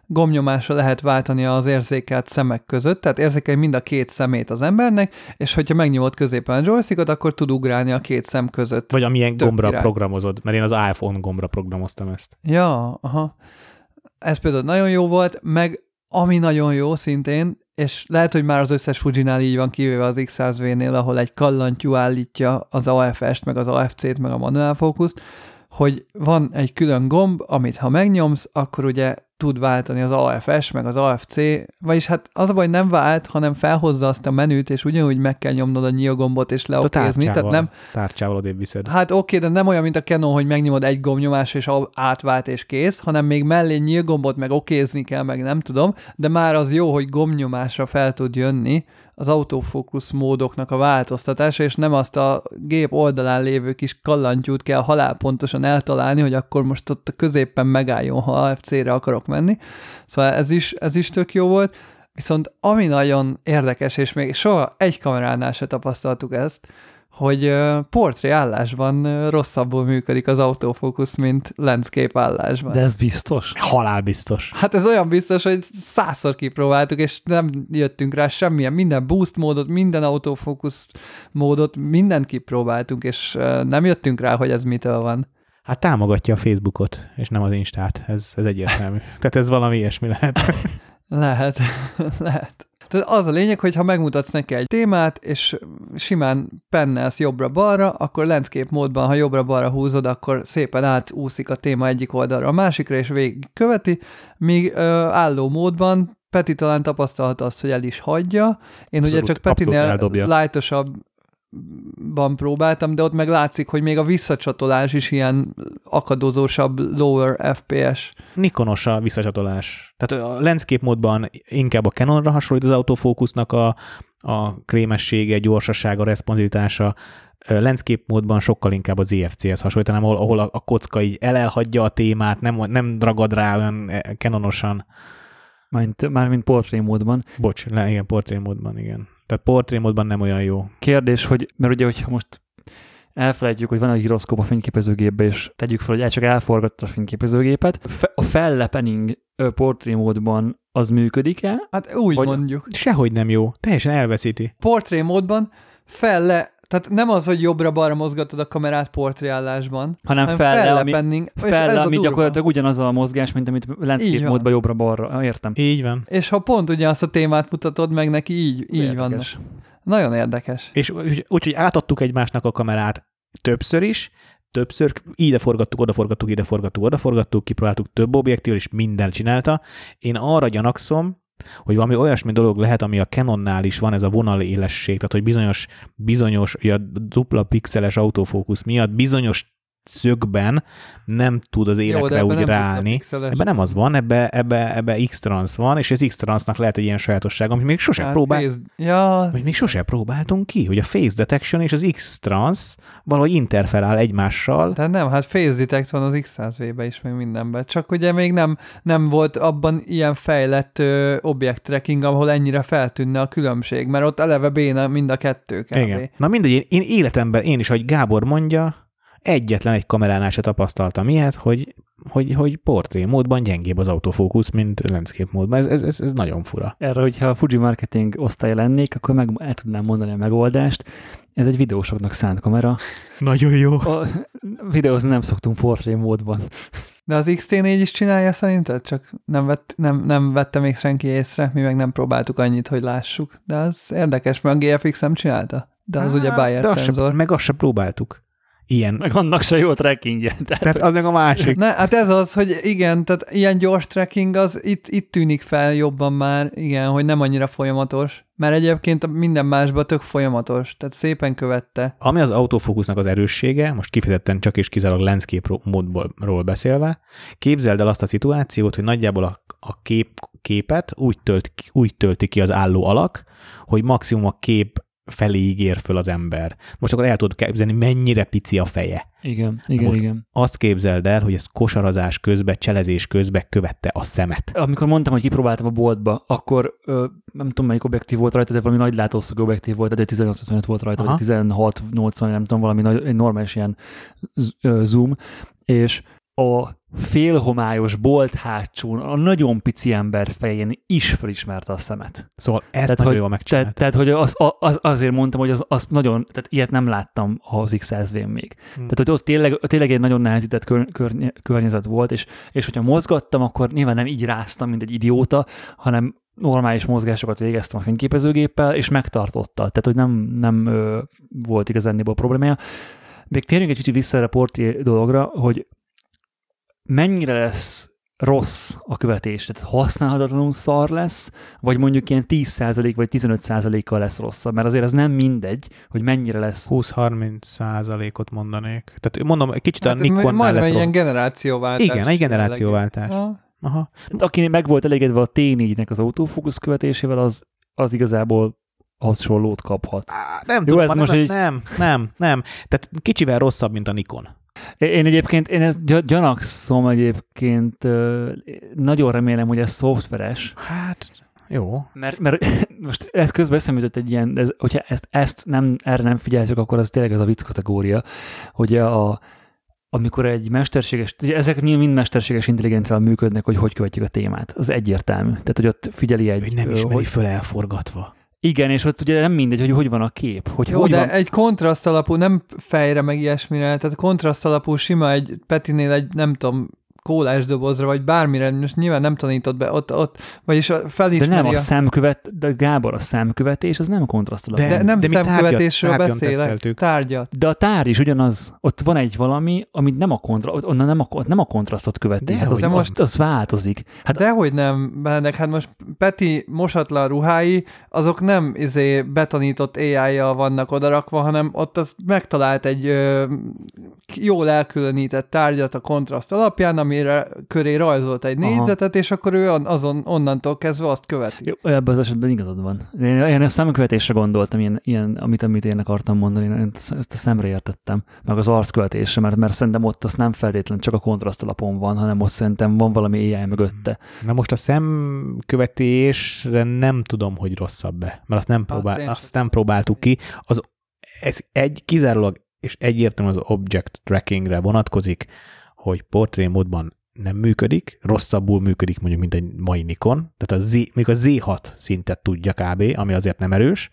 gombnyomásra lehet váltani az érzékelt szemek között, tehát érzékelj mind a két szemét az embernek, és hogyha megnyomod középen a joystickot, akkor tud ugrálni a két szem között. Vagy amilyen gombra irány. Programozod, mert én az iPhone gombra programoztam ezt. Ja, aha. Ez például nagyon jó volt, meg ami nagyon jó szintén, és lehet, hogy már az összes Fujinál így van, kivéve az iksz száz vé-nél, ahol egy kallantyú állítja az á ef est, meg az á ef cét, meg a manuál fókuszt, hogy van egy külön gomb, amit ha megnyomsz, akkor ugye tud váltani az á ef es, meg az á ef cé, vagyis hát az a baj, nem vált, hanem felhozza azt a menüt, és ugyanúgy meg kell nyomnod a nyílgombot, és leokézni. Tehát nem tárcsával odébb viszed. Hát oké, de nem olyan, mint a Canon, hogy megnyomod egy gombnyomás, és átvált, és kész, hanem még mellé nyílgombot, meg okézni kell, meg nem tudom, de már az jó, hogy gombnyomásra fel tud jönni az autofókusz módoknak a változtatása, és nem azt a gép oldalán lévő kis kallantyút kell halálpontosan eltalálni, hogy akkor most ott a középen megálljon, ha á ef cére akarok menni. Szóval ez is, ez is tök jó volt. Viszont ami nagyon érdekes, és még soha egy kameránál se tapasztaltuk ezt, hogy portré állásban rosszabbul működik az autofókusz, mint landscape állásban. De ez biztos? Halál biztos. Hát ez olyan biztos, hogy százszor kipróbáltuk, és nem jöttünk rá semmilyen, minden boost módot, minden autofókusz módot, mindent kipróbáltunk, és nem jöttünk rá, hogy ez mitől van. Hát támogatja a Facebookot, és nem az Instát, ez, ez egyértelmű. Tehát ez valami ilyesmi lehet. lehet, lehet. Tehát az a lényeg, hogy ha megmutatsz neki egy témát, és simán pennelsz jobbra-balra, akkor landscape módban, ha jobbra-balra húzod, akkor szépen átúszik a téma egyik oldalra a másikra, és végig követi, míg ö, álló módban Peti talán tapasztalhatta azt, hogy el is hagyja. Én abszolút, ugye csak Petinél lightosabb ban próbáltam, de ott meg látszik, hogy még a visszacsatolás is ilyen akadozósabb, lower ef pé es. Nikonos a visszacsatolás. Tehát a landscape módban inkább a Canonra hasonlít az autofókusznak a, a krémessége, gyorsasága, responzivitása. Landscape módban sokkal inkább az zé ef cé-hez hasonlítanám, ahol, ahol a, a kocka így elhagyja a témát, nem, nem ragad rá olyan Canonosan. Mármint, mármint portré módban. Bocs, le, igen, portré módban, igen. Tehát portré módban nem olyan jó. Kérdés, hogy, mert ugye, hogyha most elfelejtjük, hogy van egy gyroszkóp a fényképezőgépbe, és tegyük fel, hogy el csak elforgatta a fényképezőgépet, fe, a fellepening portré módban az működik-e? Hát úgy hogy mondjuk. Sehogy nem jó. Teljesen elveszíti. Portré módban felle, tehát nem az, hogy jobbra-balra mozgatod a kamerát portréállásban, hanem, hanem felle, ami, penning, felle, ami gyakorlatilag ugyanaz a mozgás, mint amit landscape módban jobbra-balra, értem. Így van. És ha pont ugyanazt a témát mutatod meg neki, így, így van. Nagyon érdekes. És úgyhogy úgy, átadtuk egymásnak a kamerát többször is, többször ide forgattuk, oda forgattuk, ide forgattuk, oda forgattuk, kipróbáltuk több objektívvel, és mindent csinálta. Én arra gyanakszom, hogy valami olyasmi dolog lehet, ami a Canonnál is van, ez a vonalélesség, tehát hogy bizonyos, bizonyos, a dupla pixeles autofókusz miatt bizonyos szögben nem tud az élekre jó, úgy ráállni. Ebben nem az van, ebben ebbe, ebbe X-trans van, és az X-transnak lehet egy ilyen sajátosság, amit még sose hát, próbál... ja. még sose próbáltunk ki, hogy a face detection és az X-trans valahogy interferál egymással. Tehát nem, hát face detect van az X száz V-be is, meg mindenben. Csak ugye még nem, nem volt abban ilyen fejlett ö, object tracking, ahol ennyire feltűnne a különbség, mert ott eleve béna mind a kettő kb. Igen. Na mindegy, én, én életemben, én is, ahogy Gábor mondja, egyetlen egy kameránál se tapasztaltam ilyet, hogy, hogy, hogy portré módban gyengébb az autofókusz, mint landscape módban. Ez, ez, ez nagyon fura. Erre, hogyha a Fuji Marketing osztály lennék, akkor meg el tudnám mondani a megoldást. Ez egy videósoknak szánt kamera. Nagyon jó. A videózni nem szoktunk portré módban. De az X T négy is csinálja szerinted? Csak nem, vett, nem, nem vette még senki észre, mi meg nem próbáltuk annyit, hogy lássuk. De az érdekes, mert a gé ef iksz nem csinálta. De az Há, ugye Bayer szenzor. Se, meg azt se próbáltuk. Ilyen. Meg annak se jó trackingje. Tehát, tehát az meg a másik. Ne, hát ez az, hogy igen, tehát ilyen gyors tracking az itt, itt tűnik fel jobban már, igen, hogy nem annyira folyamatos, mert egyébként minden másban tök folyamatos, tehát szépen követte. Ami az autofókusznak az erőssége, most kifejezetten csak és kizárólag landscape módból beszélve, képzeld el azt a szituációt, hogy nagyjából a, a kép, képet úgy, tölt, úgy tölti ki az álló alak, hogy maximum a kép feléig ér föl az ember. Most akkor el tudod képzelni, mennyire pici a feje. Igen, igen, most igen. Azt képzeld el, hogy ez kosarazás közben, cselezés közben követte a szemet. Amikor mondtam, hogy kipróbáltam a boltba, akkor ö, nem tudom, melyik objektív volt rajta, de valami nagy látószögű objektív volt, de tizennyolc huszonöt volt rajta, aha, vagy tizenhat nyolcvan, nem tudom, valami nagy, egy normális ilyen zoom, és a félhomályos bolt hátsón, a nagyon pici ember fején is felismerte a szemet. Szóval ezt tehát, nagyon hogy, jól megcsinálta. Tehát, tehát, hogy az, az, azért mondtam, hogy az, az nagyon, tehát ilyet nem láttam az X száz V-n még. Hmm. Tehát, hogy ott tényleg, tényleg egy nagyon nehezített kör, kör, környezet volt, és, és hogyha mozgattam, akkor nyilván nem így ráztam, mint egy idióta, hanem normális mozgásokat végeztem a fényképezőgéppel, és megtartotta. Tehát, hogy nem, nem ö, volt igazándiból problémája. Még térjünk egy kicsit vissza a portré dologra, hogy mennyire lesz rossz a követés? Tehát használhatatlanul szar lesz, vagy mondjuk ilyen tíz százalék vagy tizenöt százalékkal lesz rosszabb? Mert azért ez nem mindegy, hogy mennyire lesz. húsz-harminc százalékot mondanék. Tehát mondom, egy kicsit hát a Nikonnál lesz rossz. Ilyen generációváltás. Igen, egy generációváltás. Aha. Aki meg volt elégedve a té négynek az autofókusz követésével, az, az igazából hasonlót kaphat. Á, nem Jó, tudom, most így... nem, nem, nem. Tehát kicsivel rosszabb, mint a Nikon. Én egyébként, én ezt gyanakszom egyébként, nagyon remélem, hogy ez szoftveres. Hát... Jó. Mert, mert most ez közben eszemültött egy ilyen, ez, hogyha ezt, ezt nem, erre nem figyeltük, akkor az tényleg az a vicc kategória, hogy a, amikor egy mesterséges, ezek mind mesterséges intelligenciával működnek, hogy hogy követjük a témát. Az egyértelmű. Tehát, hogy ott figyeli egy... Hogy nem ismeri hogy... föl elforgatva. Igen, és ott ugye nem mindegy, hogy hogy van a kép. Hogy jó, hogy de van... egy kontraszt alapú, nem fejre meg ilyesmire, tehát kontraszt alapú sima egy Petinél egy, nem tudom, kólásdobozra, vagy bármire, most nyilván nem tanított be, ott, ott vagyis felismeri. De nem a szemkövet, de Gábor, a szemkövetés, az nem kontraszt alapú. De, de nem de szemkövetésről tárgyat, beszélek, teszteltük. Tárgyat. De a tár is ugyanaz, ott van egy valami, amit nem a, kontra, onnan nem a, nem a kontrasztot követi, hát az, most, az, az változik. Hát dehogy nem, bennek, hát most Peti mosatlan ruhái, azok nem izé betanított á í-jal vannak odarakva, hanem ott az megtalált egy ö, jól elkülönített tárgyat a kontraszt alapján, ami Mire, köré rajzolt egy négyzetet, aha, és akkor ő azon, onnantól kezdve azt követi. Jó, ebben az esetben igazad van. Én, én a szemkövetésre gondoltam, ilyen, ilyen, amit, amit én akartam mondani, én ezt a szemre értettem, meg az arckövetésre, mert, mert szerintem ott az nem feltétlenül csak a kontraszt alapon van, hanem ott szerintem van valami á í mögötte. Na most a szemkövetésre nem tudom, hogy rosszabb-e, mert azt nem, próbál, azt azt nem próbáltuk ki. Az, ez egy kizárólag, és egyértelműen az object trackingre vonatkozik, hogy portré módban nem működik, rosszabbul működik mondjuk, mint egy mai Nikon, tehát a Z, még a zé hat szintet tudja kb., ami azért nem erős,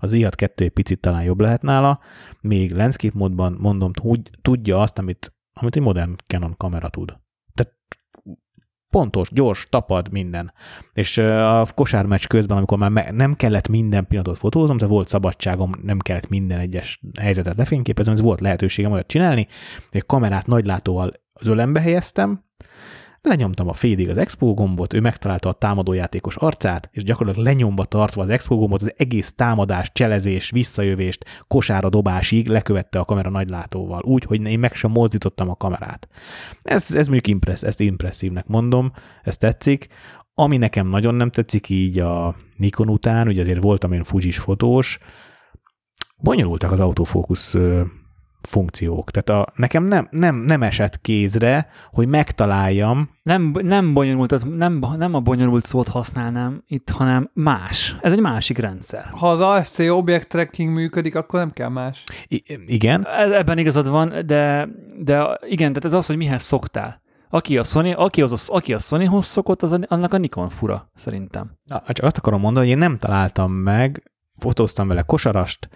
a zé hat kettő egy picit talán jobb lehet nála, még landscape módban mondom, tudja azt, amit, amit egy modern Canon kamera tud. Tehát pontos, gyors, tapad minden. És a kosármeccs közben, amikor már nem kellett minden pillanatot fotóznom, tehát volt szabadságom, nem kellett minden egyes helyzetet lefényképeznem, ez volt lehetőségem olyat csinálni, hogy a kamerát nagylátóval az ölembe helyeztem, lenyomtam a félig az expo gombot, ő megtalálta a támadójátékos arcát, és gyakorlatilag lenyomva tartva az expo gombot, az egész támadás, cselezés, visszajövést, kosára dobásig lekövette a kamera nagylátóval, úgy, hogy én meg sem mozdítottam a kamerát. Ez, ez mondjuk impressz, ezt impresszívnek mondom, ez tetszik. Ami nekem nagyon nem tetszik így a Nikon után, ugye azért voltam én Fuji-s fotós, bonyolultak az autofókusz funkciók. Tehát a, nekem nem, nem, nem esett kézre, hogy megtaláljam. Nem, nem, bonyolult, nem, nem a bonyolult szót használnám itt, hanem más. Ez egy másik rendszer. Ha az á ef cé object tracking működik, akkor nem kell más. I- igen. Ebben igazad van, de, de igen, tehát ez az, hogy mihez szoktál. Aki a, Sony, aki, az, aki a Sonyhoz szokott, az annak a Nikon fura, szerintem. Na, csak azt akarom mondani, hogy én nem találtam meg, fotóztam vele kosarast,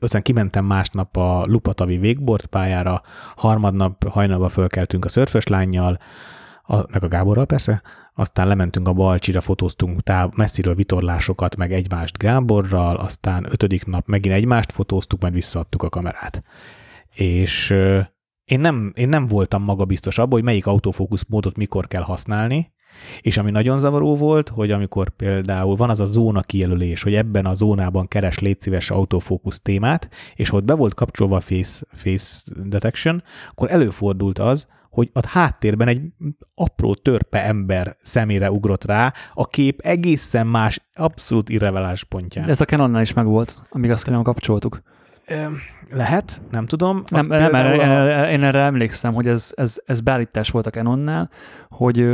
aztán kimentem másnap a Lupatavi wakeboard pályára, harmadnap hajnalba fölkeltünk a szörfös lányjal, a, meg a Gáborral persze, aztán lementünk a Balcsira, fotóztunk táv, messziről vitorlásokat, meg egymást Gáborral, aztán ötödik nap megint egymást fotóztuk, majd visszaadtuk a kamerát. És euh, én, nem, én nem voltam magabiztos abban, hogy melyik autofókusz módot mikor kell használni, és ami nagyon zavaró volt, hogy amikor például van az a zóna kijelölés, hogy ebben a zónában keres légy szíves autofókusz témát, és ott be volt kapcsolva a face, face detection, akkor előfordult az, hogy a háttérben egy apró törpe ember szemére ugrott rá, a kép egészen más, abszolút irreleváns pontján. De ez a Canonnál is megvolt, amíg azt nem kapcsoltuk. Lehet, nem tudom. Nem, nem, erre, a... Én erre emlékszem, hogy ez, ez, ez beállítás volt a Canonnál, hogy,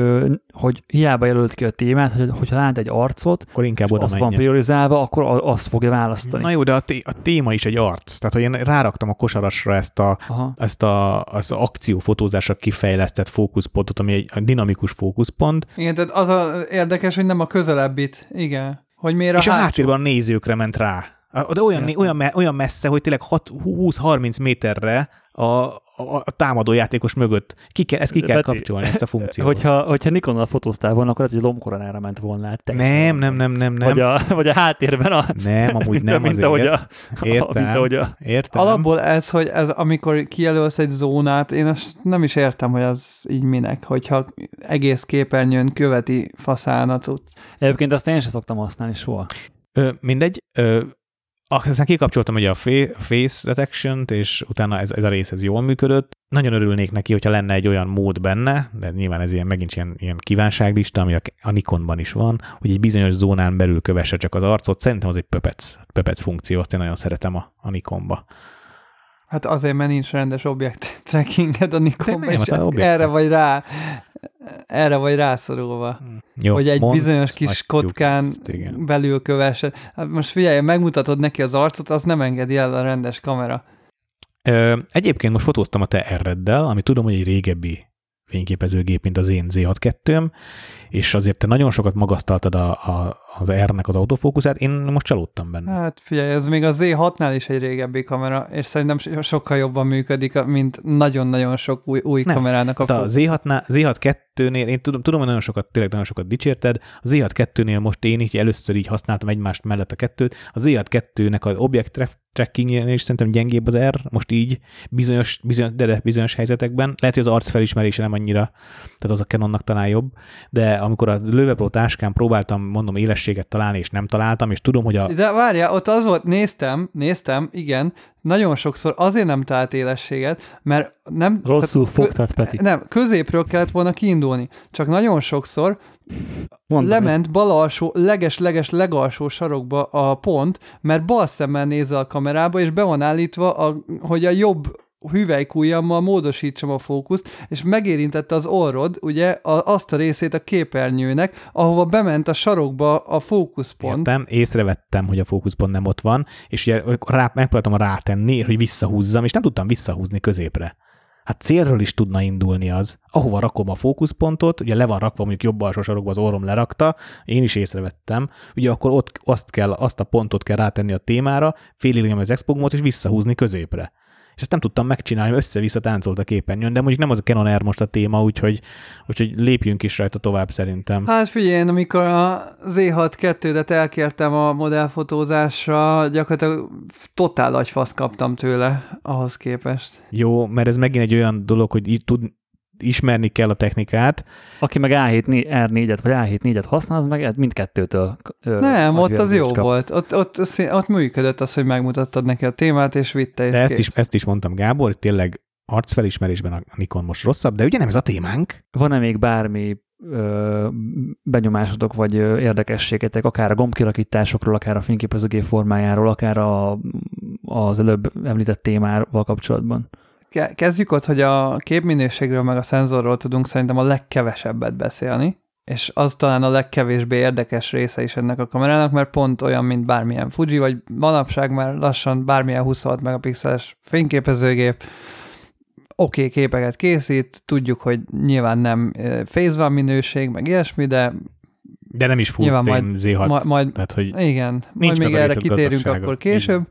hogy hiába jelölt ki a témát, hogy, hogyha lát egy arcot, akkor inkább oda az van priorizálva, akkor azt fogja választani. Na jó, de a, t- a téma is egy arc. Tehát, hogy én ráraktam a kosarasra ezt, a, ezt a, az akciófotózásra kifejlesztett fókuszpontot, ami egy dinamikus fókuszpont. Igen, tehát az a érdekes, hogy nem a közelebbit. Igen. Hogy miért a és hátsó? A háttérben a nézőkre ment rá. De olyan, olyan, olyan messze, hogy tényleg húsz-harminc méterre a, a, a támadó játékos mögött. Ki kell, ezt ki kell Beti, kapcsolni, ezt a funkciót. Hogyha, hogyha Nikonnal fotóztál volna, akkor lehet, hogy a lombkoronára ment volna át. Nem, nem, nem, nem. nem. Vagy, a, vagy a háttérben a... Nem, amúgy nem mint azért. Ahogy a, értem, a, ahogy a... értem. Alapból ez, hogy ez, amikor kijelölsz egy zónát, én azt nem is értem, hogy az így minek, hogyha egész képernyőn követi faszálnacot. Egyébként azt én sem szoktam használni soha. Ö, mindegy. Ö, Aztán kikapcsoltam ugye a face detection-t, és utána ez, ez a rész ez jól működött. Nagyon örülnék neki, hogyha lenne egy olyan mód benne, de nyilván ez ilyen, megint ilyen, ilyen kívánságlista, ami a, a Nikonban is van, hogy egy bizonyos zónán belül kövesse csak az arcot. Szerintem az egy pöpec, pöpec funkció, azt én nagyon szeretem a, a Nikonba. Hát azért, mert nincs rendes objekt trackinged a Nikonban, és erre vagy rá. erre vagy rászorulva. Jó, hogy egy mond, bizonyos kis kockán ezt, belül kövesse. Hát most figyelj, megmutatod neki az arcot, az nem engedi el a rendes kamera. Ö, egyébként most fotóztam a te erreddel, ami tudom, hogy egy régebbi fényképezőgép, mint az én zé hatvankettőm, és azért te nagyon sokat magasztaltad a, a, az R-nek az autofókuszát, én most csalódtam benne. Hát figyelj, ez még a zé hatnál is egy régebbi kamera, és szerintem sokkal jobban működik, mint nagyon-nagyon sok új, új kamerának a fókusz. A zé hatnál, zé hatvankettőnél, én tudom, tudom, hogy nagyon sokat, tényleg nagyon sokat dicsérted, a zé hatvankettőnél most én így először így használtam egymást mellett a kettőt, a zé hatvankettőnek az objekt trackingnél is szerintem gyengébb az R, most így bizonyos, bizonyos, de, de bizonyos helyzetekben. Lehet, hogy az arcfelismerése nem annyira, tehát az a Canonnak talán jobb, de amikor a LövePro táskán próbáltam, mondom, élességet találni, és nem találtam, és tudom, hogy a... De várjál, ott az volt, néztem, néztem, igen, nagyon sokszor azért nem talált élességet, mert nem... Rosszul fogtad, Peti. Nem, középről kellett volna kiindulni. Csak nagyon sokszor mondom, lement bal alsó, leges-leges legalsó sarokba a pont, mert bal szemmel nézel a kamerába, és be van állítva, a, hogy a jobb hüvelykújjammal módosítsam a fókuszt, és megérintette az orrod, ugye, azt a részét a képernyőnek, ahova bement a sarokba a fókuszpont. Értem, észrevettem, hogy a fókuszpont nem ott van, és ugye rá, megpróbáltam rátenni, hogy visszahúzzam, és nem tudtam visszahúzni középre. Hát célról is tudna indulni az, ahova rakom a fókuszpontot, ugye le van rakva, mondjuk jobb alsó sarokba az orrom lerakta, én is észrevettem, ugye akkor ott azt kell, azt a pontot kell rátenni a témára, félilányom az expogmot, és visszahúzni középre. És ezt nem tudtam megcsinálni, össze-vissza táncolt a képernyőn, de mondjuk nem az a Canon R most a téma, úgyhogy, úgyhogy lépjünk is rajta tovább szerintem. Hát figyelj, amikor a zé hatvankettőt elkértem a modellfotózásra, gyakorlatilag totál agyfasz kaptam tőle ahhoz képest. Jó, mert ez megint egy olyan dolog, hogy így tud, ismerni kell a technikát. Aki meg á hét er négyet vagy á hét négyet használ, az meg mindkettőtől. Ö, nem, ott az jó kap. Volt. Ott, ott, ott működött az, hogy megmutattad neki a témát, és vitte. De ezt is, ezt is mondtam, Gábor, tényleg arcfelismerésben a Nikon most rosszabb, de ugye nem ez a témánk. Van-e még bármi ö, benyomásotok, vagy érdekességetek, akár a gombkilakításokról, akár a fényképezőgép formájáról, akár a, az előbb említett témával kapcsolatban? Kezdjük ott, hogy a képminőségről meg a szenzorról tudunk szerintem a legkevesebbet beszélni, és az talán a legkevésbé érdekes része is ennek a kamerának, mert pont olyan, mint bármilyen Fuji, vagy manapság már lassan bármilyen huszonhat megapixeles fényképezőgép, oké, okay, képeket készít, tudjuk, hogy nyilván nem phase one minőség, meg ilyesmi, de de nem is full frame zé hat, ma, majd, tehát, hogy igen, majd még erre kitérünk akkor később. Így.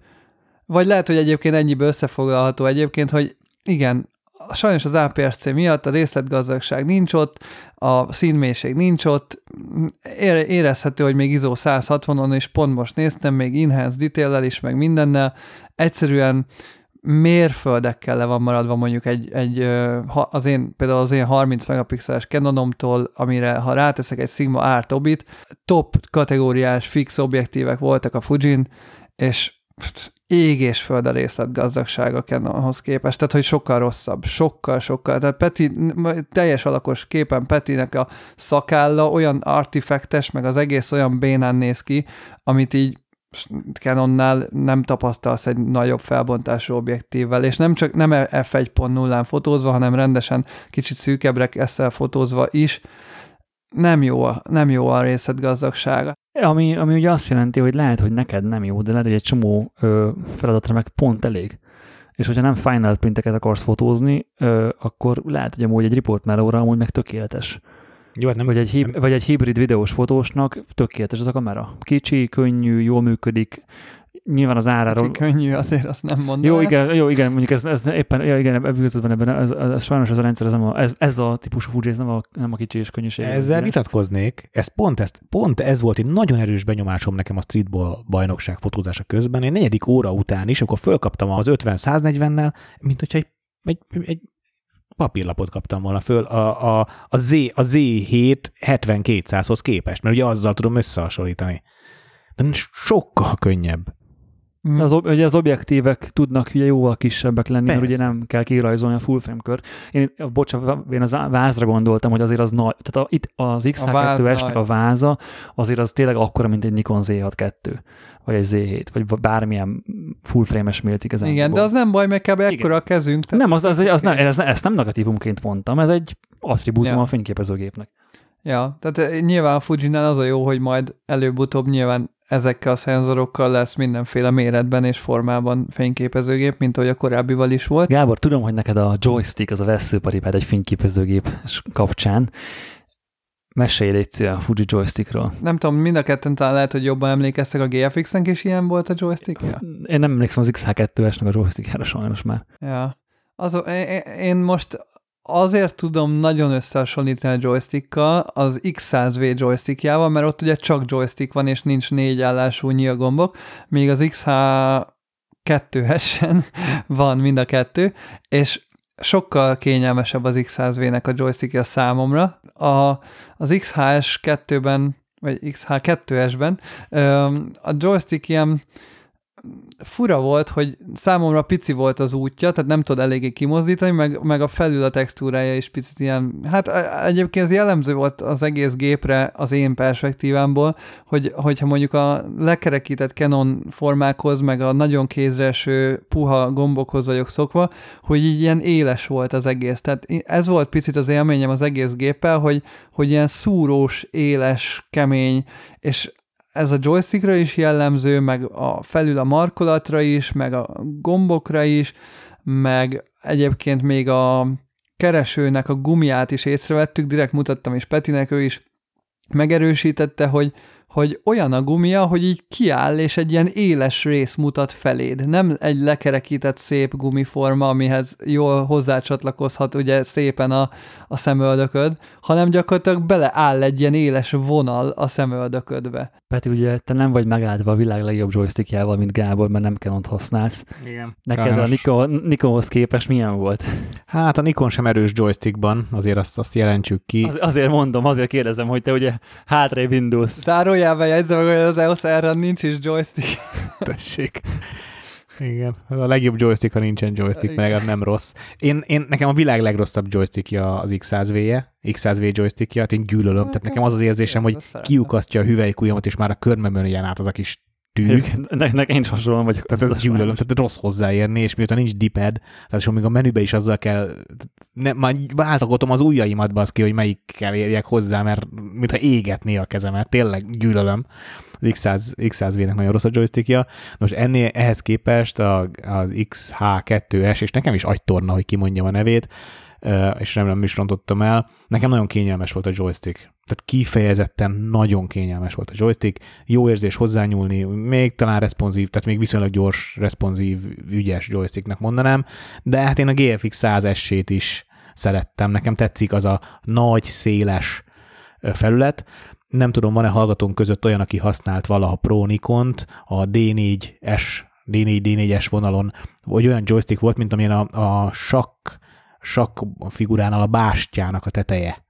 Vagy lehet, hogy egyébként ennyibe összefoglalható egyébként, hogy igen, sajnos az á pé es cé miatt a részletgazdagság nincs ott, a színmélység nincs ott, érezhető, hogy még ISO száz hatvanon is pont most néztem, még enhanced detail-lel is, meg mindennel, egyszerűen mérföldekkel le van maradva mondjuk egy, egy az én, például az én harminc megapixeles Canonomtól, amire ha ráteszek egy Sigma Art Obit, top kategóriás fix objektívek voltak a Fujin, és ég és föld a részletgazdagsága Canonhoz képest, tehát hogy sokkal rosszabb, sokkal, sokkal, tehát Peti, teljes alakos képen Petinek a szakálla olyan artifektes, meg az egész olyan bénán néz ki, amit így Canonnál nem tapasztalsz egy nagyobb felbontású objektívvel, és nem csak nem ef egy pont nullán fotózva, hanem rendesen kicsit szűkebbre ezzel fotózva is, nem jó a, nem jó a részletgazdagsága. Ami, ami ugye azt jelenti, hogy lehet, hogy neked nem jó, de lehet, hogy egy csomó ö, feladatra meg pont elég. És hogyha nem final printeket akarsz fotózni, ö, akkor lehet, hogy amúgy egy report melóra amúgy meg tökéletes. Jó, hát nem, vagy, egy hib- nem. vagy egy hibrid videós fotósnak tökéletes az a kamera. Kicsi, könnyű, jól működik. Nyilván az áráról... Kicsi, könnyű, azért azt nem mondanám. Jó, igen, jó, igen, mondjuk ez, ez éppen, ja, igen, ebben, ebben ez, ez, ez sajnos ez a rendszer, ez, nem a, ez, ez a típusú Fuji, ez nem a, nem a kicsi és könnyűség. Ezzel vitatkoznék, ez pont, ez, pont ez volt egy nagyon erős benyomásom nekem a streetball bajnokság fotózása közben, egy negyedik óra után is, amikor fölkaptam az ötven száznegyvennel, mint hogyha egy... egy, egy papírlapot kaptam volna föl a, a, a, Z, a zé hét hetvenkétszázhoz képest, mert ugye azzal tudom összehasonlítani. De sokkal könnyebb. Mm. Az, ugye az objektívek tudnak ugye jóval kisebbek lenni, persze, mert ugye nem kell kirajzolni a full frame kört. Én, bocsánat, én az vázra gondoltam, hogy azért az nagy, tehát a, itt az iksz há kettőesnek a váza azért az tényleg akkora, mint egy Nikon zé hatvankettő, vagy egy zé hét, vagy bármilyen full frame-es mércik ezen. Igen, de az nem baj, meg kb. Ekkora a kezünk. Tehát... Nem, az, az, az, az nem, ez, ezt nem negatívumként mondtam, ez egy attribútuma ja. a fényképezőgépnek. Ja, tehát nyilván a Fujinál az a jó, hogy majd előbb-utóbb nyilván ezekkel a szenzorokkal lesz mindenféle méretben és formában fényképezőgép, mint ahogy a korábbival is volt. Gábor, tudom, hogy neked a joystick, az a vesszőparipád egy fényképezőgép kapcsán. Mesélj légy szíves a Fuji joystickról. Nem tudom, mind a ketten talán lehet, hogy jobban emlékeztek a gé ef iksz-nek, és ilyen volt a joystickja? Én nem emlékszem az iksz há kettő esnek a joystickjára sajnos már. Ja. Az, én most azért tudom nagyon összehasonlítani a joystickkal, az iksz száz vé joystickjával, mert ott ugye csak joystick van, és nincs négy állású nyílgombok, míg az iksz há kettő esen van mind a kettő, és sokkal kényelmesebb az iksz száz vé-nek a joystickja számomra. A, az iksz há es kettőben, vagy iksz há kettő esben a joystick ilyen fura volt, hogy számomra pici volt az útja, tehát nem tud eléggé kimozdítani, meg, meg a felül a textúrája is picit ilyen, hát egyébként ez jellemző volt az egész gépre az én perspektívámból, hogy, hogyha mondjuk a lekerekített Canon formákhoz, meg a nagyon kézreső puha gombokhoz vagyok szokva, hogy így ilyen éles volt az egész. Tehát ez volt picit az élményem az egész géppel, hogy, hogy ilyen szúrós, éles, kemény, és ez a joystickra is jellemző, meg a felül a markolatra is, meg a gombokra is, meg egyébként még a keresőnek a gumiját is észrevettük, direkt mutattam is Petinek, ő is megerősítette, hogy, hogy olyan a gumia, hogy így kiáll, és egy ilyen éles rész mutat feléd. Nem egy lekerekített szép gumiforma, amihez jól hozzácsatlakozhat ugye szépen a, a szemöldököd, hanem gyakorlatilag beleáll egy ilyen éles vonal a szemöldöködbe. Peti, ugye te nem vagy megáldva a világ legjobb joystickjával, mint Gábor, mert nem Canont használsz. Igen. Neked sajnos. A Nikon, Nikonhoz képest milyen volt? Hát a Nikon sem erős joystickban, azért azt, azt jelentsük ki. Az, azért mondom, azért kérdezem, hogy te ugye hátrébb indulsz. Zárójában jegyzem, hogy az e o es erre nincs is joystick. Tessék. Igen, a legjobb joystick, ha nincsen joystick, igen. Meg az nem rossz. Én, én, nekem a világ legrosszabb joystickja az iksz száz vé-je, iksz száz vé joystickja, hát én gyűlölöm, tehát nekem az az érzésem, hogy kiukasztja a hüvelykujjamat, és már a körmömön jön át az a kis tűk. Nekem én is hasonlóan vagyok. Tehát ez gyűlölöm, tehát rossz hozzáérni, és miután nincs D-pad, tehát még a menübe is azzal kell, ne, már váltogatom az ujjaimat baszki, hogy melyikkel érjek hozzá, mert mintha égetné a kezemet, tényleg gyűlölöm. Az iksz száz vé-nek nagyon rossz a joystickja. Nos, ennél ehhez képest a, az iksz há kettő es, és nekem is agytorna, hogy kimondjam a nevét, és remélem is rontottam el, nekem nagyon kényelmes volt a joystick. Tehát kifejezetten nagyon kényelmes volt a joystick, jó érzés hozzányúlni, még talán responsív, tehát még viszonylag gyors, responsív, ügyes joysticknek mondanám, de hát én a gé ef iksz száz esét is szerettem, nekem tetszik az a nagy, széles felület. Nem tudom, van-e hallgatónk között olyan, aki használt valaha Pro Nikont, a dé négyes, dé négy, dé négyes vonalon, vagy olyan joystick volt, mint amilyen a, a sakk, sakk figuránál a bástyának a teteje.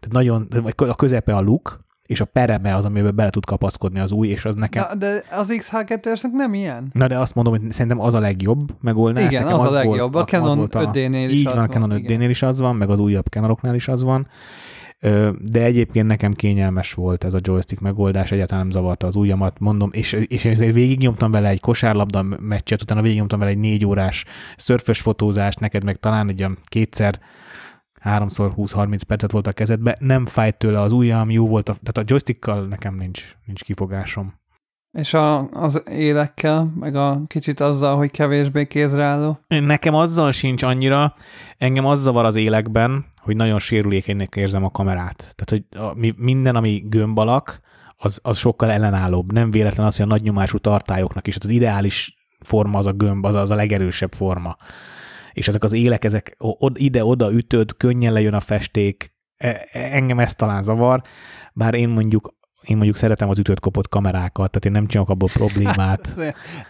Tehát nagyon, a közepe a luk, és a pereme az, amiben bele tud kapaszkodni az új, és az nekem... Na, de az iksz há kettő esnek nem ilyen. Na, de azt mondom, hogy szerintem az a legjobb megoldás. Igen, nekem az, az a legjobb. Volt, a Canon a, öt dé-nél is az van. Így van, a Canon öt dé-nél is az van, meg az újabb Canonoknál is az van. De egyébként nekem kényelmes volt ez a joystick megoldás, egyáltalán nem zavarta az ujjamat, mondom, és, és ezért végignyomtam vele egy kosárlabda meccset, utána végignyomtam vele egy négy órás szörfös fotózást, neked meg talán egy olyan kétszer, háromszor húsz-harminc percet volt a kezedbe, nem fájt tőle az ujjam, jó volt, a, tehát a joystickkal nekem nincs, nincs kifogásom. És a, az élekkel, meg a kicsit azzal, hogy kevésbé kézreálló? Nekem azzal sincs annyira, engem az zavar az élekben, hogy nagyon sérülékenynek érzem a kamerát. Tehát, hogy a, minden, ami gömb alak, az, az sokkal ellenállóbb. Nem véletlen az, hogy a nagynyomású tartályoknak is, az ideális forma az a gömb, az, az a legerősebb forma. És ezek az élek, ezek ide-oda ütöd, könnyen lejön a festék, engem ez talán zavar, bár én mondjuk Én mondjuk szeretem az ütött kopott kamerákat, tehát én nem csinálok abból problémát.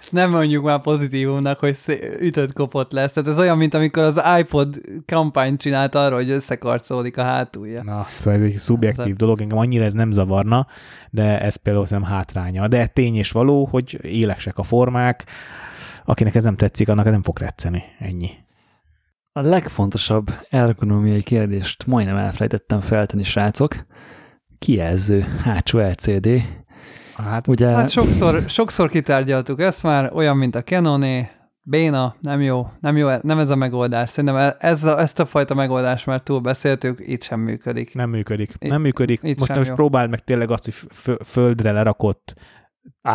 Ezt nem mondjuk már pozitívumnak, hogy ütött kopott lesz. Tehát ez olyan, mint amikor az iPod kampányt csinált arra, hogy összekarcolódik a hátulja. Na, szóval ez egy szubjektív dolog, engem annyira ez nem zavarna, de ez például szerintem hátránya. De tény és való, hogy élesek a formák, akinek ez nem tetszik, annak ez nem fog tetszeni. Ennyi. A legfontosabb ergonómiai kérdést majdnem elfelejtettem feltenni, srácok. Kijelző, hátsó el cé dé. Hát, ugye... hát sokszor, sokszor kitárgyaltuk ezt már, olyan, mint a Canoné, Béna, nem jó, nem jó, nem ez a megoldás. Szerintem ez a, ezt a fajta megoldást már túl beszéltük, itt sem működik. Nem működik, itt, nem működik. Itt most nem is próbáld meg tényleg azt, hogy f- földre lerakott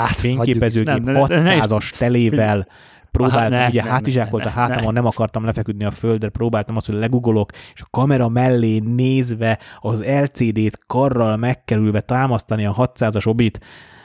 fényképezőgép hatszázas telével próbáltam, hát, ugye nem, hátizsákolt nem, a hátamon, nem. nem akartam lefeküdni a földre, próbáltam azt, hogy legugolok, és a kamera mellé nézve az el cé dét karral megkerülve támasztani a hatszázas obit,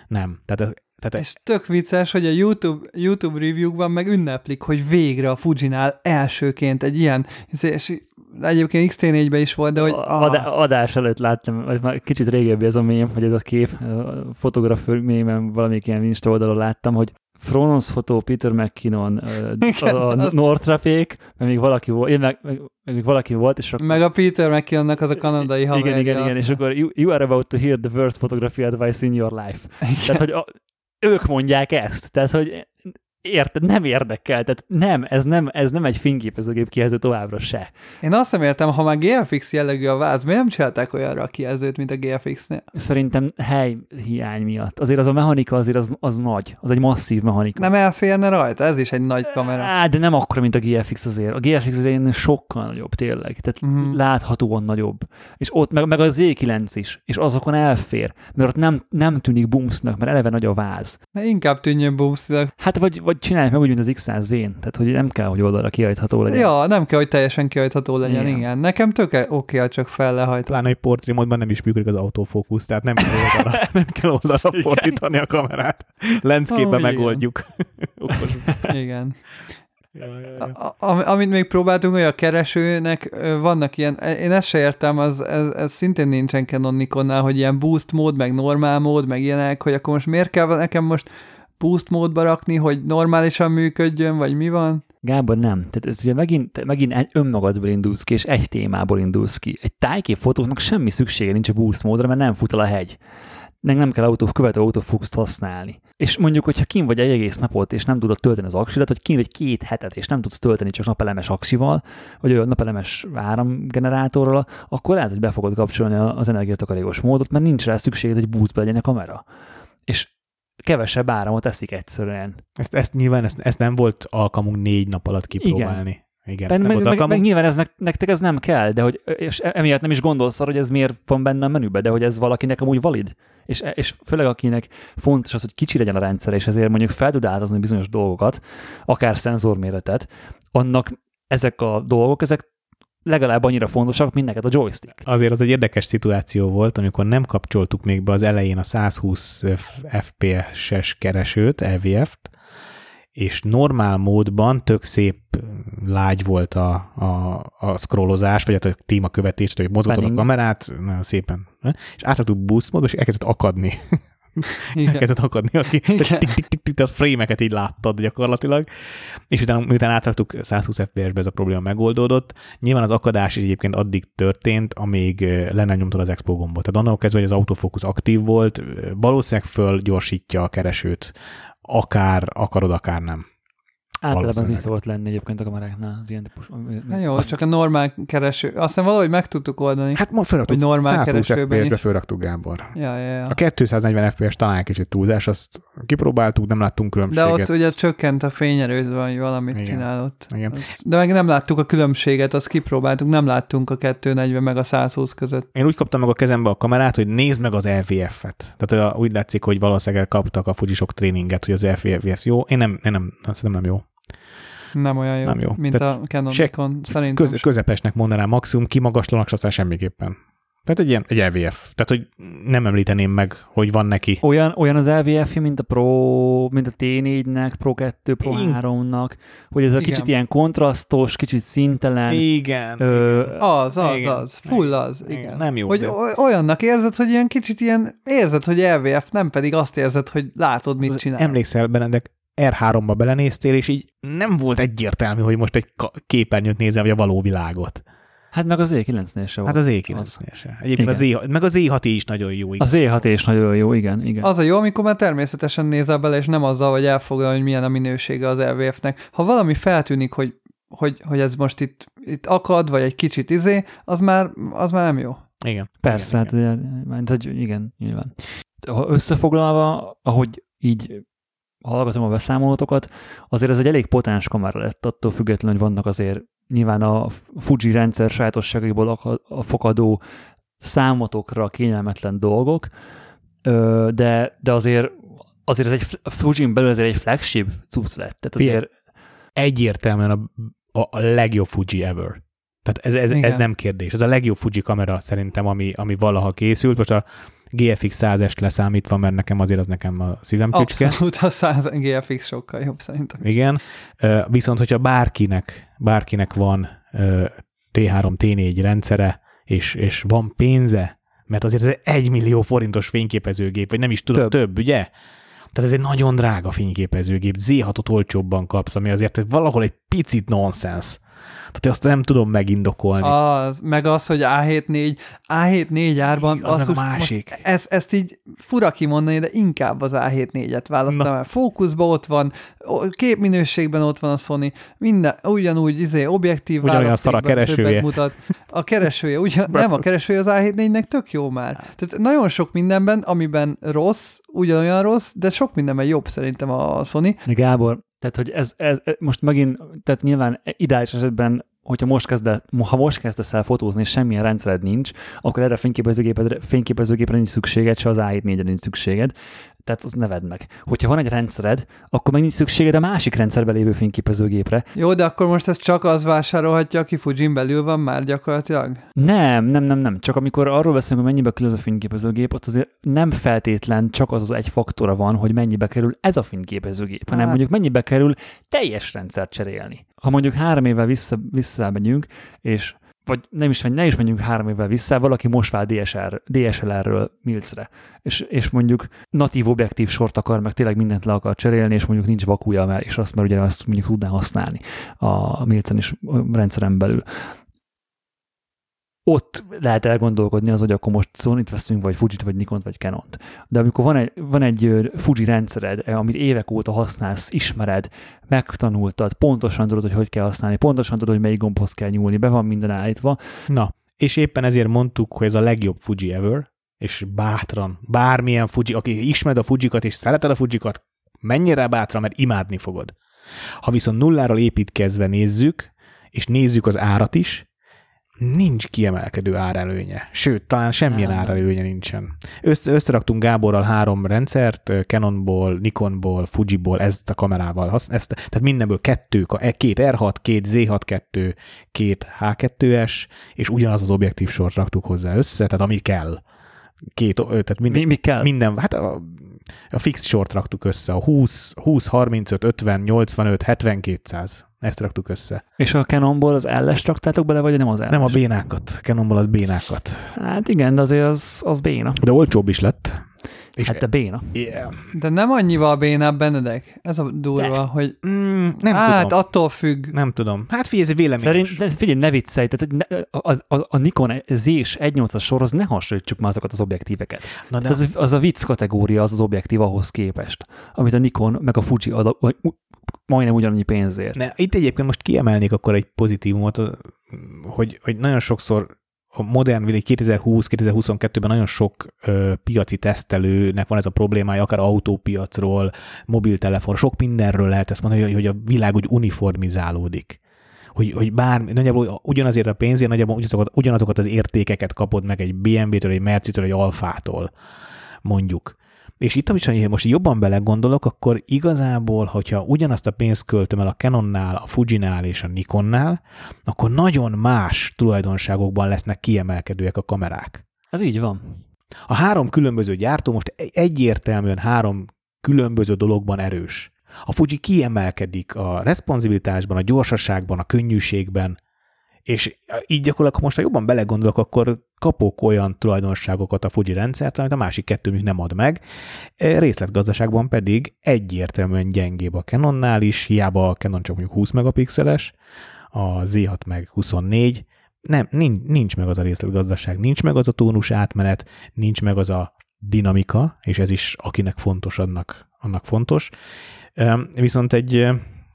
nem. Tehát ez Tehát és tök vicces, hogy a YouTube, YouTube review-kban meg ünneplik, hogy végre a Fujinál elsőként egy ilyen, és egyébként iksz té négyben is volt, de hogy... A, ah. Adás előtt láttam, vagy már kicsit régebbi ez a mém, hogy ez a kép, a fotografőr mémen valamelyik ilyen Insta oldalon láttam, hogy Fronons fotó, Peter McKinnon, igen, a, a Northrapék, meg még valaki volt, én meg, meg, meg valaki volt, és akkor... Meg a Peter McKinnonnak az a kanadai haverja. Igen, igen, igen, és akkor you, you are about to hear the worst photography advice in your life. Igen. Tehát, hogy... A, ők mondják ezt, tehát, hogy érted, nem érdekel, tehát nem, ez nem, ez nem egy fényképezőgép kijelző továbbra se. Én azt nem értem, ha már gé ef iksz jellegű a váz, miért nem csinálták olyanra a kijelzőt, mint a gé ef iksz-nél? Szerintem helyhiány miatt. Azért az a mechanika azért az, az nagy, az egy masszív mechanika. Nem elférne rajta? Ez is egy nagy kamera. Á, de nem akkora, mint a gé ef iksz azért. A gé ef iksz azért sokkal nagyobb tényleg, tehát mm-hmm. láthatóan nagyobb. És ott meg, meg az zé kilenc is, és azokon elfér, mert ott nem, nem tűnik bumsznak, mert eleve nagy a váz. De inkább tűnjön bumsznak. Hát vagy vagy csinálják meg úgy, mint az iksz száz vén, tehát hogy nem kell, hogy oldalra kihajtható legyen. Ja, nem kell, hogy teljesen kihajtható legyen, igen. igen. Nekem tök oké, ha csak fel lehajt. Pláne, hogy portrémódban nem is működik az autofókusz, tehát nem kell oldalra, nem kell oldalra fordítani a kamerát. Lencképbe oh, megoldjuk. Igen. igen. Ja, ja, ja. A, amit még próbáltunk, hogy a keresőnek vannak ilyen, én ezt se értem, az, ez, ez szintén nincsen Canon Nikonnál, hogy ilyen boost mód, meg normál mód, meg ilyenek, hogy akkor most miért kell nekem most boost módba rakni, hogy normálisan működjön, vagy mi van? Gábor, nem. Tehát ez ugye megint, megint önmagadból indulsz ki, és egy témából indulsz ki. Egy tájképfotóknak semmi szüksége nincs a boost módra, mert nem fut el a hegy. Nem kell autóf, követő autofókuszt használni. És mondjuk, hogyha kint vagy egy egész napot, és nem tudod tölteni az aksidat, vagy kint vagy két hetet, és nem tudsz tölteni csak napelemes aksival, vagy olyan napelemes áramgenerátorral, akkor lehet, hogy be fogod kapcsolni az energiatakarékos módot, mert nincs rá szükséged, hogy boostba legyen a kamera. És kevesebb áramot eszik egyszerűen. Ezt, ezt nyilván ezt, ezt nem volt alkalmunk négy nap alatt kipróbálni. Igen. Igen, ben, meg, meg, meg nyilván ez, nektek ez nem kell, de hogy, és emiatt nem is gondolsz arra, hogy ez miért van benne a menübe, de hogy ez valakinek amúgy valid. És, és főleg akinek fontos az, hogy kicsi legyen a rendszer, és ezért mondjuk fel tud áldozni bizonyos dolgokat, akár szenzorméretet, annak ezek a dolgok, ezek legalább annyira fontosak, mint neked a joystick. Azért az egy érdekes szituáció volt, amikor nem kapcsoltuk még be az elején a száz húsz ef pé es-es keresőt, el vé ef-t, és normál módban tök szép lágy volt a, a, a scrollozás, vagy a témakövetés, vagy mozgatod a kamerát, nagyon szépen. És átraktuk boost módba, és elkezdett akadni. Igen. Elkezdett akadni, aki a frame-eket így láttad gyakorlatilag, és utána, miután átraktuk száz húsz ef pé es-be, ez a probléma megoldódott. Nyilván az akadás is egyébként addig történt, amíg le nem nyomtad az expo gombot. Tehát annak kezdve, hogy az autofókusz aktív volt, valószínűleg fölgyorsítja a keresőt, akár akarod, akár nem. Általában az is szokott lenni egyébként a kameráknál az ilyen típus. Na jó, azt csak a normál kereső. Aztán valahogy meg tudtuk oldani. Hát ma felraktuk száz húsz ef pé es-be felraktuk, Gábor. Ja, ja, ja. A kétszáznegyven ef pé es talán kicsit túlzás, azt kipróbáltuk, nem láttunk különbséget. De ott ugye csökkent a fényerőt, vagy valamit igen. csinálott. Igen. Az, de meg nem láttuk a különbséget, azt kipróbáltuk, nem láttunk a kétszáznegyven meg a száz húsz között. Én úgy kaptam meg a kezembe a kamerát, hogy nézd meg az el vé ef-et. Tehát úgy látszik, hogy valószínűleg kaptak a fujisok tréninget, hogy az el vé ef jó. Én nem, én nem, nem, nem jó. Nem olyan jó, nem jó. mint tehát a Canon Nikon, szerintem. Köz, közepesnek mondanám maximum, kimagaslanak, aztán semmiképpen. Tehát egy ilyen, egy el vé ef. Tehát, hogy nem említeném meg, hogy van neki. Olyan, olyan az el vé ef-je, mint a Pro, mint a té négynek, Pro kettő, Pro háromnak, hogy ez a kicsit ilyen kontrasztos, kicsit színtelen. Igen. Ö, az, az, igen. az. Full az. Igen. igen. Nem jó. Hogy de. olyannak érzed, hogy ilyen kicsit ilyen, érzed, hogy el vé ef, nem pedig azt érzed, hogy látod, mit csinál. Emlékszel, Benedek, er háromba belenéztél, és így nem volt egyértelmű, hogy most egy képernyőt nézel, vagy a való világot. Hát meg az zé kilencnél se volt. Hát az zé kilencnél se. Egyébként az E hat, meg az E hat is nagyon jó. Igen. Az E hat is nagyon jó, igen, igen. Az a jó, amikor már természetesen nézel bele, és nem azzal, hogy elfogadod, hogy milyen a minősége az el vé ef-nek. Ha valami feltűnik, hogy, hogy, hogy ez most itt, itt akad, vagy egy kicsit izé, az már, az már nem jó. Igen. Persze, igen, hát igen. Ugye, hogy igen, nyilván. Összefoglalva, ahogy így hallgatom a beszámolótokat, azért ez egy elég potens kamera lett, attól függetlenül, hogy vannak azért nyilván a Fuji rendszer sajátosságaiból a fakadó számotokra kényelmetlen dolgok, de, de azért azért ez egy Fujin belül azért egy flagship cucc lett. Tehát azért... Egyértelműen a, a, a legjobb Fuji ever. Tehát ez, ez, ez nem kérdés. Ez a legjobb Fuji kamera szerintem, ami, ami valaha készült. Most a G F X száz est leszámítva, mert nekem azért az nekem a szívem tücske. Abszolút a száz G F X sokkal jobb szerintem. Igen. Viszont, hogyha bárkinek, bárkinek van té három té négy rendszere, és, és van pénze, mert azért ez egy millió forintos fényképezőgép, vagy nem is tudom, több, több ugye? Tehát ez egy nagyon drága fényképezőgép, zé hatot olcsóbban kapsz, ami azért valahol egy picit nonsens. Tehát azt nem tudom megindokolni. Az, meg az, hogy á hetvennégy árban... Az, az a másik. Ez, ezt így fura kimondani, de inkább az á hetvennégyet választam el. Fókuszban ott van, képminőségben ott van a Sony, minden, ugyanúgy izé, objektív választékben többet mutat. A keresője, ugyan, nem a keresője az á hetvennégynek tök jó már. Tehát nagyon sok mindenben, amiben rossz, ugyanolyan rossz, de sok mindenben jobb szerintem a Sony. De Gábor, tehát, hogy ez, ez most megint, tehát nyilván ideális esetben, hogyha most kezdesz, ha most kezdesz el fotózni, és semmilyen rendszered nincs, akkor erre a fényképezőgépedre, fényképezőgépre nincs szükséged, se az á hetvennégyre nincs szükséged, tehát azt ne vedd meg. Hogyha van egy rendszered, akkor meg nincs szükséged a másik rendszerben lévő fényképezőgépre. Jó, de akkor most ez csak az vásárolhatja, aki Fujin belül van már gyakorlatilag? Nem, nem, nem, nem. Csak amikor arról beszélünk, hogy mennyibe kerül a fényképezőgép, ott azért nem feltétlen csak az az egy faktora van, hogy mennyibe kerül ez a fényképezőgép, hanem hát. Mondjuk mennyibe kerül teljes rendszert cserélni. Ha mondjuk három évvel vissza, visszamegyünk, és vagy nem is, ne is menjünk három évvel vissza, valaki most vár dé es el er-ről milcre, és, és mondjuk natív objektív sort akar, meg tényleg mindent le akar cserélni, és mondjuk nincs vakúja, mert, és azt már ugye azt mondjuk tudná használni a milcen és rendszeren belül. Ott lehet elgondolkodni az, hogy akkor most Sony-t veszünk, vagy Fujit, vagy Nikont, vagy Canont. De amikor van egy, van egy Fuji rendszered, amit évek óta használsz, ismered, megtanultad, pontosan tudod, hogy hogy kell használni, pontosan tudod, hogy melyik gombhoz kell nyúlni, be van minden állítva. Na, és éppen ezért mondtuk, hogy ez a legjobb Fuji ever, és bátran, bármilyen Fuji, aki ismered a Fujikat és szereted a Fujikat, menj rá bátran, mert imádni fogod. Ha viszont nulláról építkezve nézzük, és nézzük az árat is, nincs kiemelkedő árelőnye. Sőt, talán semmilyen nem. árelőnye nincsen. Össze, összeraktunk Gáborral három rendszert, Canonból, Nikonból, Fujiból, ezt a kamerával. Ezt, tehát mindenből kettő, két er hat, két zé hatvankettő, két há kettes, és ugyanaz az objektív sort raktuk hozzá össze, tehát ami kell. Két, tehát minden, mi, mi kell? Minden, hát a, a fix sort raktuk össze, a húsz, harmincöt, ötven, nyolcvanöt, hetven, kétszáz. Ezt raktuk össze. És a Canonból az ellest raktátok bele, vagy nem az ellest? Nem, a bénákat. Canonból az bénákat. Hát igen, de azért az, az béna. De olcsóbb is lett. És hát de béna. Yeah. De nem annyival bénább, Benedek. Ez a durva, de. Hogy... Mm, nem hát tudom. Attól függ. Nem tudom. Hát figyelj, ez vélemény Szerint, Figyelj, ne viccelj. Tehát, ne, a, a, a Nikon zé egyszáznyolcas sorhoz ne hasonlítsuk már azokat az objektíveket. Na de... az, az a vicc kategória az az objektív ahhoz képest, amit a Nikon meg a Fuji ad, vagy, majdnem ugyanannyi pénzért. Ne, itt egyébként most kiemelnék akkor egy pozitívumot, hogy, hogy nagyon sokszor a modern világ kétezerhúsz-kétezerhuszonkettőben nagyon sok ö, piaci tesztelőnek van ez a problémája, akár autópiacról, mobiltelefon, sok mindenről lehet ezt mondani, hogy, hogy a világ úgy uniformizálódik. Hogy, hogy bár nagyjából ugyanazért a pénzért nagyjából ugyanazokat, ugyanazokat az értékeket kapod meg egy bé em vé-től, egy Mercitől, egy Alfától, mondjuk. És itt, amit most jobban belegondolok, akkor igazából, hogyha ugyanazt a pénzt költöm el a Canonnál, a Fujinál és a Nikonnál, akkor nagyon más tulajdonságokban lesznek kiemelkedőek a kamerák. Ez így van. A három különböző gyártó most egyértelműen három különböző dologban erős. A Fuji kiemelkedik a responsibilitásban, a gyorsaságban, a könnyűségben, és így gyakorlatilag most, ha jobban belegondolok, akkor kapok olyan tulajdonságokat a Fuji rendszert, amit a másik kettőnk nem ad meg. Részletgazdaságban pedig egyértelműen gyengébb a Canonnál is, hiába a Canon csak mondjuk húsz megapixeles, a zé hat meg huszonnégy, nem, nincs, nincs meg az a részletgazdaság, nincs meg az a tónus átmenet, nincs meg az a dinamika, és ez is akinek fontos, annak, annak fontos. Viszont egy...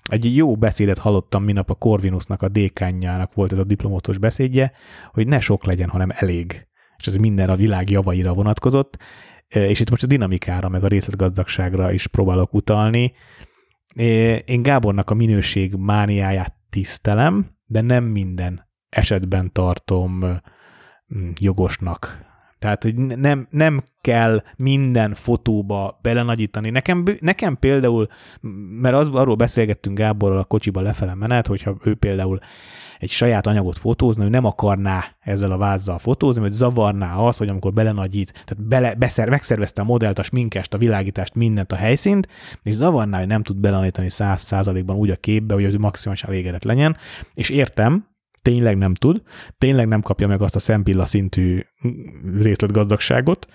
Egy jó beszédet hallottam minap a Corvinusnak, a dékánjának volt ez a diplomatos beszédje, hogy ne sok legyen, hanem elég. És ez minden a világ javaira vonatkozott. és itt most a dinamikára, meg a részletgazdagságra is próbálok utalni. Én Gábornak a minőség mániáját tisztelem, de nem minden esetben tartom jogosnak. Tehát, hogy nem, nem kell minden fotóba belenagyítani. Nekem, nekem például, mert az, arról beszélgettünk Gáborral a kocsiba lefele menet, hogyha ő például egy saját anyagot fotózna, ő nem akarná ezzel a vázzal fotózni, mert zavarná az, hogy amikor belenagyít, tehát bele, beszer, megszervezte a modellt, a sminkest, a világítást, mindent, a helyszínt, és zavarná, hogy nem tud belenagyítani száz százalékban úgy a képbe, hogy maximálisan elégedett legyen. És értem, tényleg nem tud, tényleg nem kapja meg azt a szempilla szintű részletgazdagságot,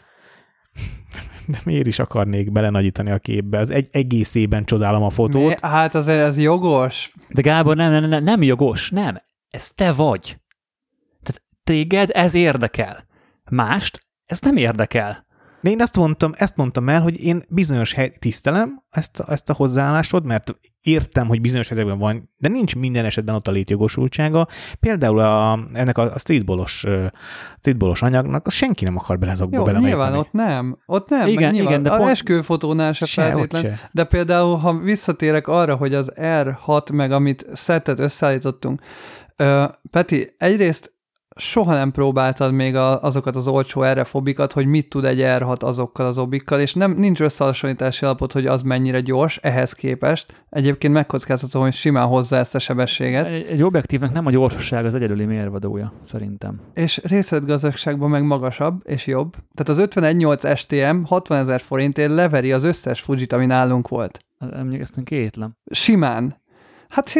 de miért is akarnék belenagyítani a képbe? Az egy egészében csodálom a fotót. Mi? Hát azért ez jogos. De Gábor, nem, nem, nem, nem jogos, nem. Ez te vagy. Tehát téged ez érdekel. Mást ez nem érdekel. De én azt mondtam, ezt mondtam el, hogy én bizonyos hely, tisztelem ezt, ezt a hozzáállásod, mert értem, hogy bizonyos helyzetben van, de nincs minden esetben ott a létjogosultsága. Például a, ennek a streetballos, streetballos anyagnak az senki nem akar bele zokba belemelteni. Jó, nyilván ott nem. Ott nem, igen, nyilván, igen, de a pont... esküvőfotónál se feltétlen. De például, ha visszatérek arra, hogy az er hat meg amit szettet összeállítottunk, uh, Peti, egyrészt soha nem próbáltad még a, azokat az olcsó errefobikat, hogy mit tud egy er hat azokkal az obikkal, és nem, nincs összehasonlítási alapot, hogy az mennyire gyors ehhez képest. Egyébként megkockáztatom, hogy simán hozza ezt a sebességet. Egy, egy objektívnek nem a gyorsaság az egyedüli mérvadója, szerintem. És részletgazdagságban meg magasabb és jobb. Tehát az ötven egy nyolc es té em hatvanezer forintért leveri az összes Fujit, ami nálunk volt. Emlékeztem, kétlem. Simán. Hát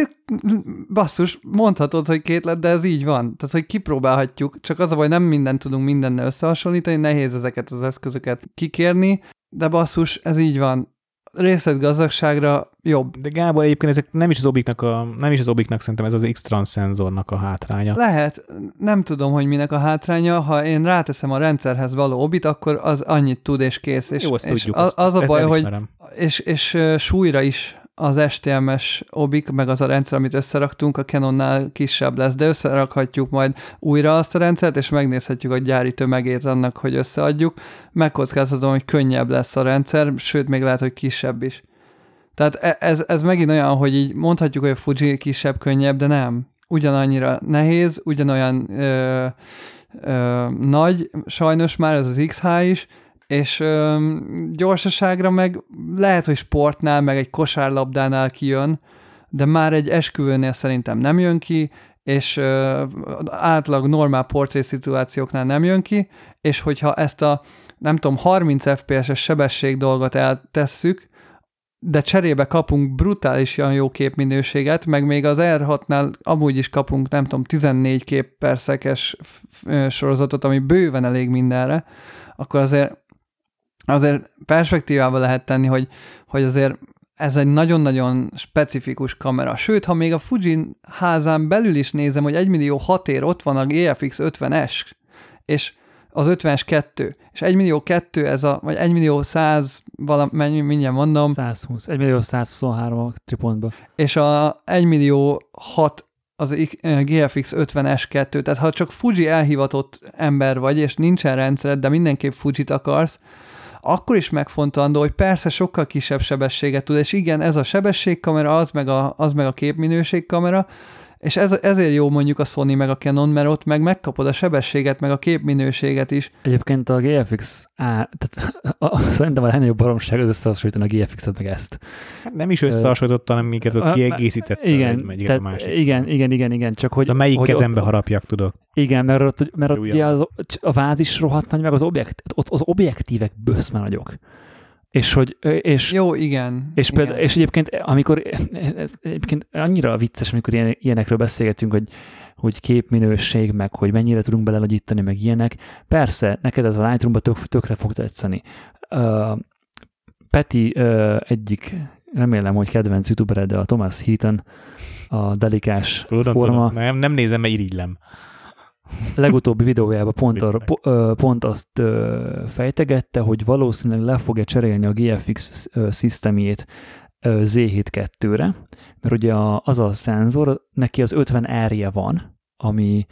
basszus, mondhatod, hogy kétled, de ez így van. Tehát, hogy kipróbálhatjuk, csak az a baj, nem mindent tudunk mindennel összehasonlítani, nehéz ezeket az eszközöket kikérni, de basszus, ez így van. Részletgazdagságra jobb. De Gábor, egyébként ezek nem is az obiknak, a, nem is az obiknak szerintem ez az X-Trans szenzornak a hátránya. Lehet, nem tudom, hogy minek a hátránya, ha én ráteszem a rendszerhez való obit, akkor az annyit tud és kész. És, jó, azt és tudjuk, az, az a baj, hogy és, és súlyra is az es té em-es obik, meg az a rendszer, amit összeraktunk, a Canonnál kisebb lesz, de összerakhatjuk majd újra azt a rendszert, és megnézhetjük a gyári tömegét annak, hogy összeadjuk. Megkockáztatom, hogy könnyebb lesz a rendszer, sőt, még lehet, hogy kisebb is. Tehát ez, ez megint olyan, hogy így mondhatjuk, hogy a Fuji kisebb, könnyebb, de nem. Ugyanannyira nehéz, ugyanolyan ö, ö, nagy, sajnos már ez az iksz há is, és ö, gyorsaságra meg lehet, hogy sportnál, meg egy kosárlabdánál kijön, de már egy esküvőnél szerintem nem jön ki, és ö, átlag normál portré szituációknál nem jön ki, és hogyha ezt a, nem tudom, harminc ef pé es-es sebesség dolgot eltesszük, de cserébe kapunk brutálisan jó képminőséget, meg még az er hatnál amúgy is kapunk, nem tudom, tizennégy kép per szekes sorozatot, ami bőven elég mindenre, akkor azért azért perspektívába lehet tenni, hogy, hogy azért ez egy nagyon-nagyon specifikus kamera. Sőt, ha még a Fuji házán belül is nézem, hogy egy millió hat ér ott van a gé ef iksz ötvenes, és az ötvenes kettő, és egy millió kettő ez a, vagy egy millió száz valamennyi, mindjárt mondom. százhúsz, egy millió százhuszonhárom a tripontban. És a egy millió hat az gé ef iksz ötvenes kettő, tehát ha csak Fuji elhivatott ember vagy, és nincsen rendszered, de mindenképp Fujit akarsz, akkor is megfontolandó, hogy persze sokkal kisebb sebességet tud, és igen, ez a sebességkamera, az meg a, az meg a képminőségkamera, és ez, ezért jó mondjuk a Sony meg a Canon, mert ott meg megkapod a sebességet, meg a képminőséget is. Egyébként a gé ef iksz, á, tehát a, a, szerintem a legnagyobb baromság az összehasonlítani a gé ef iksz-et meg ezt. Nem is összehasonlította, hanem minket ott kiegészítette. Igen, egy, tehát, a másik. Igen, igen, igen, igen. Csak hogy, melyik hogy kezembe ott, harapjak, tudok. Igen, mert ott, mert ott ugye az, a váz is rohadt nagy, meg az, objekt, ott, az objektívek böszme nagyok. És hogy... És, jó, igen. És, példa, igen. És egyébként, amikor... Ez egyébként annyira vicces, amikor ilyen, ilyenekről beszélgetünk, hogy, hogy képminőség, meg hogy mennyire tudunk belelagyítani, meg ilyenek. Persze, neked ez a Lightroom-ba tök, tökre fog tetszeni. Uh, Peti uh, egyik, remélem, hogy kedvenc youtubered, de a Thomas Heaton, a delikás tudom, forma... Tudom. Nem, nem nézem, mert irigylem. Legutóbbi videójában pont, a, pont azt fejtegette, hogy valószínűleg le fogja cserélni a gé ef iksz szisztemjét zé hetvenkettőre, mert ugye az a szenzor, neki az ötven R-je van, ami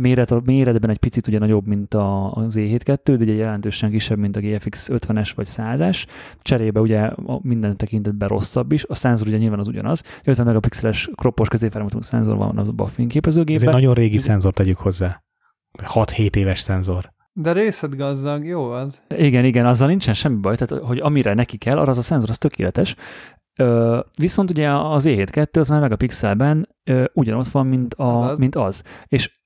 méret, méretben egy picit ugye nagyobb, mint az E hét kettő, de ugye jelentősen kisebb, mint a gé ef iksz ötvenes vagy százas. Cserébe ugye minden tekintetben rosszabb is. A szenzor ugye nyilván az ugyanaz. ötven megapixeles kroppos középfelmutató szenzor van abban a fényképezőgépben. Ez egy nagyon régi szenzort tegyük hozzá. hat-hét éves szenzor. De részletgazdag, jó az. Igen, igen, azzal nincsen semmi baj, tehát hogy amire neki kell, arra az a szenzor az tökéletes. Ö, viszont ugye az E hét kettő az már megapixelben ö, ugyanott van, mint, a, mint az. És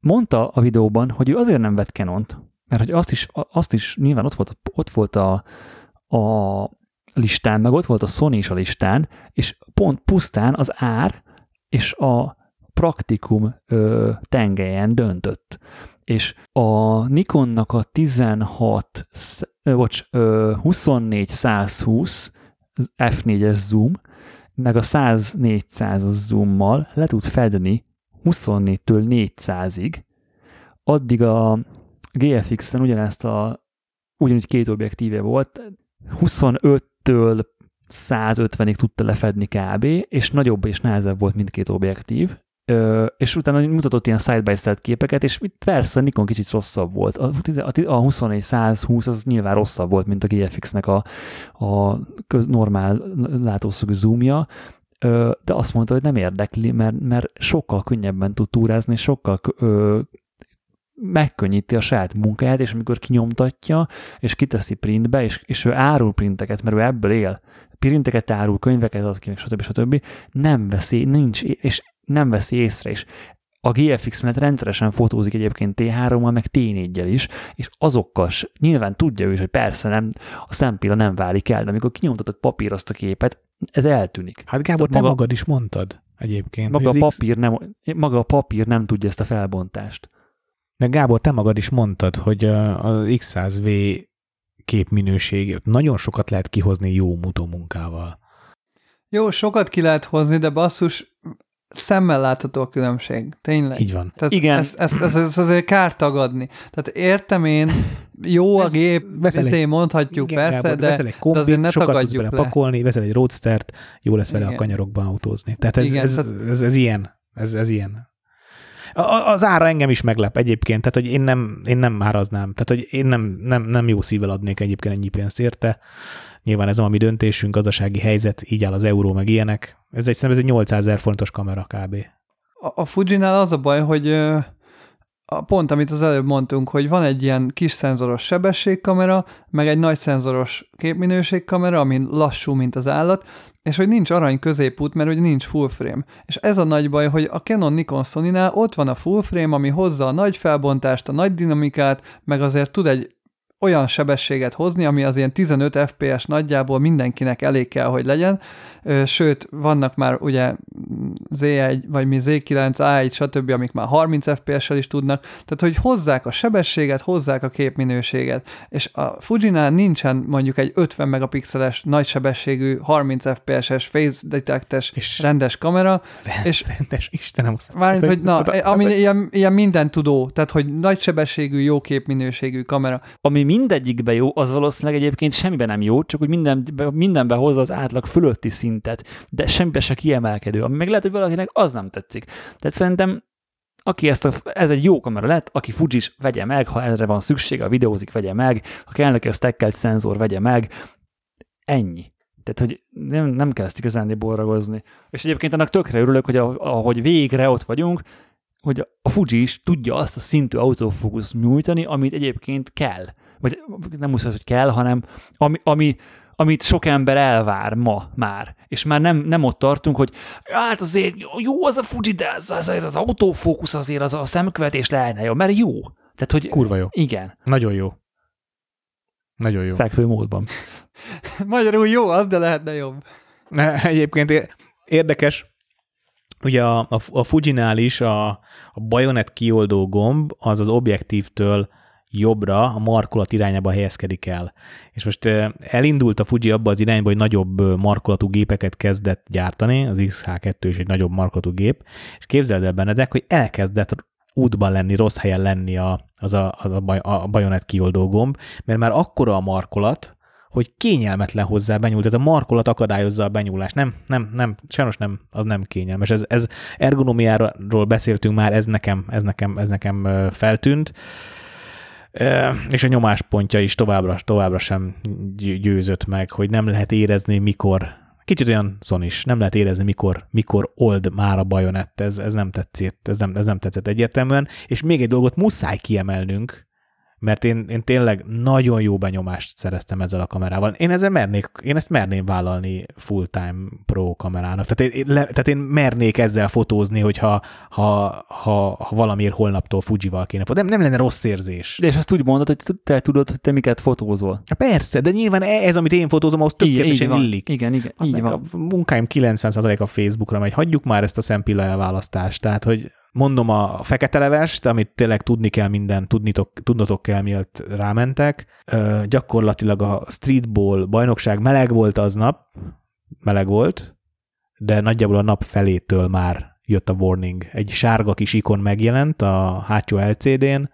mondta a videóban, hogy ő azért nem vett Canont, mert hogy azt is, azt is nyilván ott volt, ott volt a, a listán, meg ott volt a Sony is a listán, és pont pusztán az ár és a praktikum ö, tengelyen döntött. És a Nikonnak a tizenhat, bocs, huszonnégy százhúsz ef négyes zoom, meg a száz négyszáz zoommal le tud fedni huszonnégytől négyszázig, addig a gé ef iksz-en ugyanezt a, ugyanúgy két objektíve volt, huszonöttől száz ötvenig tudta lefedni kb, és nagyobb és nehezebb volt mindkét objektív, és utána mutatott ilyen side-by-side képeket, és persze a Nikon kicsit rosszabb volt. A huszonnégy százhúsz az nyilván rosszabb volt, mint a gé ef iksz-nek a, a normál látószögű zoomja, de azt mondta, hogy nem érdekli, mert, mert sokkal könnyebben tud túrázni, sokkal ö, megkönnyíti a saját munkáját, és amikor kinyomtatja, és kiteszi printbe, és, és ő árul printeket, mert ő ebből él, printeket árul, könyveket ad ki, stb. stb. Nem veszi, nincs, és nem veszi észre is. A gé ef iksz mellett rendszeresen fotózik egyébként té hárommal, meg té néggyel is, és azokkal nyilván tudja ő is, hogy persze nem, a szempilla nem válik el, de amikor kinyomtatott papír azt a képet, ez eltűnik. Hát Gábor, te maga, magad is mondtad egyébként. Maga a, papír nem, maga a papír nem tudja ezt a felbontást. De Gábor, te magad is mondtad, hogy az iksz száz vé képminőség nagyon sokat lehet kihozni jó mutómunkával. Jó, sokat ki lehet hozni, de basszus, szemmel látható a különbség. Tényleg. Így van. Tehát igen. Ezt, ezt, ezt, ezt azért kár tagadni. Tehát értem én, jó a gép, ezért mondhatjuk, igen, persze, Gábor, de, de kombit, azért ne tagadjuk le. Pakolni, veszel egy roadstert, jó lesz vele, igen, a kanyarokban autózni. Tehát ez, igen, ez, ez, ez, ez ilyen. Ez, ez ilyen. A, az ára engem is meglep egyébként, tehát hogy én nem, én nem áraznám, tehát hogy én nem, nem, nem jó szívvel adnék egyébként ennyi pénzt érte. Nyilván ez a mi döntésünk, gazdasági helyzet, így áll az euró, meg ilyenek. Ez egy, szerintem ez egy nyolcszázezer forintos kamera kb. A, a Fujinál az a baj, hogy pont amit az előbb mondtunk, hogy van egy ilyen kis szenzoros sebességkamera, meg egy nagy szenzoros képminőségkamera, ami lassú, mint az állat, és hogy nincs arany középút, mert ugye nincs full frame. És ez a nagy baj, hogy a Canon Nikon Sonynál ott van a full frame, ami hozza a nagy felbontást, a nagy dinamikát, meg azért tud egy olyan sebességet hozni, ami az ilyen tizenöt ef pé es nagyjából mindenkinek elég kell, hogy legyen. Sőt, vannak már ugye zé egy, vagy mi zé kilenc, á egy, stb., amik már harminc ef pé essel is tudnak. Tehát, hogy hozzák a sebességet, hozzák a képminőséget. És a Fujinál nincsen mondjuk egy ötven megapixeles, nagysebességű, harminc ef pé eses face detectes és rendes kamera. Rend, és rendes, Istenem. Várjunk, hogy na, ami ilyen, ilyen minden tudó, tehát, hogy nagysebességű, jó képminőségű kamera. Ami mindegyikben jó, az valószínűleg egyébként semmiben nem jó, csak hogy mindenben, mindenben hozza az átlag fölötti szintet, de semmiben se kiemelkedő, ami meg lehet, hogy valakinek az nem tetszik. Tehát szerintem, aki ezt a, ez egy jó kamera lett, aki Fujis, vegye meg, ha erre van szüksége, a videózik, vegye meg, ha kell neki a stackelt szenzor, vegye meg, ennyi. Tehát, hogy nem, nem kell ezt igazán borragozni. És egyébként annak tökre örülök, hogy ahogy végre ott vagyunk, hogy a Fuji is tudja azt a szintű autofókuszt nyújtani, amit egyébként kell. Vagy nem muszáj, hogy kell, hanem ami, ami, amit sok ember elvár ma már. És már nem, nem ott tartunk, hogy hát azért jó az a Fuji, de az, azért az autofókusz, azért az a szemkövetés lehetne jó, mert jó. Tehát, hogy kurva jó. Igen. Nagyon jó. Nagyon jó. Fekvő módban. Magyarul jó az, de lehetne jobb. Egyébként érdekes, ugye a, a, a Fujinál is a, a bajonett kioldó gomb az az objektívtől jobbra, a markolat irányába helyezkedik el. És most elindult a Fuji abba az irányba, hogy nagyobb markolatú gépeket kezdett gyártani, az iksz há kettő is egy nagyobb markolatú gép, és képzeld el, Benedek, hogy elkezdett útban lenni, rossz helyen lenni a, az a, a, a bajonett kioldó gomb, mert már akkora a markolat, hogy kényelmetlen hozzá benyúl, tehát a markolat akadályozza a benyúlást. Nem, nem, nem, sajnos nem, az nem kényelmes. Ez, ez ergonomiáról beszéltünk már, ez nekem, ez nekem, ez nekem feltűnt. És a nyomáspontja is továbbra, továbbra sem győzött meg, hogy nem lehet érezni, mikor, kicsit olyan szon is, nem lehet érezni, mikor, mikor old már a bajonett. Ez, ez nem tetszett, ez nem, ez nem tetszett egyértelműen. És még egy dolgot muszáj kiemelnünk, mert én, én tényleg nagyon jó benyomást szereztem ezzel a kamerával. Én, ezzel mernék, én ezt merném vállalni full-time pro kamerának. Tehát én, le, tehát én mernék ezzel fotózni, hogyha ha, ha, ha valamiért holnaptól Fujival kéne fotózni. Nem lenne rossz érzés. De és azt úgy mondod, hogy te tudod, hogy te miket fotózol. Ja, persze, de nyilván ez, amit én fotózom, ahhoz tökéletesen illik. Igen, igen, azt így van. A munkáim kilencven százaléka a Facebookra megy. Hagyjuk már ezt a szempilla elválasztást. Tehát, hogy mondom a fekete levest, amit tényleg tudni kell minden, tudnitok, tudnotok kell, mielőtt rámentek. Ö, gyakorlatilag a streetball bajnokság meleg volt aznap, meleg volt, de nagyjából a nap felétől már jött a warning. Egy sárga kis ikon megjelent a hátsó el cé dén,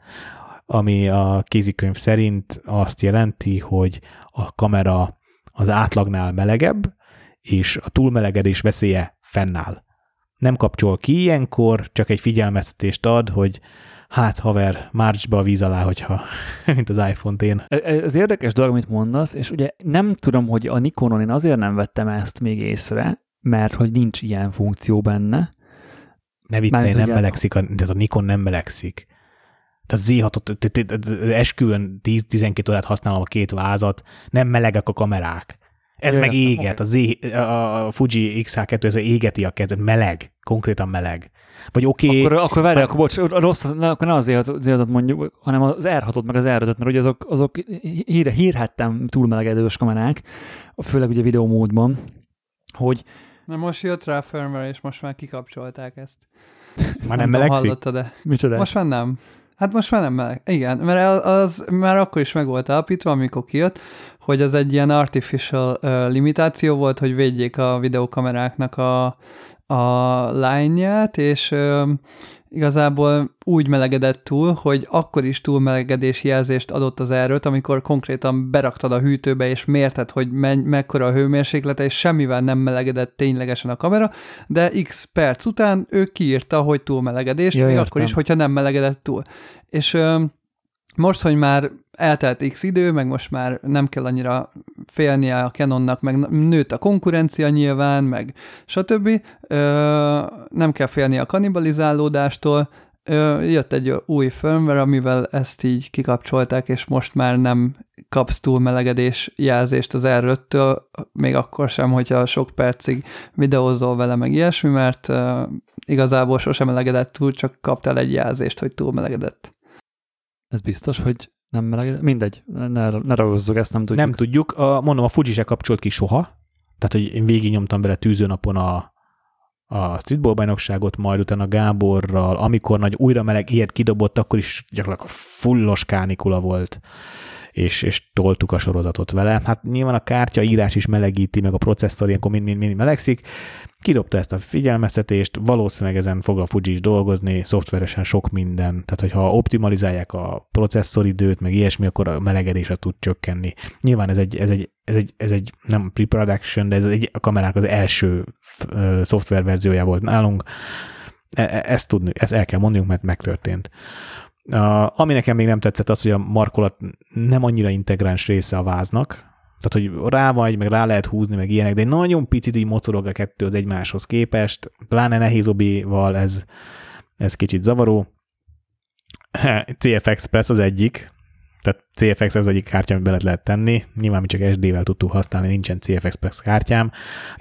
ami a kézikönyv szerint azt jelenti, hogy a kamera az átlagnál melegebb, és a túlmelegedés veszélye fennáll. Nem kapcsol ki ilyenkor, csak egy figyelmeztetést ad, hogy hát haver, márts be a víz alá, hogyha, mint az iPhone-t én. Ez érdekes dolog, amit mondasz, és ugye nem tudom, hogy a Nikonon én azért nem vettem ezt még észre, mert hogy nincs ilyen funkció benne. Ne viccelj, nem melegszik, a, tehát a Nikon nem melegszik. Tehát zé hatot, esküvőn tíz-tizenkét órát használom a két vázat, nem melegek a kamerák. Ez Jö, meg éget, okay. a, Z, a Fuji iksz há kétszáz égeti a kezed, meleg, konkrétan meleg. Vagy oké... Okay, akkor akkor várj, akkor bocs, a rossz, akkor ne az zé hatot mondjuk, hanem az er hatot meg az er ötöt, mert ugye azok, azok hír, hírhettem túlmelegedős kamerák, főleg ugye videómódban, hogy... Na most jött rá firmware, és most már kikapcsolták ezt. Már nem, nem melegszik? Micsoda? Most már nem. Hát most már nem meleg. Igen, mert az már akkor is meg volt állapítva, amikor kijött, hogy az egy ilyen artificial uh, limitáció volt, hogy védjék a videókameráknak a, a line-ját, és uh, igazából úgy melegedett túl, hogy akkor is túlmelegedés jelzést adott az erőt, amikor konkrétan beraktad a hűtőbe, és mérted, hogy menj, mekkora a hőmérséklete, és semmivel nem melegedett ténylegesen a kamera, de x perc után ő kiírta, hogy túlmelegedés, ja, még értem. Akkor is, hogyha nem melegedett túl. És... Uh, most, hogy már eltelt x idő, meg most már nem kell annyira félnie a Canonnak, meg nőtt a konkurencia nyilván, meg stb. Ö, nem kell félnie a kannibalizálódástól. Ö, jött egy új firmware, amivel ezt így kikapcsolták, és most már nem kapsz túlmelegedés jelzést az er öttől, még akkor sem, hogyha sok percig videózol vele, meg ilyesmi, mert ö, igazából sosem melegedett túl, csak kaptál egy jelzést, hogy túlmelegedett. Ez biztos, hogy nem melegedett? Mindegy, ne, ne ragozzuk, ezt nem tudjuk. Nem tudjuk. A, mondom, a Fuji se kapcsolt ki soha. Tehát, hogy én végignyomtam vele tűzőnapon a, a streetball bajnokságot, majd utána Gáborral, amikor nagy újra meleg ilyet kidobott, akkor is gyakorlatilag fullos kánikula volt, és, és toltuk a sorozatot vele. Hát nyilván a kártyaírás is melegíti, meg a processzor ilyenkor mind-mind melegszik. Kidobta ezt a figyelmeztetést, valószínűleg ezen fog a Fuji is dolgozni, szoftveresen sok minden. Tehát, hogyha optimalizálják a processzoridőt, meg ilyesmi, akkor a melegedésre tud csökkenni. Nyilván ez egy, ez egy, ez egy, ez egy nem pre-production, de ez egy, a kamerák az első uh, szoftververziója volt nálunk. E- ezt, tudni, ezt el kell mondjunk, mert megtörtént. Uh, ami nekem még nem tetszett, az, hogy a markolat nem annyira integráns része a váznak, tehát, hogy rá vagy, meg rá lehet húzni, meg ilyenek, de egy nagyon picit így mocorog a kettő az egymáshoz képest, pláne nehéz obival ez, ez kicsit zavaró. cé ef Express az egyik, tehát cé ef Express az egyik kártya, amit bele lehet tenni, nyilván mi csak es dé-vel tudtuk használni, nincsen cé ef Express kártyám,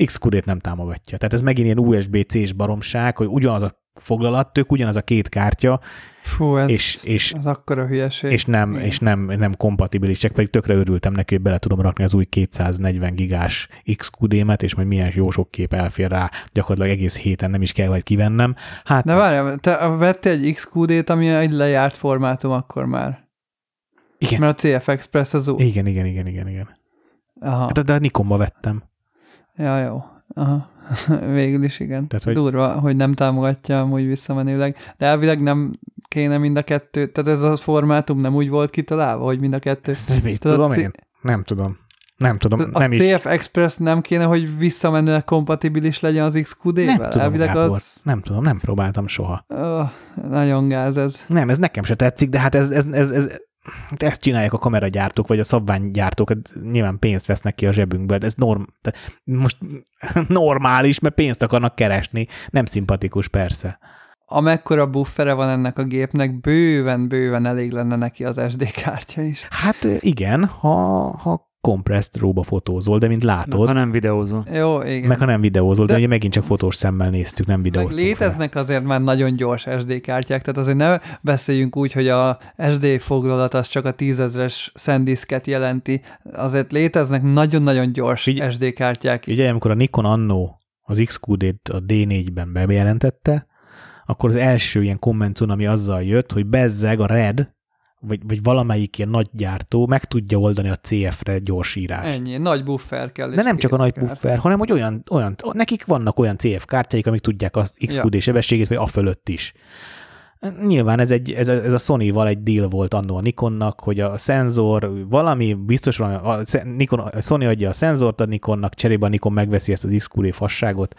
Xcode-t nem támogatja. Tehát ez megint ilyen u es bé cés baromság, hogy ugyanaz a foglalat, tök ugyanaz a két kártya. Fú, ez, és, és, ez akkora hülyeség. És nem, és nem, nem kompatibilisek, pedig tökre örültem neki, hogy bele tudom rakni az új kétszáznegyven gigás Xcode-met, és majd milyen jó sok kép elfér rá, gyakorlatilag egész héten nem is kell majd kivennem. Hát, de várjál, te vettél egy Xcode-t, ami egy lejárt formátum akkor már. Igen. Mert a cé ef Express az új. Igen, igen, igen, igen, igen. Aha. Hát, de a Nikonba vettem. Ja, jó. Aha. Végül is igen. Tehát, hogy... Durva, hogy nem támogatja amúgy visszamenőleg, de elvileg nem kéne mind a kettőt, tehát ez a formátum nem úgy volt kitalálva, hogy mind a kettőt. Mit tudom c- én? Nem tudom. Nem tudom, a nem is. A cé ef Express nem kéne, hogy visszamenően kompatibilis legyen az iksz kú dé-vel? Nem tudom, az... nem tudom, nem próbáltam soha. Oh, nagyon gáz ez. Nem, ez nekem se tetszik, de hát ez, ez, ez, ez, ezt csinálják a kameragyártók, vagy a szabványgyártók, nyilván pénzt vesznek ki a zsebünkből, de ez norm... most normális, mert pénzt akarnak keresni. Nem szimpatikus, persze. Amekkora buffere van ennek a gépnek, bőven-bőven elég lenne neki az es dé kártya is. Hát igen, ha... ha compressed róba fotózol, de mint látod. Meg ha nem videózol. Jó, igen. Meg ha nem videózol, de, de ugye megint csak fotós szemmel néztük, nem videóztunk. Meg léteznek fel. Azért már nagyon gyors es dé kártyák, tehát azért ne beszéljünk úgy, hogy a es dé foglalat az csak a tízezres SanDisket jelenti. Azért léteznek nagyon-nagyon gyors így, es dé kártyák. Ugye, amikor a Nikon annó az iksz kú dét a dé négyben bejelentette, akkor az első ilyen kommentcun, ami azzal jött, hogy bezzeg a Red, Vagy, vagy valamelyik ilyen nagy gyártó meg tudja oldani a cé ef-re gyors írást. Ennyi, nagy buffer kell. De nem csak a nagy buffer, hanem hogy olyan, olyan, nekik vannak olyan cé ef kártyáik, amik tudják az iksz kú dé ja. sebességét, vagy a fölött is. Nyilván ez, egy, ez, a, ez a Sony-val egy deal volt annó a Nikonnak, hogy a szenzor valami, biztos valami, a, Nikon, a Sony adja a szenzort a Nikonnak, cserébe a Nikon megveszi ezt az iksz kú dé fasságot.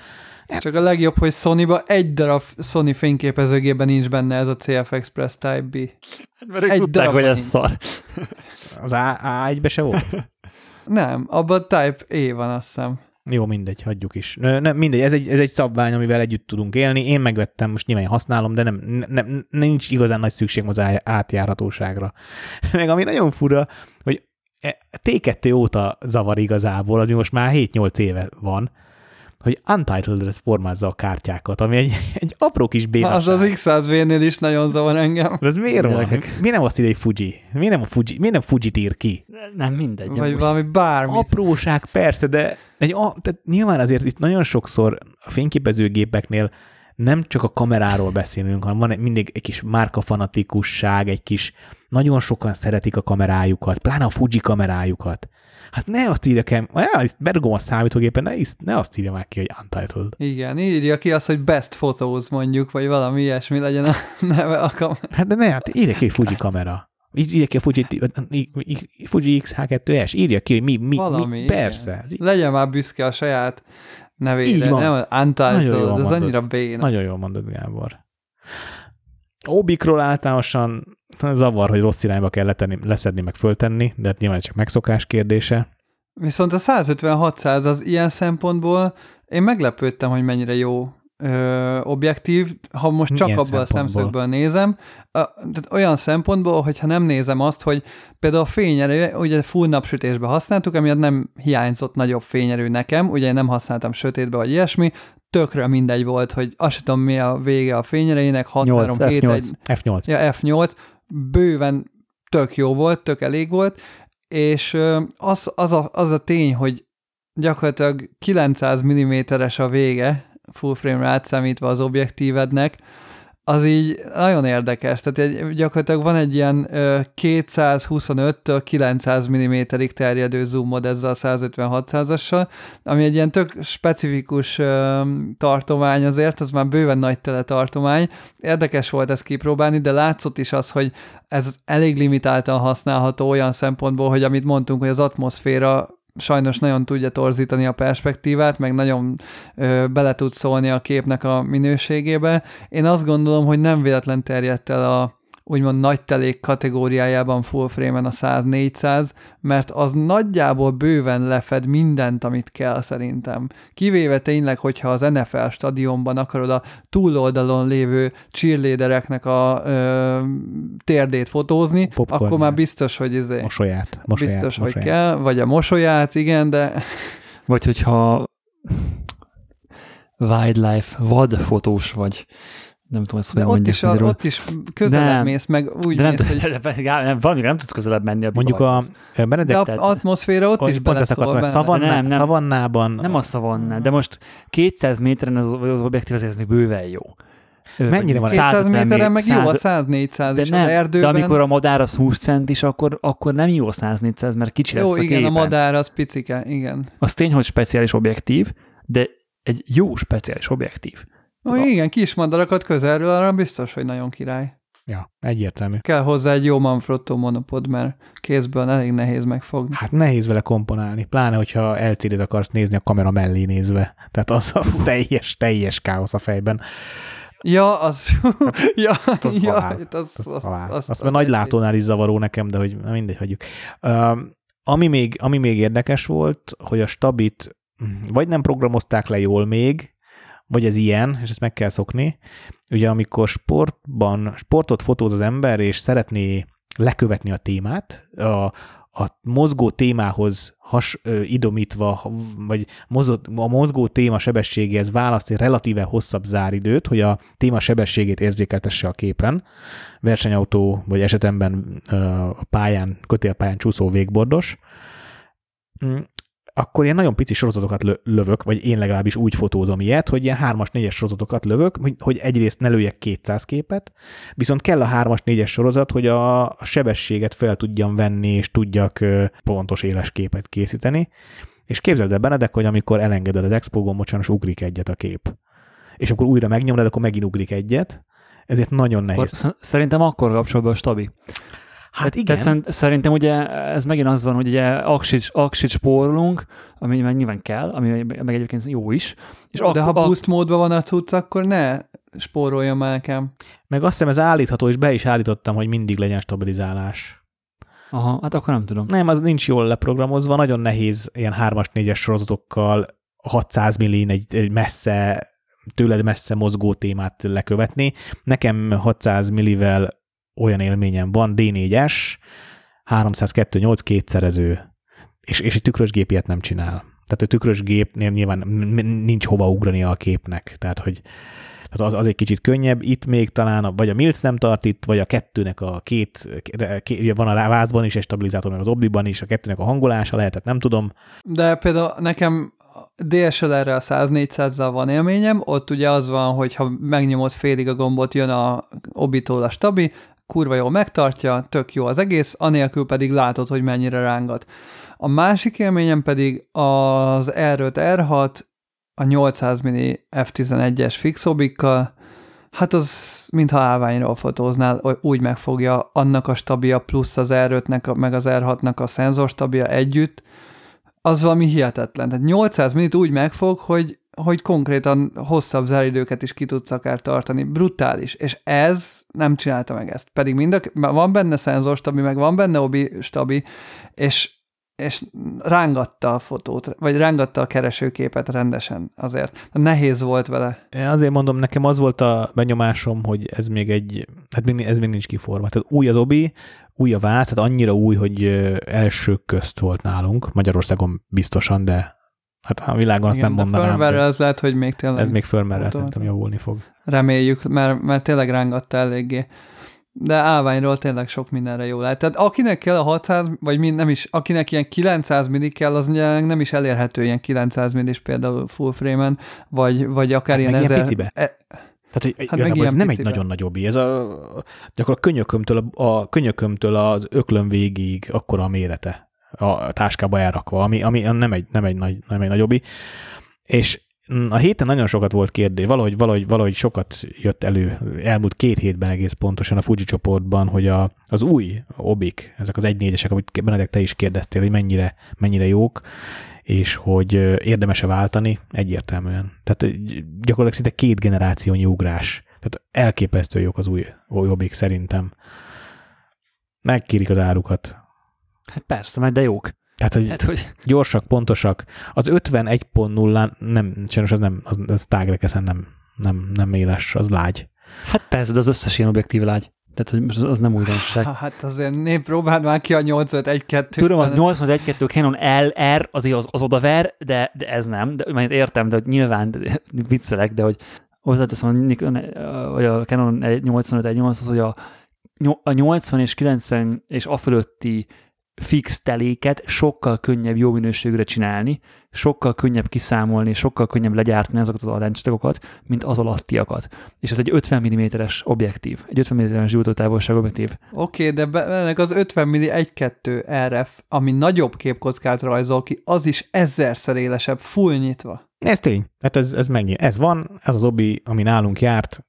Csak a legjobb, hogy Sonyba egy darab Sony fényképezőgében nincs benne ez a cé ef Express Type B. Mert ők egy tudták, hogy ez szar. Az á egyben se volt? Nem, abban Type E van, azt hiszem. Jó, mindegy, hagyjuk is. Nem, mindegy, ez egy, ez egy szabvány, amivel együtt tudunk élni. Én megvettem, most nyilván használom, de nem, nem, nincs igazán nagy szükségem az átjárhatóságra. Meg ami nagyon fura, hogy té kettő óta zavar igazából, ami most már hét-nyolc éve van, hogy Untitled-re formázza a kártyákat, ami egy, egy apró kis bénaság. Az az iksz száz vé-nél is nagyon zavar engem. De ez miért van? Mi nem azt ide, hogy Fuji? Mi nem, a Fuji, mi nem Fuji-t ír ki? Nem mindegy. Vagy amúgy. Valami bármi. Apróság, persze, de egy, a, tehát nyilván azért itt nagyon sokszor a fényképezőgépeknél nem csak a kameráról beszélünk, hanem van mindig egy kis márkafanatikusság, egy kis, nagyon sokan szeretik a kamerájukat, pláne a Fuji kamerájukat. Hát ne azt írja ki, berugom a számítógépen, ne, ne azt írja már ki, hogy Untitled. Igen, írja ki azt, hogy Best Photos mondjuk, vagy valami ilyesmi legyen a neve a kamera. Hát de ne, hát írja ki, hogy Fuji kamera. Írja ki a Fuji, Fuji iksz há kettő es, írja ki, hogy mi, mi, valami, mi persze. Igen. Legyen már büszke a saját nevére, nem Untitled, ez annyira béna. Nagyon jól mondod, Gábor. Obikról általánosan zavar, hogy rossz irányba kell letenni, leszedni, meg föltenni, de hát nyilván csak megszokás kérdése. Viszont a százötven hatszáz az ilyen szempontból én meglepődtem, hogy mennyire jó ö, objektív, ha most csak abban a szemszögből nézem. A, tehát olyan szempontból, hogyha nem nézem azt, hogy például a fényerő, ugye full napsütésbe használtuk, emiatt nem hiányzott nagyobb fényerő nekem, ugye én nem használtam sötétbe vagy ilyesmi, tökre mindegy volt, hogy azt tudom, mi a vége a fényerejének, hat, nyolc, három, hét, egy, ef nyolc. Ja, ef nyolc, bőven tök jó volt, tök elég volt, és az, az, a, az a tény, hogy gyakorlatilag kilencszáz milliméteres a vége, full frame-re átszámítva az objektívednek, az így nagyon érdekes, tehát egy, gyakorlatilag van egy ilyen kétszázhuszonöttől kilencszáz milliméterig terjedő zoomod ezzel a százötven hatszázassal, ami egy ilyen tök specifikus ö, tartomány azért, az már bőven nagy tele tartomány. Érdekes volt ezt kipróbálni, de látszott is az, hogy ez elég limitáltan használható olyan szempontból, hogy amit mondtunk, hogy az atmoszféra sajnos nagyon tudja torzítani a perspektívát, meg nagyon ö, bele tud szólni a képnek a minőségébe. Én azt gondolom, hogy nem véletlen terjedt el a úgymond nagy telék kategóriájában full frame-en a száz-négyszáz, mert az nagyjából bőven lefed mindent, amit kell szerintem. Kivéve tényleg, hogyha az en ef el stadionban akarod a túloldalon lévő cheerleadereknek a ö, térdét fotózni, popcorn, akkor már biztos, hogy izé, mosolyát, mosolyát, biztos, mosolyát. Hogy kell, vagy a mosolyát, igen, de... Vagy hogyha wildlife vadfotós vagy, nem tudom, ezt hogy mondják. Is a, ott is közelebb nem, mész, meg úgy mész, t- hogy... Valamikor nem tudsz közelebb menni. Mondjuk a Benedektet... De a atmoszféra ott, ott is beleszól. Szavanná, szavannában... Nem a szavannán, de most kétszáz méteren az, az objektív azért még bőven jó. Mennyire van? kétszáz méteren meg jó a száz-négyszáz is, nem, az erdőben. De amikor a madár az húsz centis, akkor, akkor nem jó a száz-négyszáz, mert kicsi lesz a képen. Jó, igen, a madár az picike, igen. Az tény, hogy speciális objektív, de egy jó speciális objektív. Oh, igen, kismadarakat közelről, arra biztos, hogy nagyon király. Ja, egyértelmű. Kell hozzá egy jó Manfrotto monopod, mert kézből elég nehéz megfogni. Hát nehéz vele komponálni, pláne, hogyha el cé dét akarsz nézni a kamera mellé nézve. Tehát az, az teljes, teljes káosz a fejben. Ja, az... ja, hát az ja, halál. Az, az, az, az, halál. Az, az, azt már nagy látónál is zavaró nekem, de hogy mindegy, hagyjuk. Uh, ami, még, ami még érdekes volt, hogy a Stabit vagy nem programozták le jól még, vagy ez ilyen, és ezt meg kell szokni. Ugye amikor sportban, sportot fotóz az ember, és szeretné lekövetni a témát, a, a mozgó témához has, ö, idomítva, vagy mozgó, a mozgó téma sebességéhez választ egy relatíve hosszabb záridőt, hogy a téma sebességét érzékeltesse a képen. Versenyautó, vagy esetemben ö, a pályán, kötélpályán csúszó végbordos. Akkor ilyen nagyon pici sorozatokat lö- lövök, vagy én legalábbis úgy fotózom ilyet, hogy ilyen hármas-négyes sorozatokat lövök, hogy egyrészt ne lőjek kétszáz képet, viszont kell a hármas-négyes sorozat, hogy a sebességet fel tudjam venni, és tudjak pontos éles képet készíteni. És képzeld el, Benedek, hogy amikor elengeded az expógon, bocsános, ugrik egyet a kép. És akkor újra megnyomod, akkor megint ugrik egyet. Ezért nagyon nehéz. Szerintem akkor kapcsol be a Stabi. Hát igen. Tehát szerintem ugye ez megint az van, hogy ugye aksit, aksit spórolunk, ami nyilván kell, ami meg egyébként jó is. És de ak- ha boost módban van a cucc, akkor ne spóroljon már nekem. Meg azt hiszem ez állítható, és be is állítottam, hogy mindig legyen stabilizálás. Aha, hát akkor nem tudom. Nem, az nincs jól leprogramozva, nagyon nehéz ilyen hármas-négyes sorozatokkal hatszáz millin egy, egy messze, tőled messze mozgó témát lekövetni. Nekem hatszáz millivel olyan élményem van, dé négyes, háromszázkettő egész nyolc kétszerező, és, és egy tükrösgép ilyet nem csinál. Tehát a tükrösgépnél nyilván nincs hova ugrani a képnek, tehát hogy tehát az, az egy kicsit könnyebb, itt még talán vagy a milc nem tart itt, vagy a kettőnek a két, két van a vázban is, egy stabilizátor meg az obliban is, a kettőnek a hangolása lehetett, nem tudom. De például nekem dé es el er-re a száz-négyszázzal van élményem, ott ugye az van, hogy ha megnyomod félig a gombot, jön a obitól a stabi, kurva jól megtartja, tök jó az egész, anélkül pedig látod, hogy mennyire rángat. A másik élményem pedig az er öt er hat, a nyolcszáz milli ef tizenegyes fix obikkal, hát az mintha állványról fotóznál, úgy megfogja annak a stabia plusz az er ötnek meg az er hatnak a szenzor stabia együtt, az valami hihetetlen. Tehát nyolcszáz millit úgy megfog, hogy, hogy konkrétan hosszabb záridőket is ki tudsz akár tartani. Brutális. És ez nem csinálta meg ezt. Pedig mind a, van benne szenzorstabi, meg van benne obi stabi, és, és rángatta a fotót, vagy rángatta a keresőképet rendesen azért. Nehéz volt vele. Én azért mondom, nekem az volt a benyomásom, hogy ez még egy, hát még, ez még nincs kiforma. Tehát új az obi, új a váz, hát annyira új, hogy elsők közt volt nálunk, Magyarországon biztosan, de hát a világon azt igen, nem mondanám. Igen, de fölmerre ez lehet, hogy még tényleg... Ez még fölmerre, szerintem javulni fog. Reméljük, mert, mert tényleg rángatta eléggé. De állványról tényleg sok mindenre jól áll. Tehát akinek kell a hatszáz, vagy mind, nem is, akinek ilyen kilencszáz milli kell, az nem is elérhető ilyen kilencszáz millis például full frame-en, vagy, vagy akár hát ilyen ezer... Picibe. E... Tehát, hogy hát igazából ez nem piciben. Egy nagyon nagy obi, ez a, gyakorlatilag a könyökömtől, a, a könyökömtől az öklöm végig akkora a mérete a táskába elrakva, ami, ami nem, egy, nem, egy nagy, nem egy nagy obi. És a héten nagyon sokat volt kérdés, valahogy, valahogy, valahogy sokat jött elő, elmúlt két hétben egész pontosan a Fuji csoportban, hogy a, az új obik, ezek az egy négyesek, amit Benedek te is kérdeztél, hogy mennyire, mennyire jók, és hogy érdemes-e váltani, egyértelműen. Tehát gyakorlatilag szinte két generációnyi ugrás. Tehát elképesztő jók az új jobbik szerintem. Megkérik az árukat. Hát persze, mert de jók. Tehát, hogy, hát, hogy... gyorsak, pontosak. Az ötvenegy nullán nem, sajnos az nem, az, az tágrekeszen nem, nem, nem éles, az lágy. Hát persze, de az összes ilyen objektív lágy. Tehát az, az nem újdonság. Hát azért né, próbáld már ki a nyolcvanöt egy kettő. Tudom, a nyolcvanöt egy kettő Canon el er azért az, az odaver, de, de ez nem. De, mert értem, de nyilván de, viccelek, de hogy hozzáteszem, hogy a Canon nyolcvanöt egy nyolc az, hogy a, a nyolcvan és kilencven és a fölötti fix teléket sokkal könnyebb jó minőségűre csinálni, sokkal könnyebb kiszámolni, sokkal könnyebb legyártani azokat az adáncsistagokat, mint az alattiakat. És ez egy ötven milliméteres objektív, egy ötven milliméteres gyújtótávolság objektív. Oké, okay, de ennek az ötven milli egy kettő er ef, ami nagyobb képkockát rajzol ki, az is ezerszer élesebb, full nyitva. Ez tény, hát ez, ez megnyit. Ez van, ez az obi, ami nálunk járt,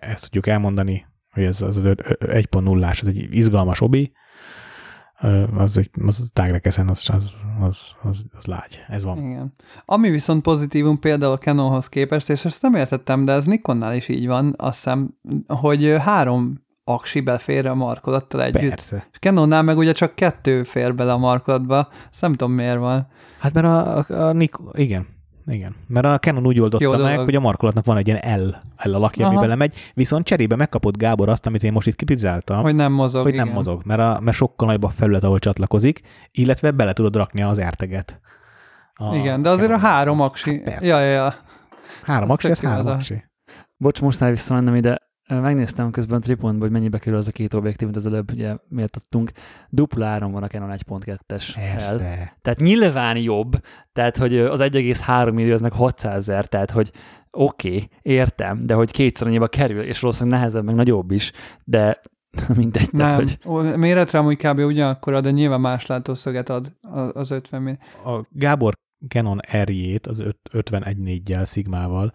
ezt tudjuk elmondani, hogy ez az egy pont nullás, ez egy izgalmas obi, az, egy, az tágra keszen, az, az, az, az, az lágy. Ez van. Igen. Ami viszont pozitívum például a Canonhoz képest, és ezt nem értettem, de ez Nikonnál is így van, azt hiszem, hogy három aksi belfér a markolattal együtt. Persze. És Canonnál meg ugye csak kettő fér bele a markolatba, ezt nem tudom miért van. Hát mert a, a, a Nikon, igen. Igen, mert a Canon úgy oldotta Jó, meg, a... hogy a markolatnak van egy ilyen L, L alakja, ami belemegy, viszont cserébe megkapott Gábor azt, amit én most itt kritizáltam, hogy nem mozog, hogy nem mozog mert, a, mert sokkal nagyobb a felület, ahol csatlakozik, illetve bele tudod rakni az erteget. A igen, de azért Canon. A három aksi. Hát ja, ja, ja. Három aksi, ez három aksi. Bocs, muszáj visszamennem ide. Megnéztem közben a Tripontból, hogy mennyibe kerül az a két objektív, mint az előbb ugye mértettünk. Dupla áron van a Canon egy pont kettes L. Tehát nyilván jobb, tehát hogy az egy egész három millió, az meg hatszázezer, tehát hogy oké, okay, értem, de hogy kétszer annyiba kerül, és valószínűleg nehezebb, meg nagyobb is, de mindegy. Tehát, nem, hogy... méretre amúgy kb. Ugyanakkora, de nyilván más látószöget ad az ötven millió. A Gábor Canon R-jét az ötvenegy négyel, Sigmával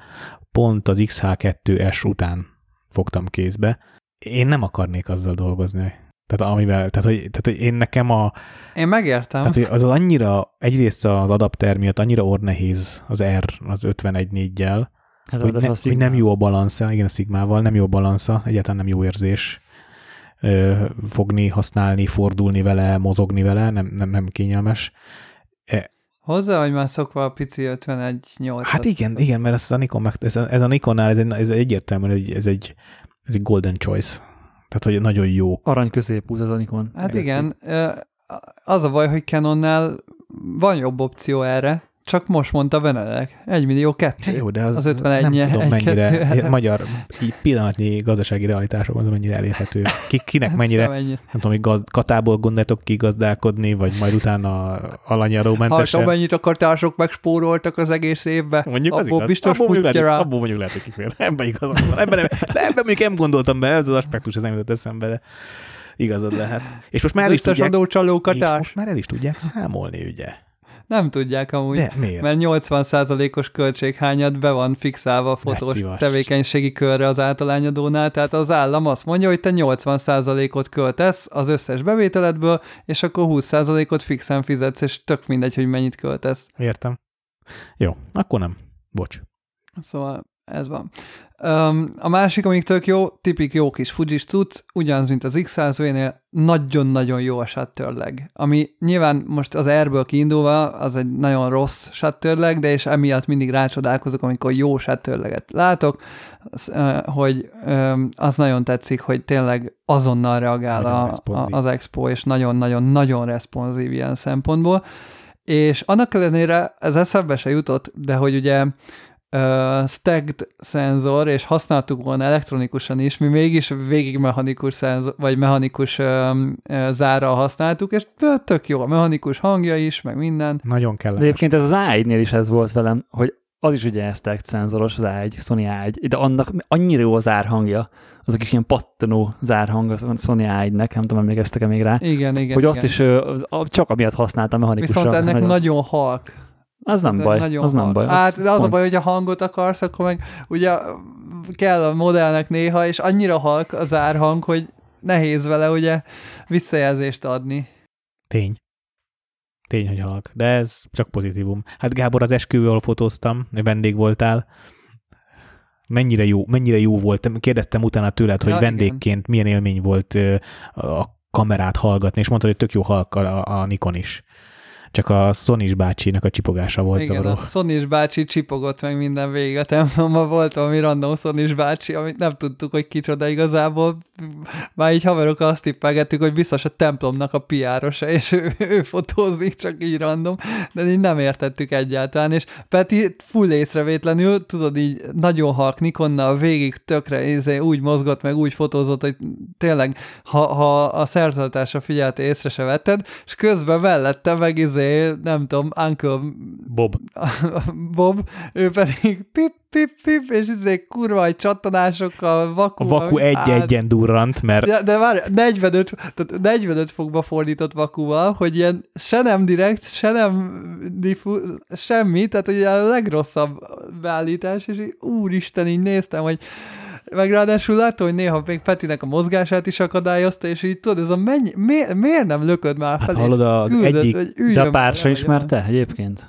pont az iksz há kettő es után fogtam kézbe. Én nem akarnék azzal dolgozni. Tehát, amivel, tehát, hogy, tehát hogy én nekem a... Én megértem. Tehát, hogy az annyira, egyrészt az adapter miatt annyira orrnehéz az R az ötvenegy négyel, hát hogy, ne, hogy nem jó a balansza, igen, a Sigmával nem jó a balansza, egyáltalán nem jó érzés ö, fogni, használni, fordulni vele, mozogni vele, nem, nem, nem kényelmes. E, Hozzá, hogy már szokva a pici ötvenegy nyolc. Hát igen, az igen, mert ez a Nikon, ez a, ez a Nikonnál ez, egy, ez egyértelműen egy, ez, egy, ez egy golden choice. Tehát, hogy nagyon jó. Arany középút az a Nikon. Hát igen, az a baj, hogy Canonnál van jobb opció erre, csak most mondta Benedek. egy millió kettő. Jó, de az, az ötvenegy nem tudom egy mennyire, kettő. Magyar pillanatnyi gazdasági realitásokban mennyire elérhető. Ki, kinek nem mennyire, nem, nem tudom, hogy gazd, katából gondoltok kigazdálkodni, vagy majd utána alanyadómentesen. Ha mennyit a katások megspóroltak az egész évbe, mondjuk abból az igaz, biztos futja rá. Abból mondjuk lehet, hogy kifér. Ebben igazad van. Ebben nem, ebben mondjuk nem gondoltam be, ez az aspektus, ez nem jutott eszembe, de igazad lehet. És most már el is tudják, most már el is tudják számolni, ugye? Nem tudják amúgy, mert nyolcvan százalékos költséghányad be van fixálva a fotós tevékenységi körre az általányadónál, tehát az állam azt mondja, hogy te nyolcvan százalékot költesz az összes bevételedből, és akkor húsz százalékot fixen fizetsz, és tök mindegy, hogy mennyit költesz. Értem. Jó, akkor nem. Bocs. Szóval ez van. A másik, amik tök jó, tipik jó kis Fujis cucc, ugyanaz, mint az iksz száz vé-nél, nagyon-nagyon jó a shutter lag. Ami nyilván most az R-ből kiindulva, az egy nagyon rossz shutter lag, de és emiatt mindig rácsodálkozok, amikor jó shutter laget látok, hogy az nagyon tetszik, hogy tényleg azonnal reagál a, a, az expo, és nagyon-nagyon-nagyon responsív ilyen szempontból. És annak ellenére ez eszembe se jutott, de hogy ugye Uh, stacked szenzor, és használtuk volna elektronikusan is, mi mégis végig mechanikus szenzor, vagy mechanikus um, uh, zárral használtuk, és tök jó, a mechanikus hangja is, meg minden. Nagyon kellemes. De egyébként ez az á egynél is ez volt velem, hogy az is ugye stacked szenzoros, az á egy, Sony á egy, de annak annyira jó a zárhangja, az a kis ilyen pattanó zárhang a Sony á egynek, nem tudom, emlékeztek-e még rá? Igen, igen. Hogy igen. Azt is uh, csak amiatt használtam mechanikusan. Viszont ennek nagyon, nagyon halk. Az nem de baj, az nem baj. Hát az, az a baj, hogy a hangot akarsz, akkor meg ugye kell a modellnek néha, és annyira halk az árhang, hogy nehéz vele ugye visszajelzést adni. Tény. Tény, hogy halk. De ez csak pozitívum. Hát Gábor, az esküvőről fotóztam, vendég voltál. Mennyire jó, mennyire jó volt. Kérdeztem utána tőled, hogy ja, vendégként igen. Milyen élmény volt a kamerát hallgatni, és mondtad, hogy tök jó halk a, a Nikon is. Csak a Sonys bácsinak a csipogása volt zavaró. Igen, zavaró. A Sonys bácsi csipogott meg minden végig a templomban, volt valami random Sonys bácsi, amit nem tudtuk, hogy kicsoda igazából. Már így haverokkal azt tippelgettük, hogy biztos a templomnak a pé er-osa, és ő, ő fotózik, csak így random, de így nem értettük egyáltalán, és Peti full észrevétlenül, tudod így nagyon halk Nikonnal végig tökre izé, úgy mozgott, meg úgy fotózott, hogy tényleg, ha, ha a szertartásra figyelte, észre se vetted, és közben mellette meg izé, nem tudom, Uncle Bob. Bob, ő pedig pip, pip, pip, és izé kurva egy csattanásokkal vakú. A vakú egy-egyen durrant, mert... De, de várj, negyvenöt, tehát negyvenöt fokba fordított vakúval, hogy ilyen se nem direkt, se nem diffúz, semmi, tehát ugye a legrosszabb beállítás, és így, úristen, így néztem, hogy Meg ráadásul látom, hogy néha még Petinek a mozgását is akadályozta, és így tudod, ez a mennyi, miért, miért nem lököd már felé? Hát hallod, az küldöd, egyik, de a pársa is már te egyébként?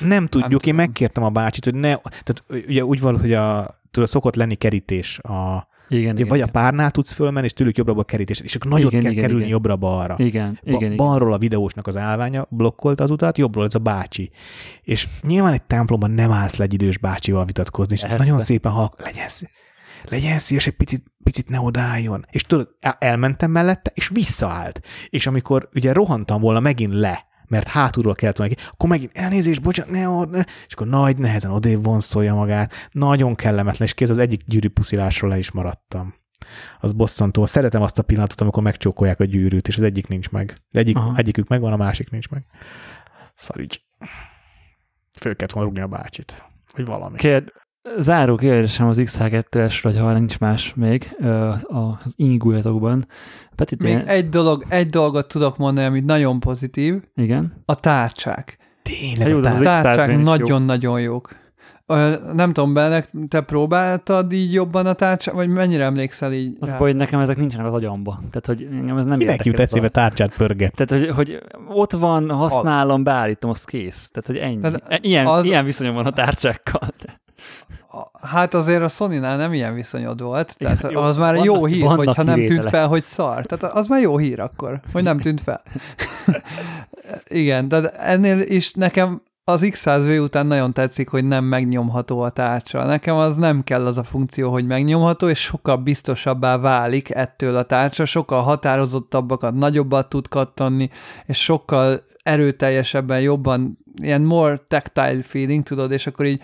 Nem tudjuk, én megkértem a bácsit, hogy ne, tehát ugye úgy van, hogy a, tudod, szokott lenni kerítés a Igen, igen, vagy igen. a párnál tudsz fölmenni, és tőlük jobbra a kerítés, és akkor nagyon kell igen, kerülni jobbra-balra. Igen, ba- igen, balról a videósnak az állványa blokkolta az utat, jobbról ez a bácsi. És nyilván egy templomban nem állsz le egy idős bácsival vitatkozni, és Erre. nagyon szépen ha legyen, legyen szíves, egy picit, picit ne odálljon. És tudod, elmentem mellette, és visszaállt. És amikor ugye rohantam volna megint le, mert hátulról kellett volna neki, akkor megint elnézést, bocsánat, ne, ne, és akkor nagy nehezen odébb vonszolja magát, nagyon kellemetlen, és kész, az egyik gyűrű puszilásról le is maradtam. Az bosszantó. Szeretem azt a pillanatot, amikor megcsókolják a gyűrűt, és az egyik nincs meg. Egyik, egyikük megvan, a másik nincs meg. Szarügy. Föl kellett volna rúgni a bácsit. Vagy valami. Kérd, záró kérdésem az iksz há kettő esről, hogyha nincs más még az ingújatokban. Petit, még én... egy, dolog, egy dolgot tudok mondani, amit nagyon pozitív. Igen. A tárcsák. Tényleg jó, a tárcsák. tárcsák nagyon-nagyon jó. jók. Nem tudom, Benek, te próbáltad így jobban a tárcsát, vagy mennyire emlékszel így? Az baj, hogy nekem ezek nincsenek az agyamba. Tehát, hogy engem ez nem érdekel. Kinek jut eszébe tárcsát pörget? Tehát, hogy, hogy ott van, használom, beállítom, az kész. Tehát, hogy ennyi. Tehát ilyen, az... ilyen viszonyom van a tárcsákkal. Hát azért a Sonynál nem ilyen viszonyod volt, tehát jó, az már van, jó hír, hogy ha nem tűnt fel, hogy szar. Tehát az már jó hír akkor, hogy nem tűnt fel. Igen, de ennél is nekem az iksz száz vé után nagyon tetszik, hogy nem megnyomható a tárcsa. Nekem az nem kell az a funkció, hogy megnyomható, és sokkal biztosabbá válik ettől a tárcsa, sokkal határozottabbakat, nagyobbat tud kattani, és sokkal erőteljesebben, jobban, ilyen more tactile feeling, tudod, és akkor így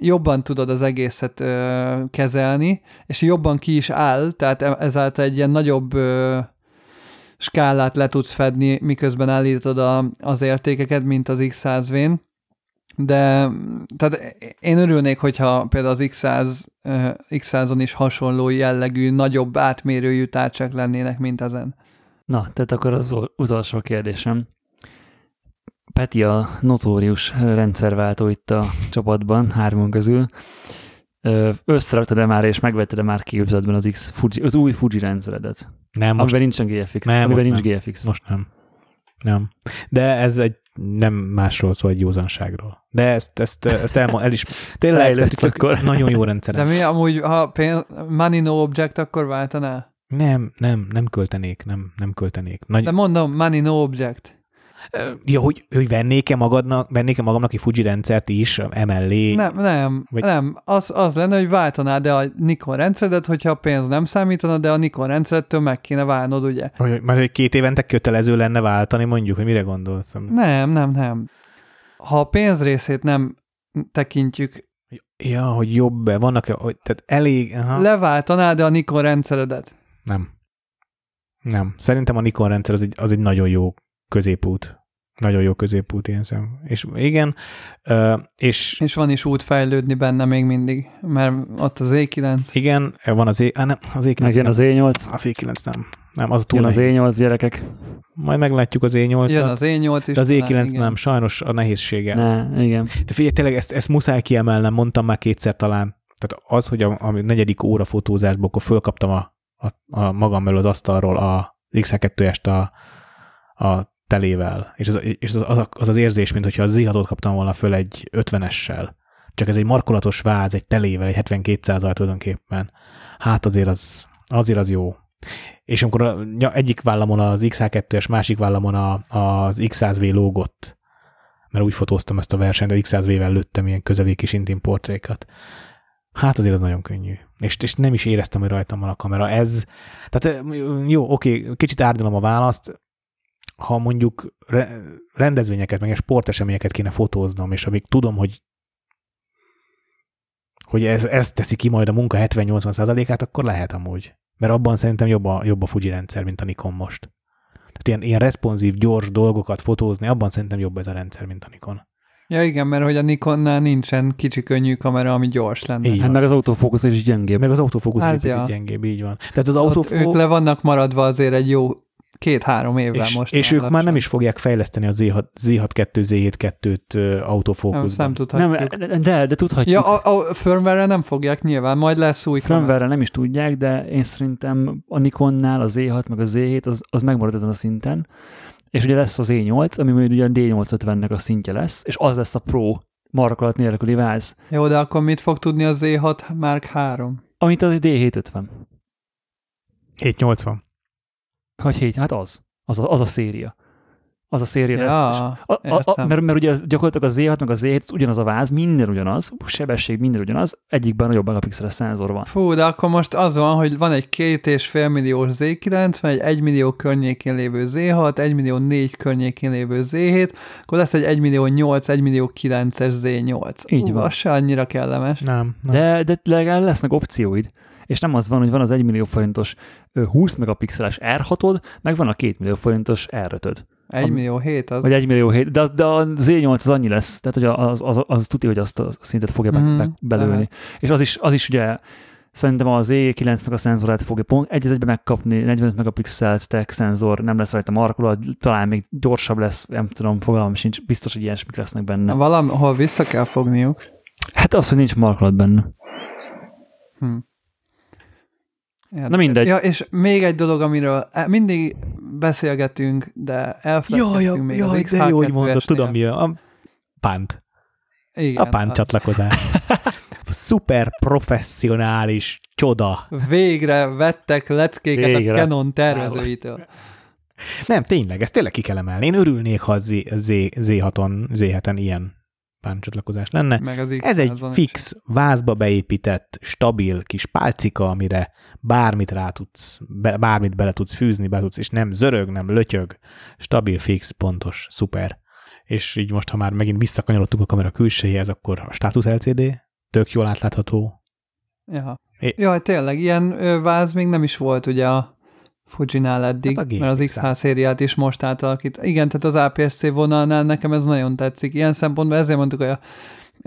jobban tudod az egészet ö, kezelni, és jobban ki is áll, tehát ezáltal egy ilyen nagyobb ö, skálát le tudsz fedni, miközben állítod a, az értékeket, mint az iksz száz vén. De tehát én örülnék, hogyha például az iksz százon is hasonló jellegű, nagyobb átmérőjű tárcsak lennének, mint ezen. Na, tehát akkor az utolsó kérdésem. Peti a notórius rendszerváltó itt a csapatban, hármunk közül. Összeraktad-e már, és megvetted-e már képzeletben az, X Fuji, az új Fuji rendszeredet? Nem, most amiben nincsen gé ef iksz. Nem, amiben nincs nem. gé ef iksz. Most nem. Nem. De ez egy nem másról szól, egy józanságról. De ezt, ezt, ezt elmond, el is... Tényleg, akkor nagyon jó rendszer. De mi amúgy, ha pénz, money no object, akkor váltanál? Nem, nem, nem költenék, nem, nem költenék. Nagy... De mondom, money no object. Ja, hogy, hogy vennék-e, magadnak, vennék-e magamnak egy Fuji rendszert is emellé? Nem, nem, vagy... nem. Az, az lenne, hogy váltanád de a Nikon rendszeredet, hogyha a pénz nem számítana, de a Nikon rendszerettől meg kéne válnod, ugye? Hogy, mert hogy két évente kötelező lenne váltani, mondjuk, hogy mire gondolsz? Nem, nem, nem. Ha a pénz részét nem tekintjük, ja, hogy jobb-e, vannak, hogy, tehát elég... Aha. Leváltanád de a Nikon rendszeredet? Nem. Nem. Szerintem a Nikon rendszer az egy, az egy nagyon jó középút. Nagyon jó középút, én szem. És igen, és... És van is út fejlődni benne még mindig, mert ott az é kilenc. Igen, van az é... Á, nem, az é kilenc nem. Az é nyolc. Az é kilenc nem. Nem, az túl jön nehéz. Az é nyolc, gyerekek. Majd meglátjuk az é nyolcat. Jön az é nyolc is. De az é kilenc nem, nem sajnos a nehézsége. Ne, igen. De figyelj, tényleg ezt, ezt muszáj kiemelnem, mondtam már kétszer talán. Tehát az, hogy a, a negyedik óra fotózásból, akkor fölkaptam a, a, a magam elől az asztalról a iksz kettő est a a telével, és az és az, az, az, az érzés, mintha a zihatot kaptam volna föl egy ötvenessel. Csak ez egy markolatos váz, egy telével, egy hetvenkét százalékkal tulajdonképpen. Hát azért az, azért az jó. És amikor a, ja, egyik vállamon az iksz kettes, másik vállamon a, az iksz száz vé lógott, mert úgy fotóztam ezt a versenyt, az iksz száz vével lőttem ilyen közeli kis intim portrékat. Hát azért az nagyon könnyű. És, és nem is éreztem, hogy rajtam van a kamera. Ez, tehát jó, oké, kicsit árdalom a választ, ha mondjuk rendezvényeket, meg sporteseményeket kéne fotóznom, és amíg tudom, hogy, hogy ez, ez teszi ki majd a munka hetven-nyolcvan százalékát, akkor lehet amúgy. Mert abban szerintem jobb a, jobb a Fuji rendszer, mint a Nikon most. Tehát ilyen, ilyen responsív, gyors dolgokat fotózni, abban szerintem jobb ez a rendszer, mint a Nikon. Ja igen, mert hogy a Nikonnál nincsen kicsi könnyű kamera, ami gyors lenne. Hát meg az autofókusz is gyengébb. Meg az autofókusz hát is ja. gyengébb, így van. Tehát az autofókusz... Ők le vannak maradva azért egy jó két-három évvel és, most. És ők lapsán. Már nem is fogják fejleszteni a zé hatvankettő, zé hetvenkettőt autofókuszban. Nem tudhatjuk. Nem, de, de tudhatjuk. Ja, a, a firmware-re nem fogják nyilván, majd lesz új. Firmware-re nem is tudják, de én szerintem a Nikonnál a zé hat meg a zé hét az, az megmarad ezen a szinten. És ugye lesz a zé nyolc, ami ugye a dé nyolcszázötvennek a szintje lesz, és az lesz a Pro markolat nélküli váz. Jó, de akkor mit fog tudni a zé hat Mark három? Amit az dé hétszázötven. hétszáznyolcvan. Hogy hét, hát az. Az a, az a széria. Az a széria ja, lesz. A, a, a, mert, mert ugye az, gyakorlatilag a zé hat meg a zé hét ugyanaz a váz, minden ugyanaz, sebesség minden ugyanaz, egyikben nagyobb megapixeles szenzor van. Fú, de akkor most az van, hogy van egy két és fél milliós zé kilenc, van egy egymillió környékén lévő zé hat, egymillió négy környékén lévő zé hét, akkor lesz egy egymillió nyolc, egymillió kilences zé nyolc. Így Ú, van. Az se annyira kellemes. Nem, nem. De, de legalább lesznek opcióid. És nem az van, hogy van az egy millió forintos húsz megapixeles er hatod, meg van a két millió forintos er ötöd. egy millió hét az. Vagy egy millió hét, de, de a zé nyolc az annyi lesz, tehát hogy az, az, az tudja, hogy azt a szintet fogja mm-hmm. be, belőni. Aha. És az is, az is ugye, szerintem a zé kilencnek a szenzorát fogja pont egy az egyben megkapni, negyvenöt megapixeles stack szenzor, nem lesz rajta markolat, talán még gyorsabb lesz, nem tudom, fogalmam sincs, biztos, hogy ilyesmik lesznek benne. Valahol vissza kell fogniuk. Hát az, hogy nincs markolat benne. Hm. Érde. Na mindegy. Ja, és még egy dolog, amiről mindig beszélgetünk, de elfelejtettünk ja, ja, még ja, az X H kettő esnél. Jó, hogy mondod, tudom mi a pánt. Igen, a pánt az. Csatlakozás. Szuper professzionális csoda. Végre vettek leckéket Végre. a Canon tervezőitől. Nem, tényleg, ezt tényleg ki kell emelni. Én örülnék, ha a Z, Z, Z haton, zé heten ilyen pánt csatlakozás lenne. Ez egy fix, is. Vázba beépített, stabil kis pálcika, amire bármit rá tudsz, be, bármit bele tudsz fűzni, bele tudsz, és nem zörög, nem lötyög, stabil, fix, pontos, szuper. És így most, ha már megint visszakanyarodtuk a kamera külsejéhez, akkor a státusz el cé dé, tök jól átlátható. Jaha. É- Jaj, tényleg, ilyen váz még nem is volt ugye a Fujinál eddig, hát mert az iksz há szériát is most átalakít. Igen, tehát az á pé es cé vonalnál nekem ez nagyon tetszik. Ilyen szempontból ezért mondtuk, hogy a,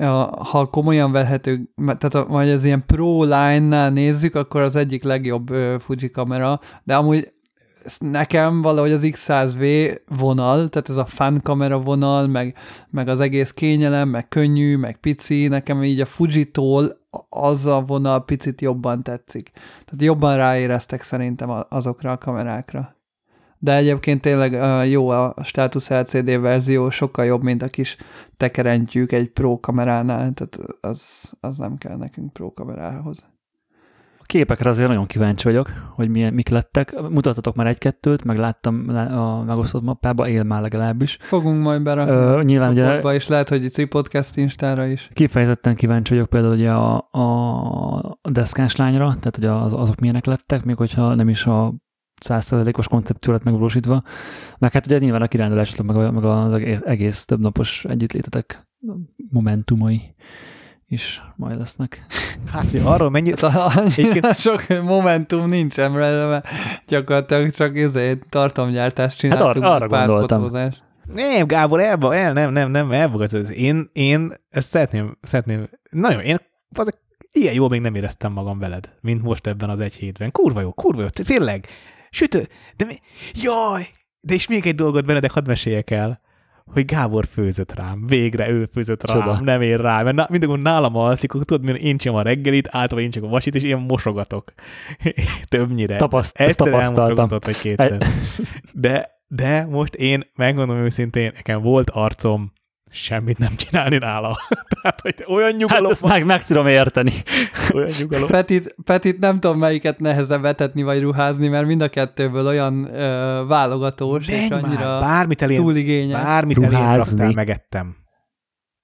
a, ha komolyan vehető, tehát a, vagy az ilyen Pro Line-nál nézzük, akkor az egyik legjobb ö, Fuji kamera, de amúgy nekem valahogy az iksz száz vé vonal, tehát ez a fan kamera vonal, meg, meg az egész kényelem, meg könnyű, meg pici, nekem így a Fujitól az a vonal picit jobban tetszik. Tehát jobban ráéreztek szerintem azokra a kamerákra. De egyébként tényleg jó a Status el cé dé verzió, sokkal jobb, mint a kis tekerentyűk egy Pro kameránál, tehát az, az nem kell nekünk Pro kamerához. Képekre azért nagyon kíváncsi vagyok, hogy milyen, mik lettek. Mutattatok már egy-kettőt, meg láttam a megosztott mappába, él már legalábbis. Fogunk majd berakni Ö, nyilván a ugye, mappába, és lehet, hogy itt podcast instára is. Kifejezetten kíváncsi vagyok például ugye a, a deszkás lányra, tehát hogy az, azok milyenek lettek, még hogyha nem is a száz százalékos koncepció lett megvalósítva. Meg hát ugye nyilván a kirándulásatok, meg, meg az egész, egész többnapos együttlétetek momentumai is majd lesznek. Hát, arról mennyit... Hát, sok momentum nincsen, mert gyakorlatilag csak ezért tartomgyártást csináltunk. Hát arra, arra gondoltam. Fotózás. Nem, Gábor, elba, el, nem, nem, nem, elbogatod. Én, én ezt szeretném, szeretném, nagyon, én az, ilyen jól még nem éreztem magam veled, mint most ebben az egy hétben. Kurva jó, kurva jó, tényleg. Sütő, de mi... Jaj! De és még egy dolgot, Benedek, hadd meséljek el, hogy Gábor főzött rám, végre ő főzött rám, Csoda. nem ér rá, mert mindig nálam alszik, akkor tudod, én csinálom a reggelit, általában én csak a vasit, és én mosogatok. Többnyire. Tapaszt, ezt tapasztaltam. De, de most én, megmondom őszintén, nekem volt arcom semmit nem csinálni nála. Tehát, hogy olyan nyugalom... Hát ezt meg, meg tudom érteni. Olyan nyugalom. Petit, Petit nem tudom, melyiket nehezebb vetetni vagy ruházni, mert mind a kettőből olyan ö, válogatós, Menj és már, annyira túligényes. Bármit elén raktál, megettem.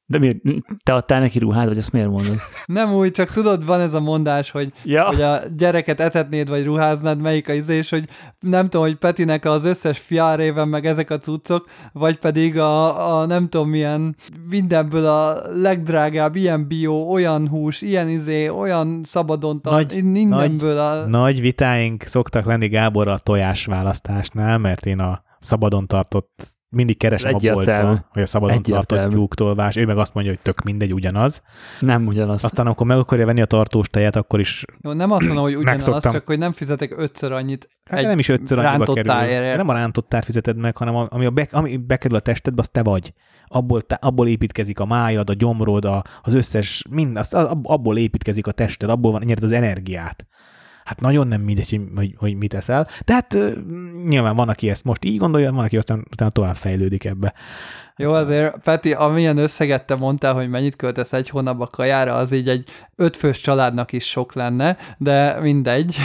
De miért? Te adtál neki ruhát, vagy ezt miért mondod? Nem úgy, csak tudod, van ez a mondás, hogy, ja. hogy a gyereket etetnéd, vagy ruháznád, melyik a izés, hogy nem tudom, hogy Petinek az összes fiáréven meg ezek a cuccok, vagy pedig a, a nem tudom milyen, mindenből a legdrágább, ilyen bió, olyan hús, ilyen izé, olyan szabadon, nagy, mindenből nagy, a... Nagy vitáink szoktak lenni Gáborra a tojásválasztásnál, mert én a szabadon tartott mindig keresem a boltban, hogy a szabadon tartott tyúktolvás, ő meg azt mondja, hogy tök mindegy, ugyanaz. Nem ugyanaz. Aztán akkor meg akarja venni a tartós tejet, akkor is jó, nem azt mondom, hogy ugyanaz, megszoktam. Csak hogy nem fizetek ötször annyit. Hát nem is ötször annyiba kerül. Nem a rántott tár fizeted meg, hanem a, ami, a be, ami bekerül a testedbe, az te vagy. Abból, te, abból építkezik a májad, a gyomrod, a, az összes, mind, az, abból építkezik a tested, abból van, nyered az energiát. Hát nagyon nem mindegy, hogy, hogy, hogy mit eszel. Tehát uh, nyilván van, aki ezt most így gondolja, van, aki aztán utána tovább fejlődik ebbe. Jó, azért, Peti, amilyen összeget te mondtál, hogy mennyit költesz egy hónapba kajára, az így egy ötfős családnak is sok lenne, de mindegy.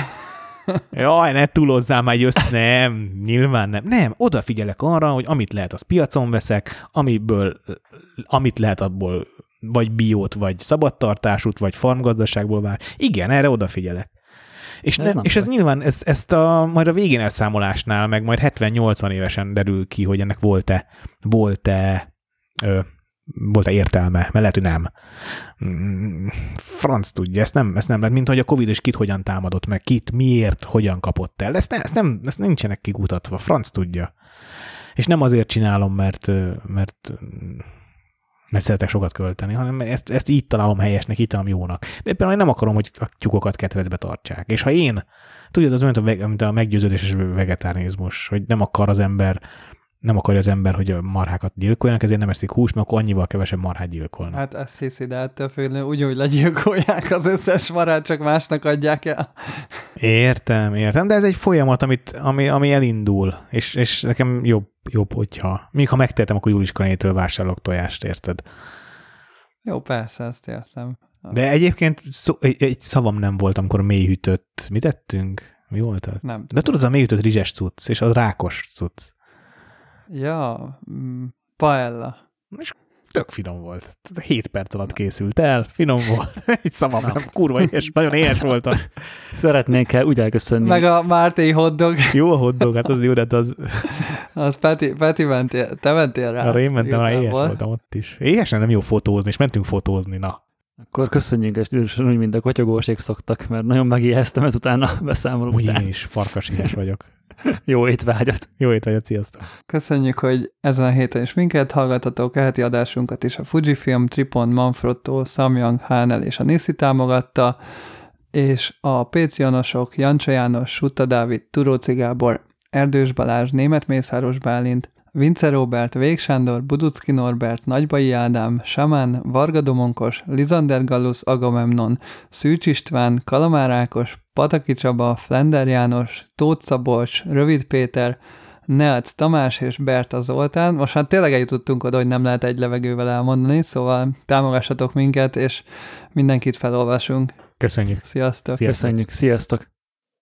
Jaj, ne túlozzál már össze. Nem, nyilván nem. Nem, odafigyelek arra, hogy amit lehet, az piacon veszek, amiből, amit lehet, abból vagy biót, vagy szabadtartásút, vagy farmgazdaságból vár. Igen, erre odafigyelek. És ez, ne, és ez nyilván ez, ezt a, majd a végén elszámolásnál, meg majd hetven-nyolcvan évesen derül ki, hogy ennek volt-e, volt-e, ö, volt-e értelme, mert lehet, hogy nem. Mm, franc tudja, ezt nem, ezt nem lehet, mint hogy a Covid is kit hogyan támadott meg, kit miért, hogyan kapott el. Ezt, ne, ezt, nem, ezt nincsenek kikutatva, franc tudja. És nem azért csinálom, mert, mert, mert szeretek sokat költeni, hanem ezt, ezt így találom helyesnek, így találom jónak. De éppen én nem akarom, hogy a tyúkokat ketrecbe tartsák. És ha én, tudod, az olyan, mint a meggyőződéses vegetarianizmus, hogy nem akar az ember, nem akarja az ember, hogy a marhákat gyilkoljanak, ezért nem eszik húst, mert akkor annyival kevesebb marhát gyilkolnak. Hát ezt hiszi, de ettől félni ugyanúgy legyilkolják az összes marhát, csak másnak adják el. Értem, értem, de ez egy folyamat, amit, ami, ami elindul, és, és nekem jobb, jobb, hogyha. Még ha megtehetem, akkor Juliskanétől vásárolok tojást, érted? Jó, persze, ezt értem. De egyébként szó, egy, egy szavam nem volt, amikor mélyhűtött. Mit ettünk? Mi volt az? Nem tudom. De tudod, a mélyhűtött rizses cucc, és az rákos cucc. Ja, paella. És tök finom volt. Hét perc alatt készült el, finom volt. Egy szavam nem, kurva éhes, nagyon éhes voltam. Szeretnénk el, úgy elköszönni. Meg a Márti hotdog. Jó a hotdog, hát az jó, de az... Az Peti, Peti mentél, te mentél rá. Arra én mentem, rá éhes voltam ott is. Éhesen nem jó fotózni, és mentünk fotózni, na. Akkor köszönjünk, és tűzősen úgy, mint a kotyogósék szoktak, mert nagyon megijesztem ezután a beszámoló után. Úgy én is, farkas éhes vagyok. Jó étvágyat! Jó étvágyat, sziasztok! Köszönjük, hogy ezen a héten is minket hallgatatok, eheti adásunkat is a Fujifilm, Tripon, Manfrotto, Samyang, há en el és a Niszi támogatta, és a Patreonosok Jancsa János, Suta Dávid, Turóci Gábor, Erdős Balázs, Németh Mészáros Bálint, Vince Róbert, Vég Sándor, Buducki Norbert, Nagybai Ádám, Samán, Varga Domonkos, Lizander Gallus, Agamemnon, Szűcs István, Kalamár Ákos, Pataki Csaba, Flender János, Tóth Szabolcs, Rövid Péter, Neac Tamás és Berta Zoltán. Most hát tényleg eljutottunk oda, hogy nem lehet egy levegővel elmondani, szóval támogassatok minket, és mindenkit felolvasunk. Köszönjük. Sziasztok. Sziasztok. Köszönjük. Sziasztok.